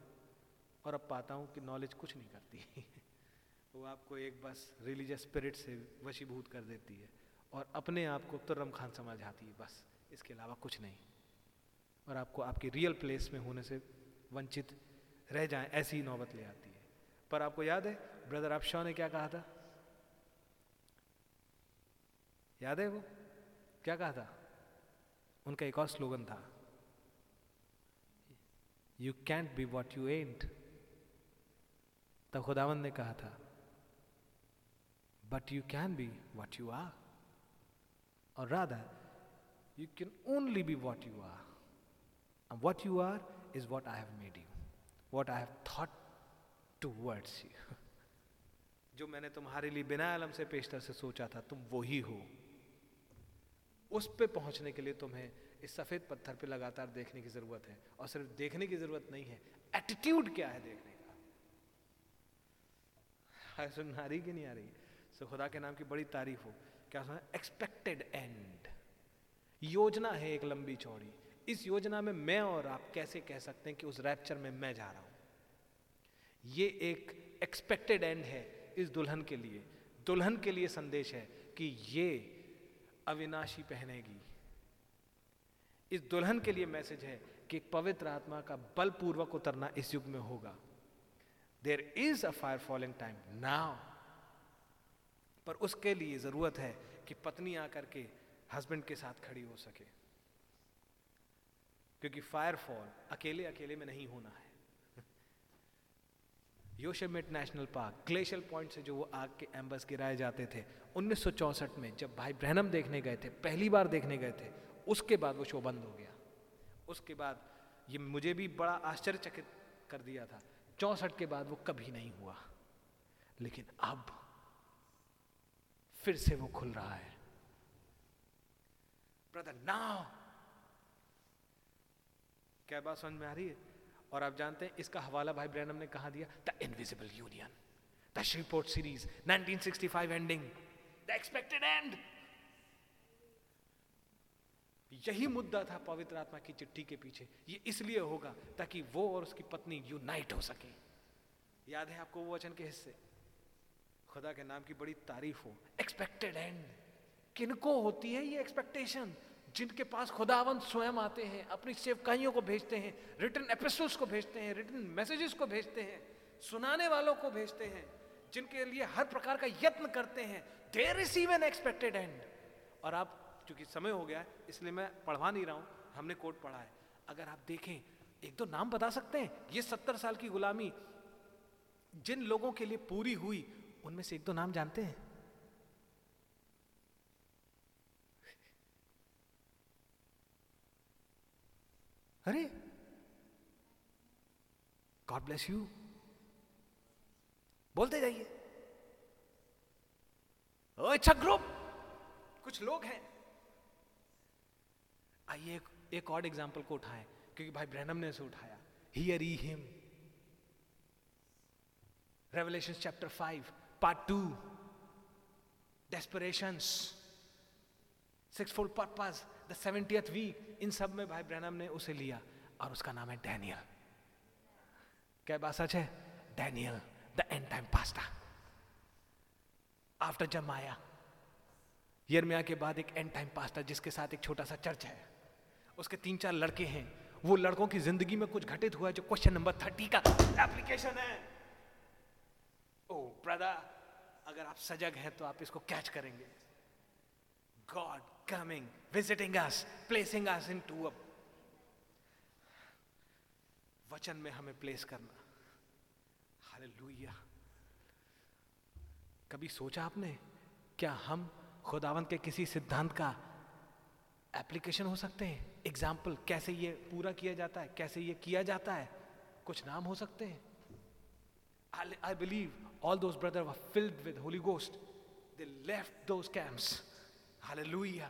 और अब पाता हूँ कि नॉलेज कुछ नहीं करती वो आपको एक बस रिलीजियस स्पिरिट से वशीभूत कर देती है और अपने आप को तुर्रम खान समझ आती है, बस इसके अलावा कुछ नहीं। और आपको आपकी रियल प्लेस में होने से वंचित रह जाए ऐसी नौबत ले आती है। पर आपको याद है ब्रदर आप शॉ ने क्या कहा था? याद है वो क्या कहा था? उनका एक और स्लोगन था, you can't be what you ain't. तब खुदावन ने कहा था, but you can be what you are, और rather you can only be what you are, and what you are is what I have made you, what I have thought towards you. जो मैंने तुम्हारे लिए बिना अलम से पेशतर से सोचा था तुम वही हो। उस पे पहुंचने के लिए तुम्हें इस सफ़ेद पत्थर पे लगातार देखने की ज़रूरत है। और सिर्फ देखने की ज़रूरत नहीं है, एटीट्यूड क्या है देखने का। हाँ, सुन आ रही कि नहीं आ रही? सो खुदा के नाम की बड़ी तारीफ हो। क्या सुना? एक्सपेक्टेड एंड, योजना है एक लंबी चौड़ी। इस योजना में मैं और आप कैसे कह सकते हैं कि उस रैप्चर में मैं जा रहा हूँ? ये एक एक्सपेक्टेड एंड है इस दुल्हन के लिए। दुल्हन के लिए संदेश है कि ये अविनाशी पहनेगी। इस दुल्हन के लिए मैसेज है कि पवित्र आत्मा का बलपूर्वक उतरना इस युग में होगा। There is a fire falling time now. पर उसके लिए जरूरत है कि पत्नी आकर के हस्बैंड के साथ खड़ी हो सके, क्योंकि फायर फॉल अकेले अकेले में नहीं होना है। Yosemite National Park, Glacier Point से जो वो आग के एम्बर्स गिराए जाते थे, उन्नीस सौ चौंसठ में जब भाई ब्रहनम देखने गए थे, पहली बार देखने गए थे, उसके बाद वो शो बंद हो गया। उसके बाद ये मुझे भी बड़ा आश्चर्यचकित कर दिया था। चौंसठ के बाद वो कभी नहीं हुआ, लेकिन अब फिर से वो खुल रहा है। ब्रदर नाउ, क्या बात समझ में आ रही है? और आप जानते हैं इसका हवाला भाई ब्रहनम ने कहाँ दिया? The invisible union, the Shreveport series, nineteen sixty five ending, the expected end. यही मुद्दा था पवित्र आत्मा की चिट्ठी के पीछे। ये इसलिए होगा ताकि वो और उसकी पत्नी यूनाइट हो सके। याद है आपको वो वचन के हिस्से? खुदा के नाम की बड़ी तारीफ हो। एक्सपेक्टेड एंड किनको होती है ये एक्सपेक्टेशन? जिनके पास खुदावंद स्वयं आते हैं, अपनी सेवकाइयों को भेजते हैं, रिटन एपिसोड्स को भेजते हैं, रिटन मैसेजेस को भेजते हैं, सुनाने वालों को भेजते हैं, जिनके लिए हर प्रकार का यत्न करते हैं। They receive an expected end. और आप, चूंकि समय हो गया है इसलिए मैं पढ़वा नहीं रहा हूँ, हमने कोट पढ़ा है। अगर आप देखें एक दो नाम बता सकते हैं, ये सत्तर साल की गुलामी जिन लोगों के लिए पूरी हुई, उनमें से एक दो नाम जानते हैं? अरे गॉड ब्लेस यू, बोलते जाइए। ओ अच्छा ग्रुप, कुछ लोग हैं। आइए एक, एक और एग्जाम्पल को उठाएं, क्योंकि भाई ब्रहनम ने इसे उठाया। Hear ye him, revelation chapter five part two, desperations, sixfold purpose, the seventieth week, इन सब में भाई ब्रहनम ने उसे लिया और उसका नाम है डेनियल। क्या बात सच है? Daniel the end time pastor after जमाया। यिर्मयाह के बाद एक एंड टाइम पास्टर जिसके साथ एक छोटा सा चर्च है, उसके तीन चार लड़के हैं। वो लड़कों की जिंदगी में कुछ घटित हुआ जो क्वेश्चन नंबर थर्टी का एप्लीकेशन है। ओ ब्रदर, अगर आप सजग हैं तो आप इसको कैच करेंगे। God coming, visiting us, placing us into a वचन में हमें प्लेस करना। हालेलुया। कभी सोचा आपने क्या हम खुदावंत के किसी सिद्धांत का एप्लीकेशन हो सकते हैं? एग्जाम्पल, कैसे ये पूरा किया जाता है, कैसे ये किया जाता है, कुछ नाम हो सकते हैं। I believe all those brother were filled with Holy Ghost, they left those camps. Hallelujah.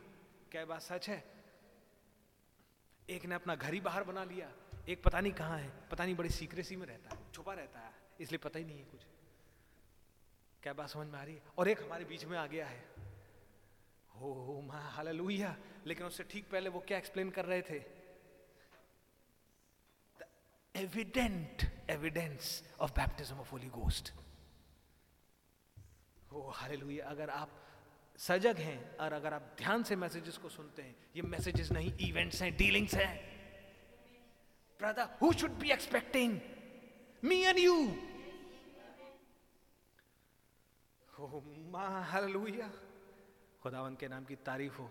क्या बात सच है? एक ने अपना घर ही बाहर बना लिया, एक पता नहीं कहाँ है, पता नहीं, बड़ी सीक्रेसी में रहता है, छुपा रहता है, इसलिए पता ही नहीं है कुछ। क्या बात समझ में आ रही है? और एक हमारे बीच में आ गया है। हो माँ, हालेलुया। लेकिन उससे ठीक पहले वो क्या एक्सप्लेन कर रहे थे? The evident evidence of baptism of Holy Ghost. हो हालेलुया। अगर आप सजग हैं और अगर आप ध्यान से मैसेजेस को सुनते हैं, ये मैसेजेस नहीं, इवेंट्स हैं, डीलिंग्स हैं। Brother, who should be expecting? Me and you. Oh man, hallelujah. खुदावंद के नाम की तारीफ हो।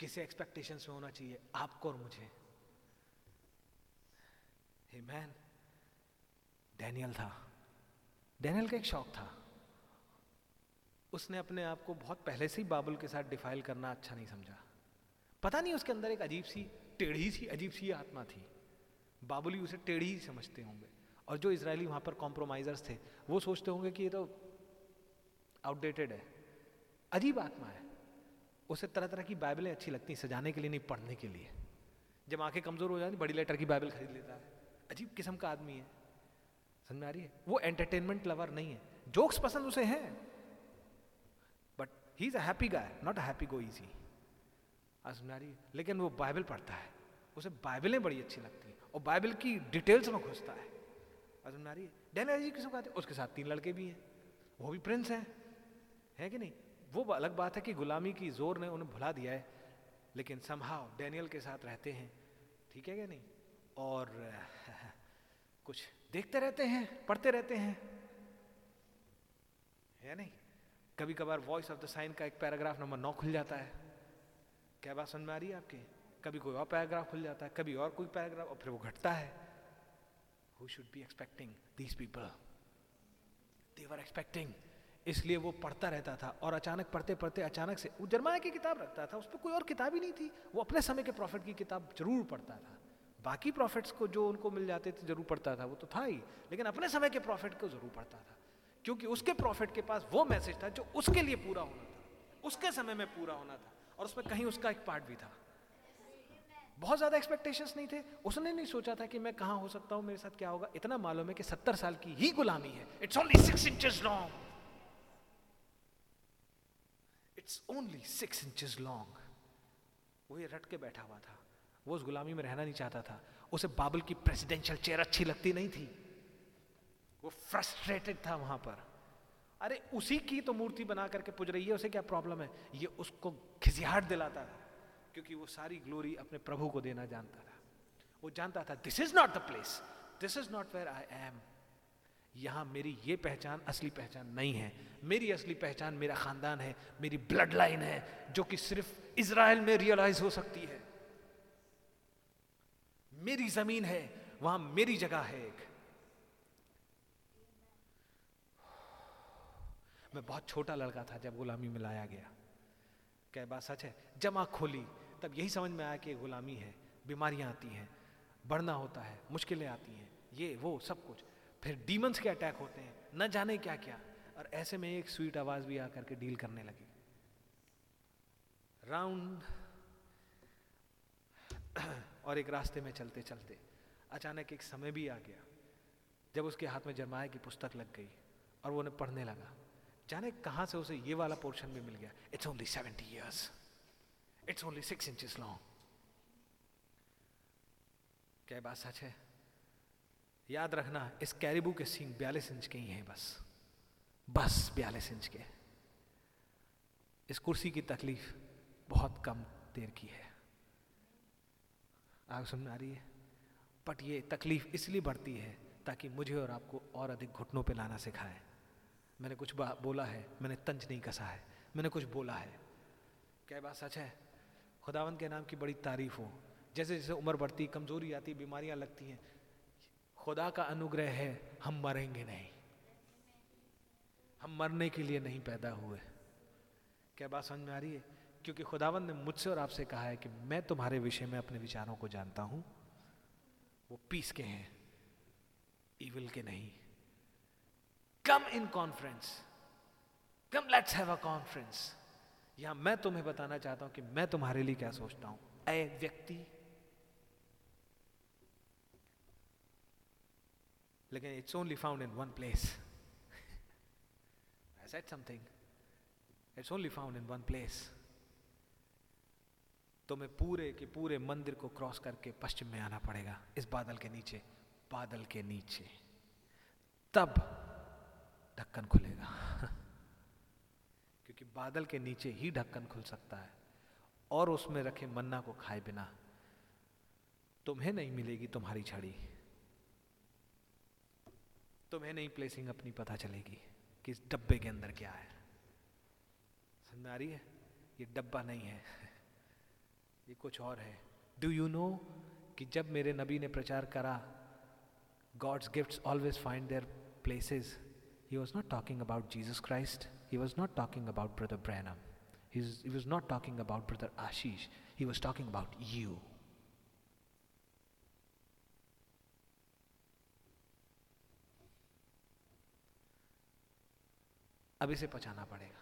किसे एक्सपेक्टेशंस में होना चाहिए? आपको और मुझे। आमेन। डेनियल था, डेनियल का एक शौक था। उसने अपने आप को बहुत पहले से ही बाबुल के साथ डिफाइल करना अच्छा नहीं समझा। पता नहीं उसके अंदर एक अजीब सी टेढ़ी सी अजीब सी आत्मा थी। बाबुल ही उसे टेढ़ी समझते होंगे, और जो इसराइली वहाँ पर कॉम्प्रोमाइजर्स थे वो सोचते होंगे कि ये तो आउटडेटेड है, अजीब आत्मा है। उसे तरह तरह की बाइबलें अच्छी लगती हैं सजाने के लिए, नहीं पढ़ने के लिए। जब आंखें कमज़ोर हो जाती बड़ी लेटर की बाइबल खरीद लेता है। अजीब किस्म का आदमी है, समझ में आ रही है? वो एंटरटेनमेंट लवर नहीं है। जोक्स पसंद उसे हैं, but he is a happy guy, not a happy go easy, समझ आ रही है? लेकिन वो बाइबल पढ़ता है, उसे बाइबलें बड़ी अच्छी लगती हैं और बाइबल की डिटेल्स में घुसता है, समझ आ रही है? डेनर्जी किसको कहते हैं? उसके साथ तीन लड़के भी हैं, वो भी प्रिंस हैं, है कि नहीं? वो अलग बात है कि गुलामी की जोर ने उन्हें भुला दिया है, लेकिन समहाव डेनियल के साथ रहते हैं, ठीक है क्या नहीं? और कुछ देखते रहते हैं, पढ़ते रहते हैं, है नहीं? कभी कभार वॉइस ऑफ द साइन का एक पैराग्राफ नंबर नौ खुल जाता है, क्या बात समझ में आ रही है आपके? कभी कोई और पैराग्राफ खुल जाता है, कभी और कोई पैराग्राफ, और फिर वो घटता है। Who should be expecting these people, they were expecting. इसलिए वो पढ़ता रहता था और अचानक पढ़ते पढ़ते अचानक से वो यिर्मयाह की किताब रखता था, उस पर कोई और किताब ही नहीं थी। वो अपने समय के प्रॉफिट की किताब जरूर पढ़ता था, बाकी प्रॉफिट्स को जो उनको मिल जाते थे जरूर पढ़ता था, वो तो था ही, लेकिन अपने समय के प्रॉफिट को जरूर पढ़ता था, क्योंकि उसके प्रॉफिट के पास वो मैसेज था जो उसके लिए पूरा होना था, उसके समय में पूरा होना था, और उसमें कहीं उसका एक पार्ट भी था। बहुत ज़्यादा एक्सपेक्टेशंस नहीं थे, उसने नहीं सोचा था कि मैं कहाँ हो सकता हूँ, मेरे साथ क्या होगा। इतना मालूम है कि सत्तर साल की ही गुलामी है। It's only six inches long, it's only six inches long. वो ये रट के बैठा हुआ था, वो उस गुलामी में रहना नहीं चाहता था। उसे बाबल की प्रेसिडेंशियल चेयर अच्छी लगती नहीं थी, वो फ्रस्ट्रेटेड था वहाँ पर। अरे उसी की तो मूर्ति बना करके पूज रही है, उसे क्या प्रॉब्लम है? ये उसको खिसियाहट दिलाता था, क्योंकि वो सारी ग्लोरी अपने प्रभु को देना जानता था। वो जानता था this is not the place, this is not where I am. यहाँ मेरी ये पहचान असली पहचान नहीं है। मेरी असली पहचान मेरा ख़ानदान है, मेरी ब्लड लाइन है, जो कि सिर्फ इसराइल में रियलाइज हो सकती है। मेरी ज़मीन है, वहाँ मेरी जगह है। एक मैं बहुत छोटा लड़का था जब गुलामी में लाया गया, क्या बात सच है? जब आँख खोली तब यही समझ में आया कि गुलामी है, बीमारियाँ आती हैं, बढ़ना होता है, मुश्किलें आती हैं, ये वो सब कुछ, फिर डीमंस के अटैक होते हैं, न जाने क्या क्या। और ऐसे में एक स्वीट आवाज भी आकर के डील करने लगी। राउंड और एक रास्ते में चलते चलते अचानक एक समय भी आ गया जब उसके हाथ में यिर्मयाह की पुस्तक लग गई और वो उन्हें पढ़ने लगा। जाने कहाँ से उसे ये वाला पोर्शन भी मिल गया। It's only seventy years, it's only six inches long. क्या बात सच है? याद रखना, इस कैरेबू के सींग बयालीस इंच के ही हैं, बस बस बयालीस इंच के। इस कुर्सी की तकलीफ बहुत कम देर की है, आप समझ आ रही है? बट ये तकलीफ इसलिए बढ़ती है ताकि मुझे और आपको और अधिक घुटनों पे लाना सिखाए। मैंने कुछ बोला है, मैंने तंज नहीं कसा है, मैंने कुछ बोला है। क्या बात सच है? खुदावंद के नाम की बड़ी तारीफ हो। जैसे जैसे उम्र बढ़ती, कमज़ोरी आती, बीमारियाँ लगती हैं, खुदा का अनुग्रह है हम मरेंगे नहीं, हम मरने के लिए नहीं पैदा हुए। क्या बात समझ में आ रही है? क्योंकि खुदावंद ने मुझसे और आपसे कहा है कि मैं तुम्हारे विषय में अपने विचारों को जानता हूँ, वो पीस के हैं, इविल के नहीं। Come in conference, come let's have a conference. यहाँ मैं तुम्हें बताना चाहता हूँ कि मैं तुम्हारे लिए क्या सोचता हूँ। ऐ व्यक्ति, लेकिन it's only found in one place. I said something, it's only found in one place. तुम्हें पूरे के पूरे मंदिर को क्रॉस करके पश्चिम में आना पड़ेगा, इस बादल के नीचे, बादल के नीचे, तब ढक्कन खुलेगा। क्योंकि बादल के नीचे ही ढक्कन खुल सकता है। और उसमें रखे मन्ना को खाए बिना तुम्हें नहीं मिलेगी तुम्हारी छड़ी, तुम्हें नहीं प्लेसिंग अपनी पता चलेगी कि इस डब्बे के अंदर क्या है। समझ आ रही है? ये डब्बा नहीं है, ये कुछ और है। डू यू नो कि जब मेरे नबी ने प्रचार करा God's gifts always find their places, he was not talking about Jesus Christ, he was not talking about brother Branham, he was not talking about brother Ashish, he was talking about you. अब इसे पहचाना पड़ेगा।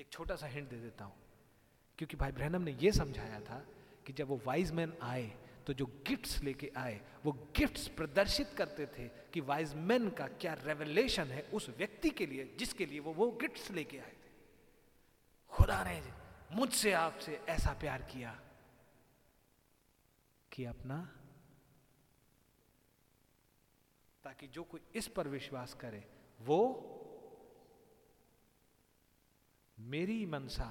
एक छोटा सा hint दे देता हूँ, क्योंकि भाई ब्रहनम ने ये समझाया था कि जब वो वाइज मैन आए तो जो गिफ्ट्स लेके आए वो गिफ्ट्स प्रदर्शित करते थे कि वाइज मैन का क्या रेवलेशन है उस व्यक्ति के लिए जिसके लिए वो वो गिफ्ट्स लेके आए थे। खुदा ने मुझसे आपसे ऐसा प्यार किया कि अपना, ताकि जो कोई इस पर विश्वास करे वो मेरी मनसा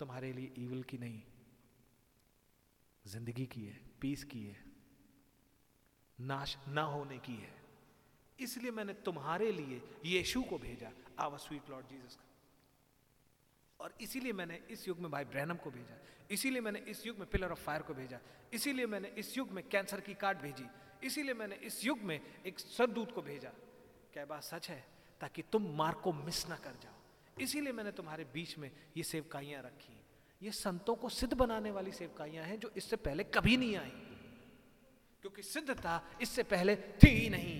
तुम्हारे लिए ईविल की नहीं, जिंदगी की है, पीस की है, नाश ना होने की है, इसलिए मैंने तुम्हारे लिए यीशु को भेजा, आवर स्वीट लॉर्ड जीसस। और इसीलिए मैंने इस युग में भाई ब्रहनम को भेजा, इसीलिए मैंने इस युग में पिलर ऑफ फायर को भेजा, इसीलिए मैंने इस युग में कैंसर की कार्ड भेजी, इसीलिए मैंने इस युग में एक सदूत को भेजा। क्या बात सच है? ताकि तुम मार्ग को मिस ना कर जाओ। इसीलिए मैंने तुम्हारे बीच में ये सेवकाइयाँ रखी। ये संतों को सिद्ध बनाने वाली सेवकाइयां हैं जो इससे पहले कभी नहीं आई, क्योंकि सिद्धता इससे पहले थी ही नहीं।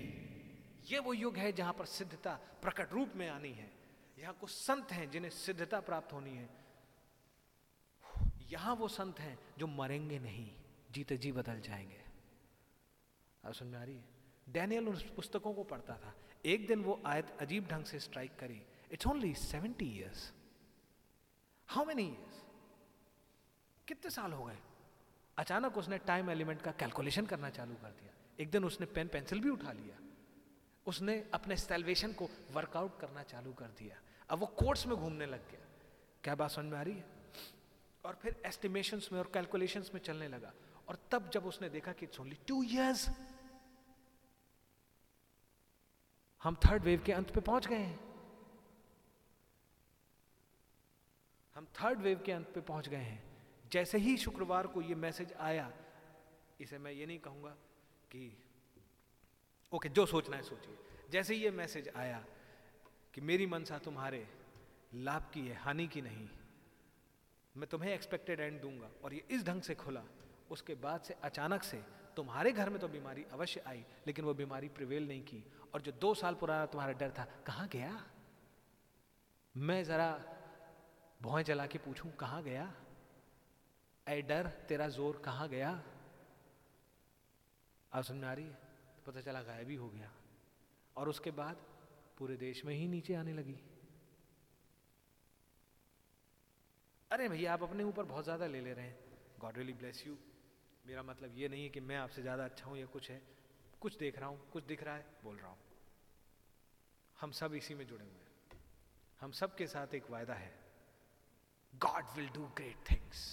ये वो युग है जहां पर सिद्धता प्रकट रूप में आनी है। यहां कुछ संत हैं जिन्हें सिद्धता प्राप्त होनी है। यहां वो संत हैं जो मरेंगे नहीं, जीते जी बदल जाएंगे। अब समझ आ रही है? दानिय्येल उन पुस्तकों को पढ़ता था। एक दिन वो आयत अजीब ढंग से स्ट्राइक करी। It's only seventy years. How many years? कितने साल हो गए? अचानक उसने टाइम एलिमेंट का कैलकुलेशन करना चालू कर दिया। एक दिन उसने पेन पेंसिल भी उठा लिया। उसने अपने सेल्वेशन को वर्कआउट करना चालू कर दिया। अब वो कोर्ट्स में घूमने लग गया। क्या बात समझ में आ रही है? और फिर एस्टिमेशंस में और कैलकुलेशंस में चलने लगा। और तब जब उसने देखा कि इट्स ओनली टू ईयर्स, हम थर्ड वेव के अंत पे पहुंच गए हैं। हम थर्ड वेव के अंत पे पहुंच गए हैं। जैसे ही शुक्रवार को ये मैसेज आया, इसे मैं ये नहीं कहूँगा कि ओके जो सोचना है सोचिए। जैसे ही ये मैसेज आया कि मेरी मनसा तुम्हारे लाभ की है, हानि की नहीं, मैं तुम्हें एक्सपेक्टेड एंड दूंगा, और ये इस ढंग से खुला, उसके बाद से अचानक से तुम्हारे घर में तो बीमारी अवश्य आई, लेकिन वो बीमारी प्रिवेल नहीं की। और जो दो साल पुराना तुम्हारा डर था कहाँ गया? मैं ज़रा भौहें जला के पूछूँ, कहाँ गया ऐ डर? तेरा जोर कहाँ गया? आप समझ आ रही है? पता चला गायब ही हो गया। और उसके बाद पूरे देश में ही नीचे आने लगी। अरे भैया, आप अपने ऊपर बहुत ज़्यादा ले ले रहे हैं। God really bless you. मेरा मतलब ये नहीं है कि मैं आपसे ज़्यादा अच्छा हूँ या कुछ है। कुछ देख रहा हूँ, कुछ दिख रहा है, बोल रहा हूँ। हम सब इसी में जुड़े हुए हैं। हम सब के साथ एक वायदा है, God will do great things.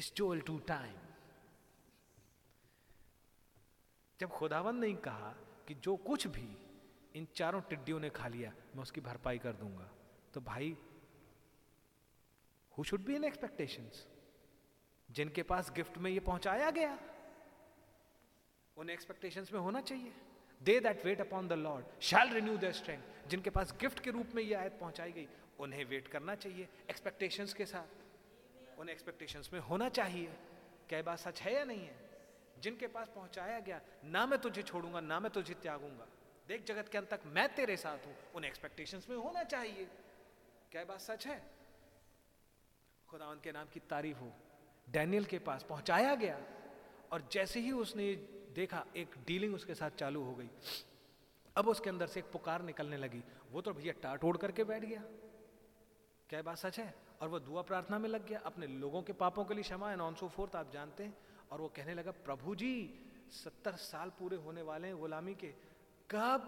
It's told two time. जब खुदावंद ने कहा कि जो कुछ भी इन चारों टिड्डियों ने खा लिया मैं उसकी भरपाई कर दूंगा, तो भाई who should be in expectations? जिनके पास गिफ्ट में ये पहुंचाया गया उन्हें एक्सपेक्टेशंस में होना चाहिए। They that wait upon the Lord shall renew their strength. जिनके पास गिफ्ट के रूप में ये आयत पहुंचाई गई उन्हें वेट करना चाहिए एक्सपेक्टेशंस के साथ, उन एक्सपेक्टेशंस में होना चाहिए। क्या बात सच है या नहीं है? जिनके पास पहुंचाया गया, ना मैं तुझे छोड़ूंगा ना मैं तुझे त्यागूंगा, देख जगत के अंत तक मैं तेरे साथ हूं, उन एक्सपेक्टेशंस में होना चाहिए। क्या बात सच है? खुदावंद के नाम की तारीफ हो। दानिय्येल के पास पहुंचाया गया, और जैसे ही उसने देखा एक डीलिंग उसके साथ चालू हो गई। अब उसके अंदर से एक पुकार निकलने लगी। वो तो भैया टाटोड़ करके बैठ गया। क्या बात सच है? और वो दुआ प्रार्थना में लग गया, अपने लोगों के पापों के लिए क्षमा एंड ऑन सो फोर्थ, आप जानते हैं। और वो कहने लगा, प्रभु जी सत्तर साल पूरे होने वाले हैं गुलामी के, कब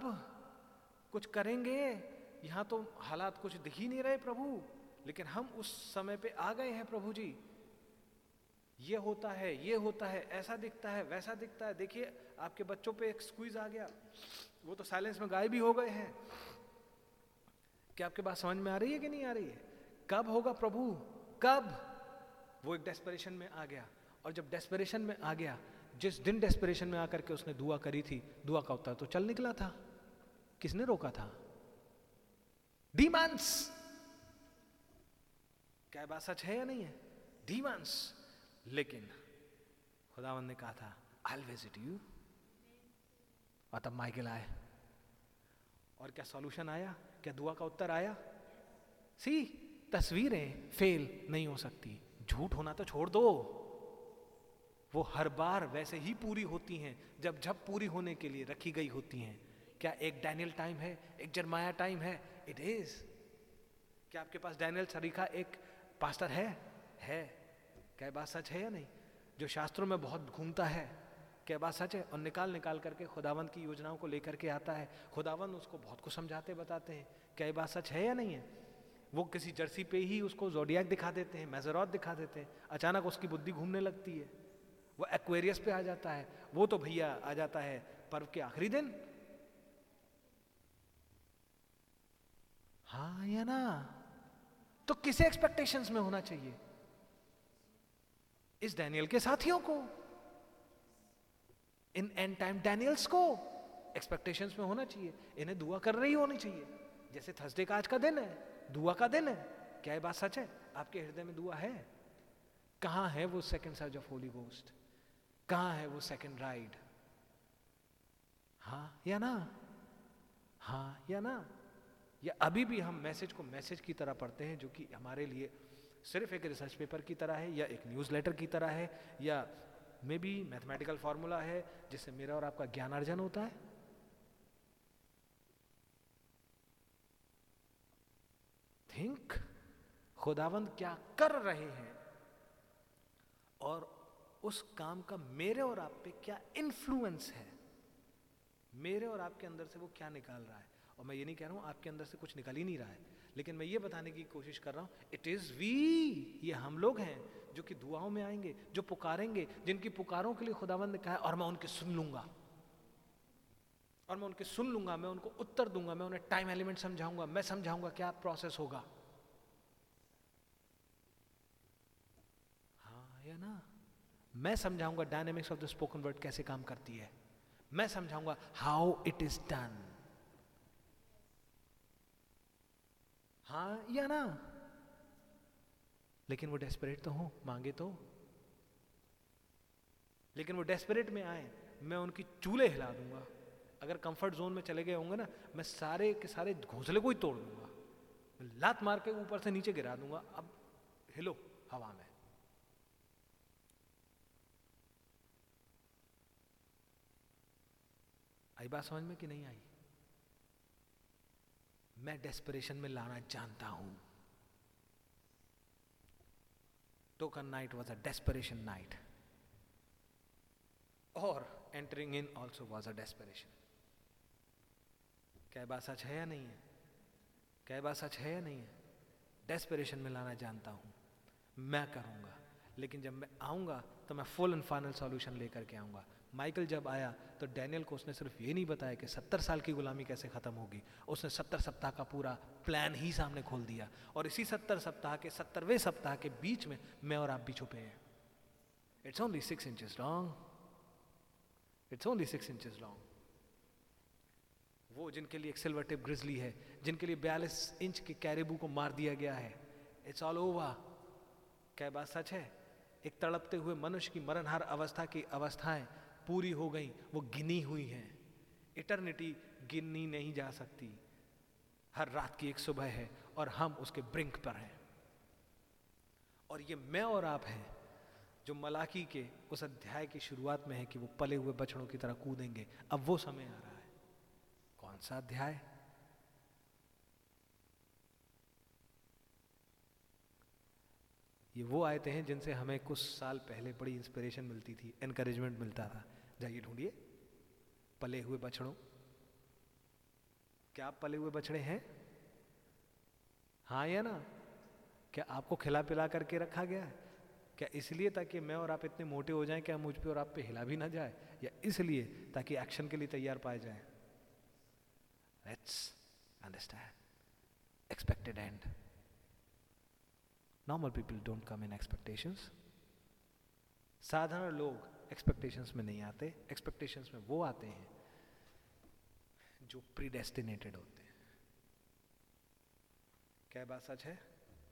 कुछ करेंगे? यहाँ तो हालात कुछ दिख ही नहीं रहे प्रभु, लेकिन हम उस समय पे आ गए हैं प्रभु जी। ये होता है, ये होता है, ऐसा दिखता है, वैसा दिखता है, देखिए आपके बच्चों पे एक स्क्वीज आ गया, वो तो साइलेंस में गायब भी हो गए हैं। क्या आपके बात समझ में आ रही है कि नहीं आ रही है? कब होगा प्रभु, कब? वो एक डेस्परेशन में आ गया। और जब डेस्परेशन में आ गया, जिस दिन डेस्परेशन में आकर के उसने दुआ करी थी, दुआ का उत्तर तो चल निकला था। किसने रोका था? डीमंस। क्या बात सच है या नहीं है? डीमंस। लेकिन खुदावन ने कहा था, आई विल विजिट यू। और तब माइकल आए। और क्या सॉल्यूशन आया? क्या दुआ का उत्तर आया? सी तस्वीरें फेल नहीं हो सकती, झूठ होना तो छोड़ दो, वो हर बार वैसे ही पूरी होती हैं जब जब पूरी होने के लिए रखी गई होती हैं। क्या एक दानिय्येल टाइम है, एक यिर्मयाह टाइम है? It is. क्या आपके पास दानिय्येल सरीखा एक पास्टर है? है। क्या बात सच है या नहीं? जो शास्त्रों में बहुत घूमता है, क्या बात सच है? और निकाल निकाल करके खुदावंद की योजनाओं को लेकर के आता है, खुदावंद उसको बहुत कुछ समझाते बताते हैं, क्या बात सच है या नहीं है? वो किसी जर्सी पे ही उसको जोडियाक दिखा देते हैं, मेजरॉत दिखा देते हैं, अचानक उसकी बुद्धि घूमने लगती है, वो एक्वेरियस पे आ जाता है, वो तो भैया आ जाता है पर्व के आखिरी दिन। हाँ या ना? तो किसे एक्सपेक्टेशंस में होना चाहिए? इस दानिय्येल के साथियों को, इन एंड टाइम दानिय्येल्स को एक्सपेक्टेशंस में होना चाहिए। इन्हें दुआ कर रही होनी चाहिए, जैसे थर्सडे का आज का दिन है, दुआ का दिन है। क्या ये बात सच है? आपके हृदय में दुआ है? कहाँ है वो second surge of Holy Ghost? कहाँ है वो सेकंड राइड? हाँ या ना? हाँ या ना? या अभी भी हम मैसेज को मैसेज की तरह पढ़ते हैं, जो कि हमारे लिए सिर्फ एक रिसर्च पेपर की तरह है, या एक न्यूज़लेटर की तरह है, या मे बी मैथमेटिकल फार्मूला है जिससे मेरा और आपका ज्ञानार्जन होता है? थिंक, खुदावंद क्या कर रहे हैं और उस काम का मेरे और आप पे क्या इन्फ्लुएंस है, मेरे और आपके अंदर से वो क्या निकाल रहा है। और मैं ये नहीं कह रहा हूँ आपके अंदर से कुछ निकाल ही नहीं रहा है, लेकिन मैं ये बताने की कोशिश कर रहा हूँ, इट इज़ वी, ये हम लोग हैं जो कि दुआओं में आएंगे, जो पुकारेंगे, जिनकी पुकारों के लिए खुदावंद ने कहा और मैं उनके सुन लूँगा, और मैं उनके सुन लूँगा, मैं उनको उत्तर दूंगा, मैं उन्हें टाइम एलिमेंट समझाऊँगा, मैं समझाऊँगा क्या प्रोसेस होगा। ना मैं समझाऊंगा dynamics of the spoken word कैसे काम करती है, मैं समझाऊंगा हाउ इट इज डन। हाँ या ना? लेकिन वो डेस्परेट तो हो, मांगे तो, लेकिन वो डेस्परेट में आए, मैं उनकी चूल्हे हिला दूंगा। अगर कंफर्ट जोन में चले गए होंगे ना, मैं सारे के सारे घोंसले को ही तोड़ दूंगा, लात मार के ऊपर से नीचे गिरा दूंगा, अब हिलो हवा में। आई बात समझ में कि नहीं आई? मैं डेस्परेशन में लाना जानता हूं। Token night was a desperation night, और entering in also was a desperation. क्या बात सच है या नहीं है? क्या बात सच है या नहीं है? डेस्परेशन में लाना जानता हूं, मैं करूंगा, लेकिन जब मैं आऊंगा तो मैं फुल एंड फाइनल सॉल्यूशन लेकर के आऊंगा। माइकल जब आया तो दानिय्येल को उसने सिर्फ ये नहीं बताया कि सत्तर साल की गुलामी कैसे ख़त्म होगी, उसने सत्तर सप्ताह का पूरा प्लान ही सामने खोल दिया, और इसी सत्तर सप्ताह के सत्तरवें सप्ताह के बीच में मैं और आप भी छुपे हैं। It's only six inches long, it's only six inches long. वो जिनके लिए एक सिल्वर टिप ग्रिजली है, जिनके लिए बयालीस इंच के कैरेबू को मार दिया गया है, इट्स ऑल ओवर। क्या बात सच है? एक तड़पते हुए मनुष्य की मरणहार अवस्था की अवस्थाएं पूरी हो गई, वो गिनी हुई हैं। इटर्निटी गिनी नहीं जा सकती। हर रात की एक सुबह है और हम उसके ब्रिंक पर हैं, और ये मैं और आप हैं जो मलाकी के उस अध्याय की शुरुआत में है कि वो पले हुए बछड़ों की तरह कूदेंगे। अब वो समय आ रहा है। कौन सा अध्याय? ये वो आयतें हैं जिनसे हमें कुछ साल पहले बड़ी इंस्पिरेशन मिलती थी, एनकरेजमेंट मिलता था। जाइए ढूंढिए पले हुए बछड़ों। क्या आप पले हुए बछड़े हैं? हाँ या ना? क्या आपको खिला पिला करके रखा गया है? क्या इसलिए ताकि मैं और आप इतने मोटे हो जाएं क्या मुझ पे और आप पे हिला भी ना जाए, या इसलिए ताकि एक्शन के लिए तैयार पाए जाएं? Let's understand expected end. Normal people don't come in expectations. साधारण लोग expectations में नहीं आते, expectations में वो आते हैं जो predestinated होते हैं। क्या बात सच है?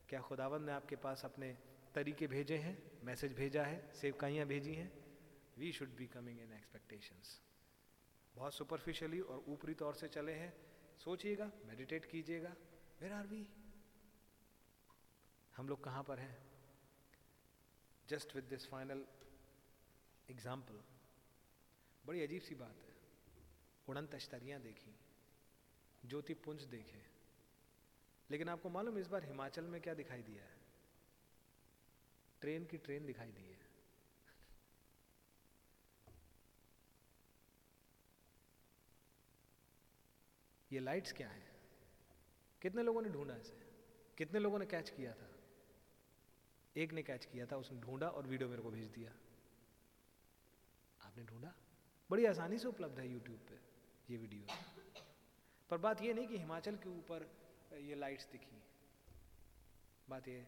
क्या खुदावन ने आपके पास अपने तरीके भेजे हैं, मैसेज भेजा है, सेवकाइयाँ भेजी हैं? We should be coming in expectations. बहुत superficially और ऊपरी तौर से चले हैं। सोचिएगा, meditate कीजिएगा, where are we? हम लोग कहाँ पर हैं? Just with this final example. बड़ी अजीब सी बात है, उड़नत अश्तरियाँ देखी, ज्योति पुंज देखे, लेकिन आपको मालूम इस बार हिमाचल में क्या दिखाई दिया है? ट्रेन की ट्रेन दिखाई दी है। ये लाइट्स क्या है? कितने लोगों ने ढूंढा इसे? कितने लोगों ने कैच किया था? एक ने कैच किया था, उसने ढूंढा और वीडियो मेरे को भेज दिया। आपने ढूंढा? बड़ी आसानी से उपलब्ध है यूट्यूब पे ये वीडियो। पर बात ये नहीं कि हिमाचल के ऊपर ये लाइट्स दिखी, बात ये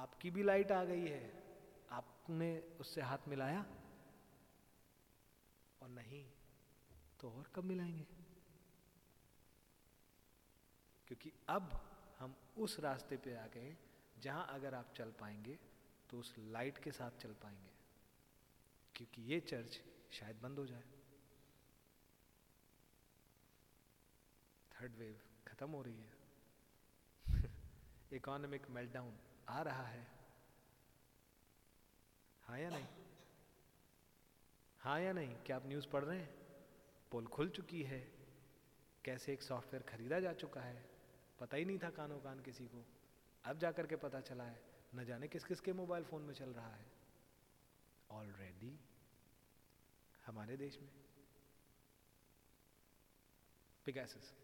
आपकी भी लाइट आ गई है, आपने उससे हाथ मिलाया और नहीं तो और कब मिलाएंगे? क्योंकि अब हम उस रास्ते पे आ गए जहां अगर आप चल पाएंगे तो उस लाइट के साथ चल पाएंगे, क्योंकि ये चर्च शायद बंद हो जाए, थर्ड वेव खत्म हो रही है, इकोनॉमिक मेल्टडाउन आ रहा है। हाँ या नहीं? हाँ या नहीं? क्या आप न्यूज़ पढ़ रहे हैं? पोल खुल चुकी है, कैसे एक सॉफ्टवेयर खरीदा जा चुका है, पता ही नहीं था कानो कान किसी को, अब जाकर के पता चला है, न जाने किस किस के मोबाइल फ़ोन में चल रहा है ऑलरेडी हमारे देश में। पिकासस,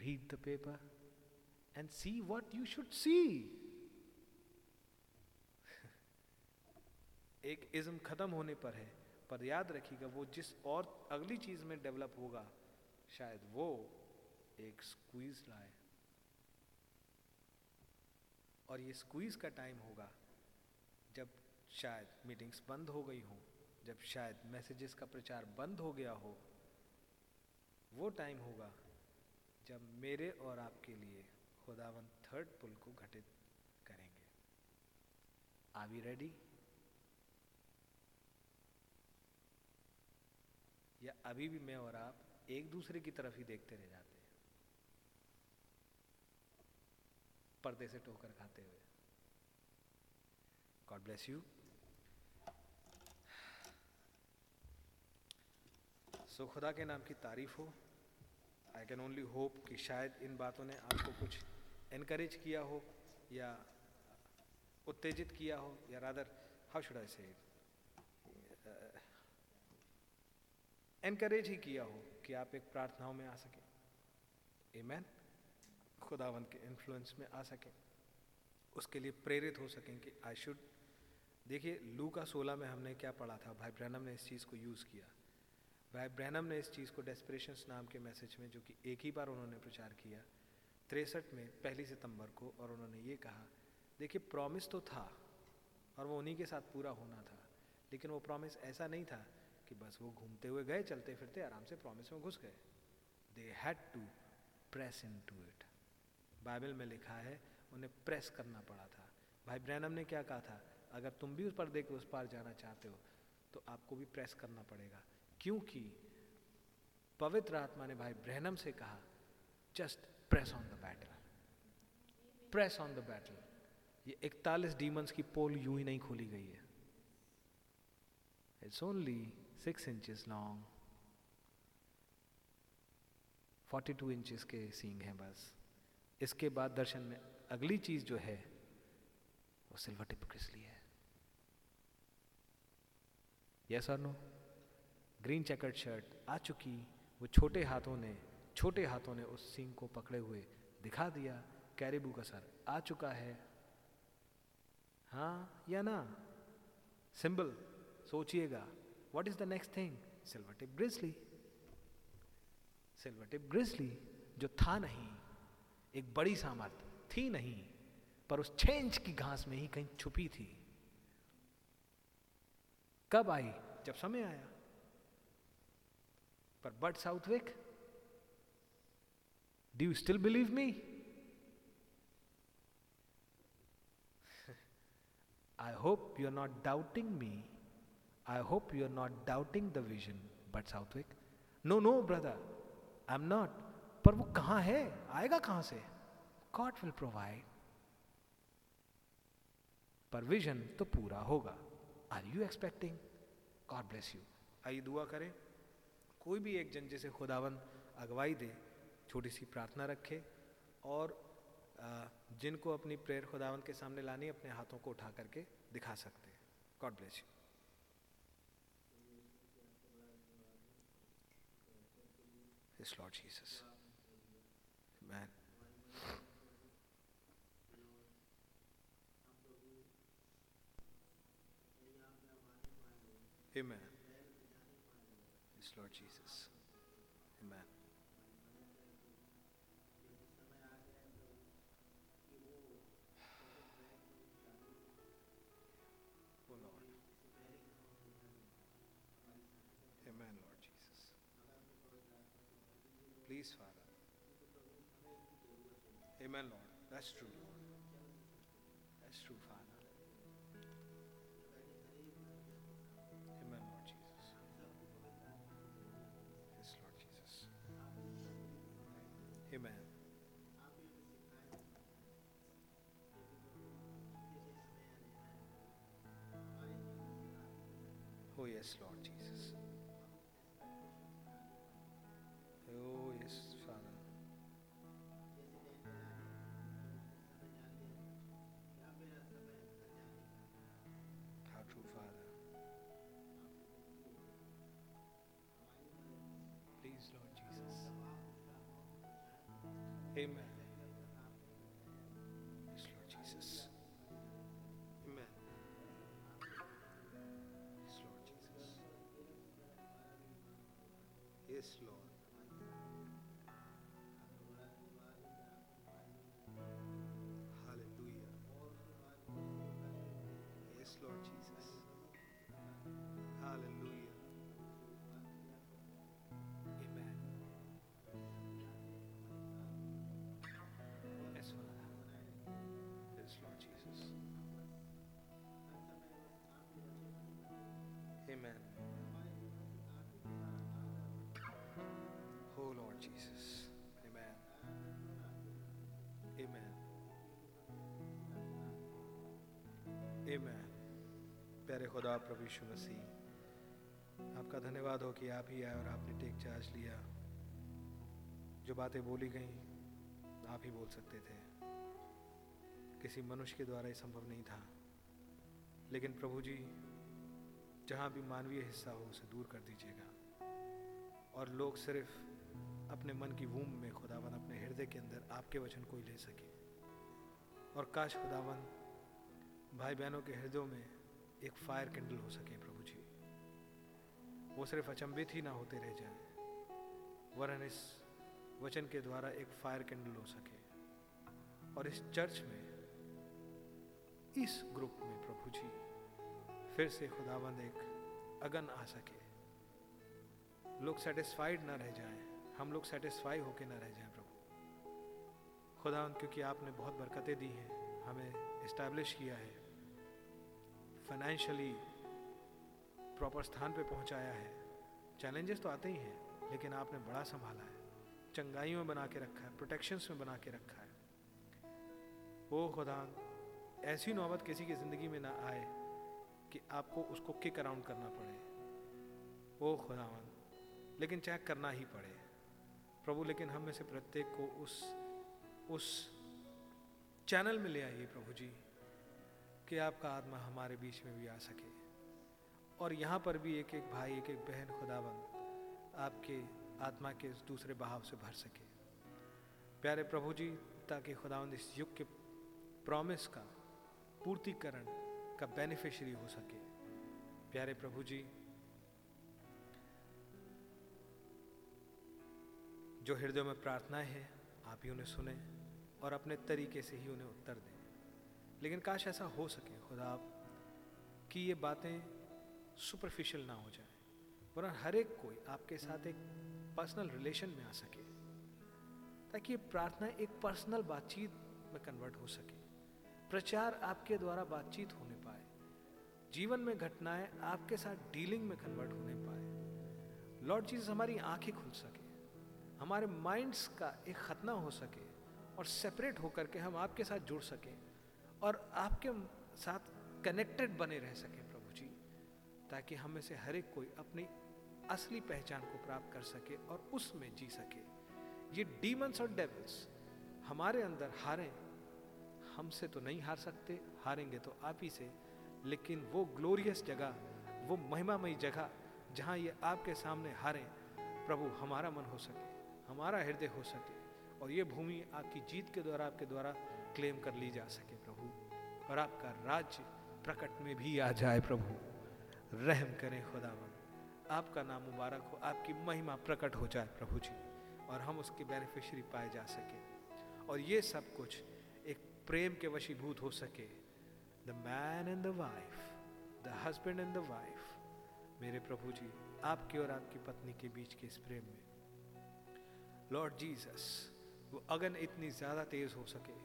read the paper and see what you should see। एक इज्म खत्म होने पर है, पर याद रखिएगा वो जिस और अगली चीज में डेवलप होगा शायद वो एक स्क्वीज लाए, और ये स्क्वीज का टाइम होगा जब शायद मीटिंग्स बंद हो गई हो, जब शायद मैसेजेस का प्रचार बंद हो गया हो। वो टाइम होगा जब मेरे और आपके लिए खुदावन थर्ड पुल को घटित करेंगे। Are we ready? या अभी भी मैं और आप एक दूसरे की तरफ ही देखते रह जाते हैं, पर्दे से ठोकर खाते हुए? God bless you. सो खुदा के नाम की तारीफ हो। आई कैन ओनली होप कि शायद इन बातों ने आपको कुछ एनकरेज किया हो या उत्तेजित किया हो, या रादर हाउ शुड आई से एनकरेज ही किया हो कि आप एक प्रार्थनाओं में आ सकें, आमेन, खुदावंद के इन्फ्लुएंस में आ सकें, उसके लिए प्रेरित हो सकें कि आई शुड। देखिए लूका सोलह में हमने क्या पढ़ा था, भाई ब्रहनम ने इस चीज़ को यूज़ किया। भाई ब्रहनम ने इस चीज़ को डेस्परेशन नाम के मैसेज में, जो कि एक ही बार उन्होंने प्रचार किया तिरसठ में पहली सितंबर को, और उन्होंने ये कहा, देखिए प्रॉमिस तो था और वो उन्हीं के साथ पूरा होना था, लेकिन वो प्रॉमिस ऐसा नहीं था कि बस वो घूमते हुए गए, चलते फिरते आराम से प्रॉमिस में घुस गए। They had to press in to it. Bible में लिखा है उन्हें प्रेस करना पड़ा था। भाई ब्रहनम ने क्या कहा था, अगर तुम भी उस पर्दे के उस पार जाना चाहते हो तो आपको भी प्रेस करना पड़ेगा, क्योंकि पवित्र आत्मा ने भाई ब्रहनम से कहा, just press on the battle, press on the battle. ये इकतालीस डीमंस की पोल यूं ही नहीं खोली गई है। It's only six inches long, forty two inches के सींग हैं बस। इसके बाद दर्शन में अगली चीज जो है वो सिल्वर टिप ग्रिजली है। यस और नो? ग्रीन चेकर्ड शर्ट आ चुकी, वो छोटे हाथों ने छोटे हाथों ने उस सींग को पकड़े हुए दिखा दिया, कैरेबू का सर आ चुका है। हाँ या ना? सिंबल सोचिएगा, what is the next thing? Silver tip grizzly. Silver tip grizzly जो था नहीं, एक बड़ी सामर्थ थी नहीं, पर उस छह इंच की घास में ही कहीं छुपी थी। कब आई? जब समय आया। पर but Southwick, do you still believe me? I hope you are not doubting me, I hope you are not doubting the vision. But Southwick, no no brother, I am not. पर वो कहाँ है? आएगा कहाँ से? गॉड विल प्रोवाइड, परविजन तो पूरा होगा। Are you expecting? God bless you. आइए दुआ करें। कोई भी एक जन जैसे खुदावन अगवाई दे, छोटी सी प्रार्थना रखे और जिनको अपनी प्रेयर खुदावन के सामने लानी, अपने हाथों को उठा करके दिखा सकते हैं। God bless you. Yes, Lord Jesus. Amen. Amen. Yes, Lord Jesus. Amen. Oh Lord. Amen, Lord. Please, Father. Amen, Lord. That's true, Lord. That's true, Father. Amen, Lord Jesus. Yes, Lord Jesus. Amen. Oh, yes, Lord Jesus. Oh yes, Father. How true, Father. Please, Lord Jesus. Amen. Yes, Lord Jesus. Amen. Yes, Lord Jesus. Yes, Lord. Amen. Oh Lord Jesus. Amen. Amen. Amen. प्यारे खुदा प्रभु यीशु मसीह, आपका धन्यवाद हो कि आप ही आए और आपने टेक चार्ज लिया। जो बातें बोली गई आप ही बोल सकते थे, किसी मनुष्य के द्वारा ये संभव नहीं था। लेकिन प्रभु जी, जहाँ भी मानवीय हिस्सा हो उसे दूर कर दीजिएगा और लोग सिर्फ अपने मन की वूम में खुदावन अपने हृदय के अंदर आपके वचन को ही ले सके। और काश खुदावन भाई बहनों के हृदयों में एक फायर किंडल हो सके प्रभु जी, वो सिर्फ अचंभित ही ना होते रह जाए, वरन इस वचन के द्वारा एक फायर किंडल हो सके। और इस चर्च में, इस ग्रुप में प्रभु जी, फिर से खुदावंद एक अगन आ सके, लोग सेटिस्फाइड ना रह जाएं, हम लोग सेटिस्फाई होके ना रह जाएं प्रभु खुदावंद, क्योंकि आपने बहुत बरकतें दी हैं, हमें इस्टेब्लिश किया है, फाइनेंशियली प्रॉपर स्थान पे पहुंचाया है। चैलेंजेस तो आते ही हैं, लेकिन आपने बड़ा संभाला है, चंगाइयों में बना के रखा है, प्रोटेक्शंस में बना के रखा है। ओ खुदावंद, ऐसी नौबत किसी की ज़िंदगी में ना आए कि आपको उसको किक अराउंड करना पड़े। ओ खुदावन, लेकिन चेक करना ही पड़े प्रभु। लेकिन हम में से प्रत्येक को उस उस चैनल में ले आइए प्रभु जी कि आपका आत्मा हमारे बीच में भी आ सके और यहाँ पर भी एक एक भाई, एक एक बहन खुदावन आपके आत्मा के इस दूसरे बहाव से भर सके प्यारे प्रभु जी, ताकि खुदावन इस युग के प्रॉमिस का पूर्तिकरण का बेनिफिशियरी हो सके। प्यारे प्रभु जी, जो हृदय में प्रार्थनाएं हैं आप ही उन्हें सुने और अपने तरीके से ही उन्हें उत्तर दें। लेकिन काश ऐसा हो सके खुदा कि ये बातें सुपरफिशियल ना हो जाए, वरन हर एक कोई आपके साथ एक पर्सनल रिलेशन में आ सके, ताकि ये प्रार्थना एक पर्सनल बातचीत में कन्वर्ट हो सके। प्रचार आपके द्वारा बातचीत होने पाए, जीवन में घटनाएं आपके साथ डीलिंग में कन्वर्ट होने पाए। लॉर्ड जीसस, हमारी आंखें खुल सके, हमारे माइंड्स का एक खतना हो सके और सेपरेट होकर के हम आपके साथ जुड़ सकें और आपके साथ कनेक्टेड बने रह सकें प्रभु जी, ताकि हम में से हर एक कोई अपनी असली पहचान को प्राप्त कर सके और उसमें जी सके। ये डीमंस और डेविल्स हमारे अंदर हारें, हमसे तो नहीं हार सकते, हारेंगे तो आप ही से, लेकिन वो ग्लोरियस जगह, वो महिमामयी जगह जहाँ ये आपके सामने हारें प्रभु, हमारा मन हो सके, हमारा हृदय हो सके और ये भूमि आपकी जीत के द्वारा, आपके द्वारा क्लेम कर ली जा सके प्रभु, और आपका राज्य प्रकट में भी आ जाए प्रभु। रहम करें खुदावन, आपका नाम मुबारक हो, आपकी महिमा प्रकट हो जाए प्रभु जी, और हम उसके बेनिफिशरी पाए जा सकें और ये सब कुछ एक प्रेम के वशीभूत हो सके। The man and the wife, the husband and the wife, मेरे प्रभु जी आपके और आपकी पत्नी के बीच के इस प्रेम में लॉर्ड जीसस, वो अगन इतनी ज़्यादा तेज़ हो सके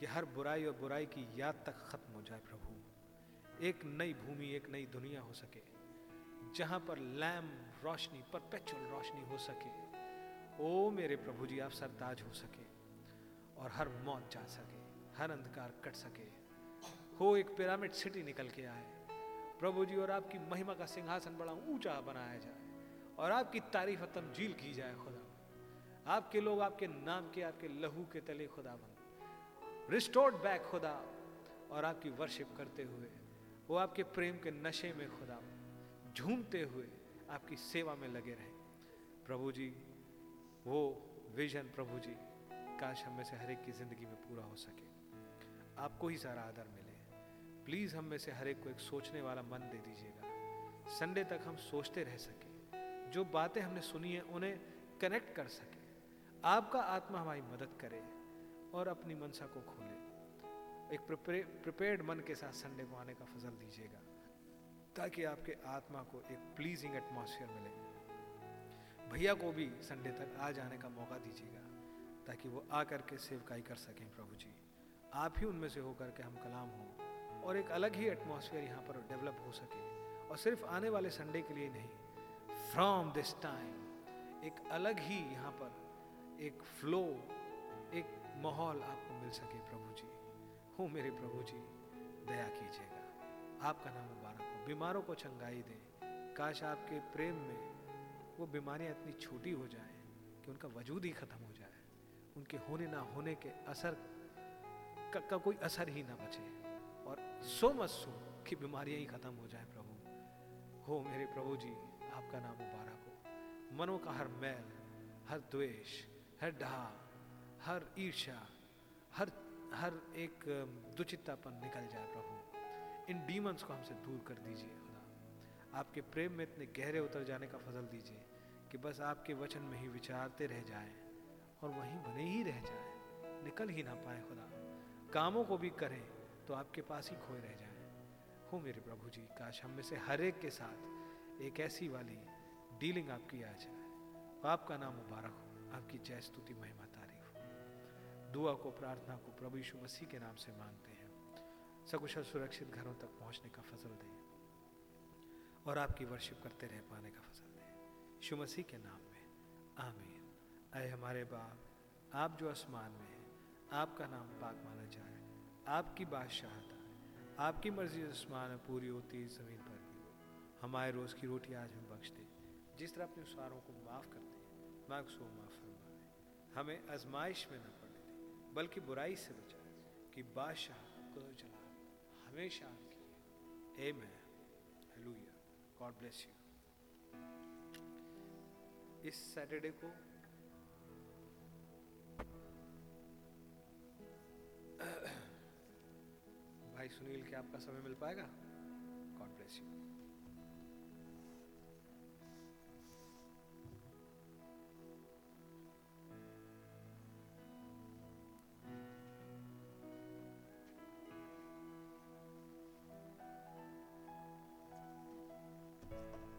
कि हर बुराई और बुराई की याद तक ख़त्म हो जाए प्रभु। एक नई भूमि, एक नई दुनिया हो सके जहाँ पर लैम रोशनी, परपेचुअल रोशनी हो सके। ओ मेरे प्रभु जी, आप सरताज हो सके और हर मौत जा सके, हर अंधकार कट सके। हो एक पिरामिड सिटी निकल के आए प्रभु जी, और आपकी महिमा का सिंहासन बड़ा ऊंचा बनाया जाए और आपकी तारीफ और तमजील की जाए खुदा। आपके लोग आपके नाम के, आपके लहू के तले खुदावन रिस्टोर्ड बैक खुदा, और आपकी वर्शिप करते हुए, वो आपके प्रेम के नशे में खुदा झूमते हुए आपकी सेवा में लगे रहें प्रभु जी। वो विजन प्रभु जी काश हम में से हर एक की ज़िंदगी में पूरा हो सके, आपको ही सारा आदर मिले। प्लीज़ हम में से हर एक को एक सोचने वाला मन दे दीजिएगा, संडे तक हम सोचते रह सकें, जो बातें हमने सुनी हैं उन्हें कनेक्ट कर सकें। आपका आत्मा हमारी मदद करे और अपनी मनसा को खोले। एक प्रिपेयर्ड मन के साथ संडे को आने का फजल दीजिएगा, ताकि आपके आत्मा को एक प्लीजिंग एटमॉस्फेयर मिले। भैया को भी संडे तक आ जाने का मौका दीजिएगा, ताकि वो आ कर के सेवकाई कर सकें प्रभु जी। आप ही उनमें से होकर के हम कलाम हों और एक अलग ही एटमॉस्फेयर यहाँ पर डेवलप हो सके, और सिर्फ आने वाले संडे के लिए नहीं, फ्रॉम दिस टाइम एक अलग ही यहाँ पर एक फ्लो, एक माहौल आपको मिल सके प्रभु जी। हो मेरे प्रभु जी दया कीजिएगा, आपका नाम मुबारक हो। बीमारों को चंगाई दें, काश आपके प्रेम में वो बीमारियाँ इतनी छोटी हो जाएं कि उनका वजूद ही ख़त्म हो जाए, उनके होने ना होने के असर का, का कोई असर ही ना बचे, और सो मत सो कि बीमारियाँ ही ख़त्म हो जाए प्रभु। हो मेरे प्रभु जी आपका नाम मुबारक हो। मनों का हर मैल, हर द्वेष, हर ढहा, हर ईर्ष्या, हर हर एक दुचित्तापन निकल जाए प्रभु। इन डीमंस को हमसे दूर कर दीजिए खुदा, आपके प्रेम में इतने गहरे उतर जाने का फजल दीजिए कि बस आपके वचन में ही विचारते रह जाएं और वहीं बने ही रह जाएं, निकल ही ना पाए खुदा। कामों को भी करें तो आपके पास ही खोए रह जाएं। हो मेरे प्रभु जी काश हम में से हर एक के साथ एक ऐसी वाली डीलिंग आपकी आ जाए। आपका नाम मुबारक हो, आपकी जय स्तुति महिमा तारीफ हो। दुआ को, प्रार्थना को प्रभु यीशु मसीह के नाम से मांगते हैं। सकुशल सुरक्षित घरों तक पहुंचने का फजल दें और आपकी वर्शिप करते रह पाने का फजल दें, यीशु मसीह के नाम में आमीन। आए हमारे बाप, आप जो आसमान में हैं, आपका नाम पाक माना जाए, आपकी बादशाहत आए, आपकी मर्जी आसमान में पूरी होती है ज़मीन पर भी हो। हमारे रोज़ की रोटी आज हम बख्श दें, जिस तरह अपने उसारों को माफ़ करते हैं, माकसूर माफ़ फरमाए, हमें आजमाइश में न पड़ने दें बल्कि बुराई से बचाए, कि बादशाह को चला हमेशा की। Amen, hallelujah, God bless you. इस सैटरडे को भाई सुनील क्या आपका समय मिल पाएगा? God bless you. Thank you.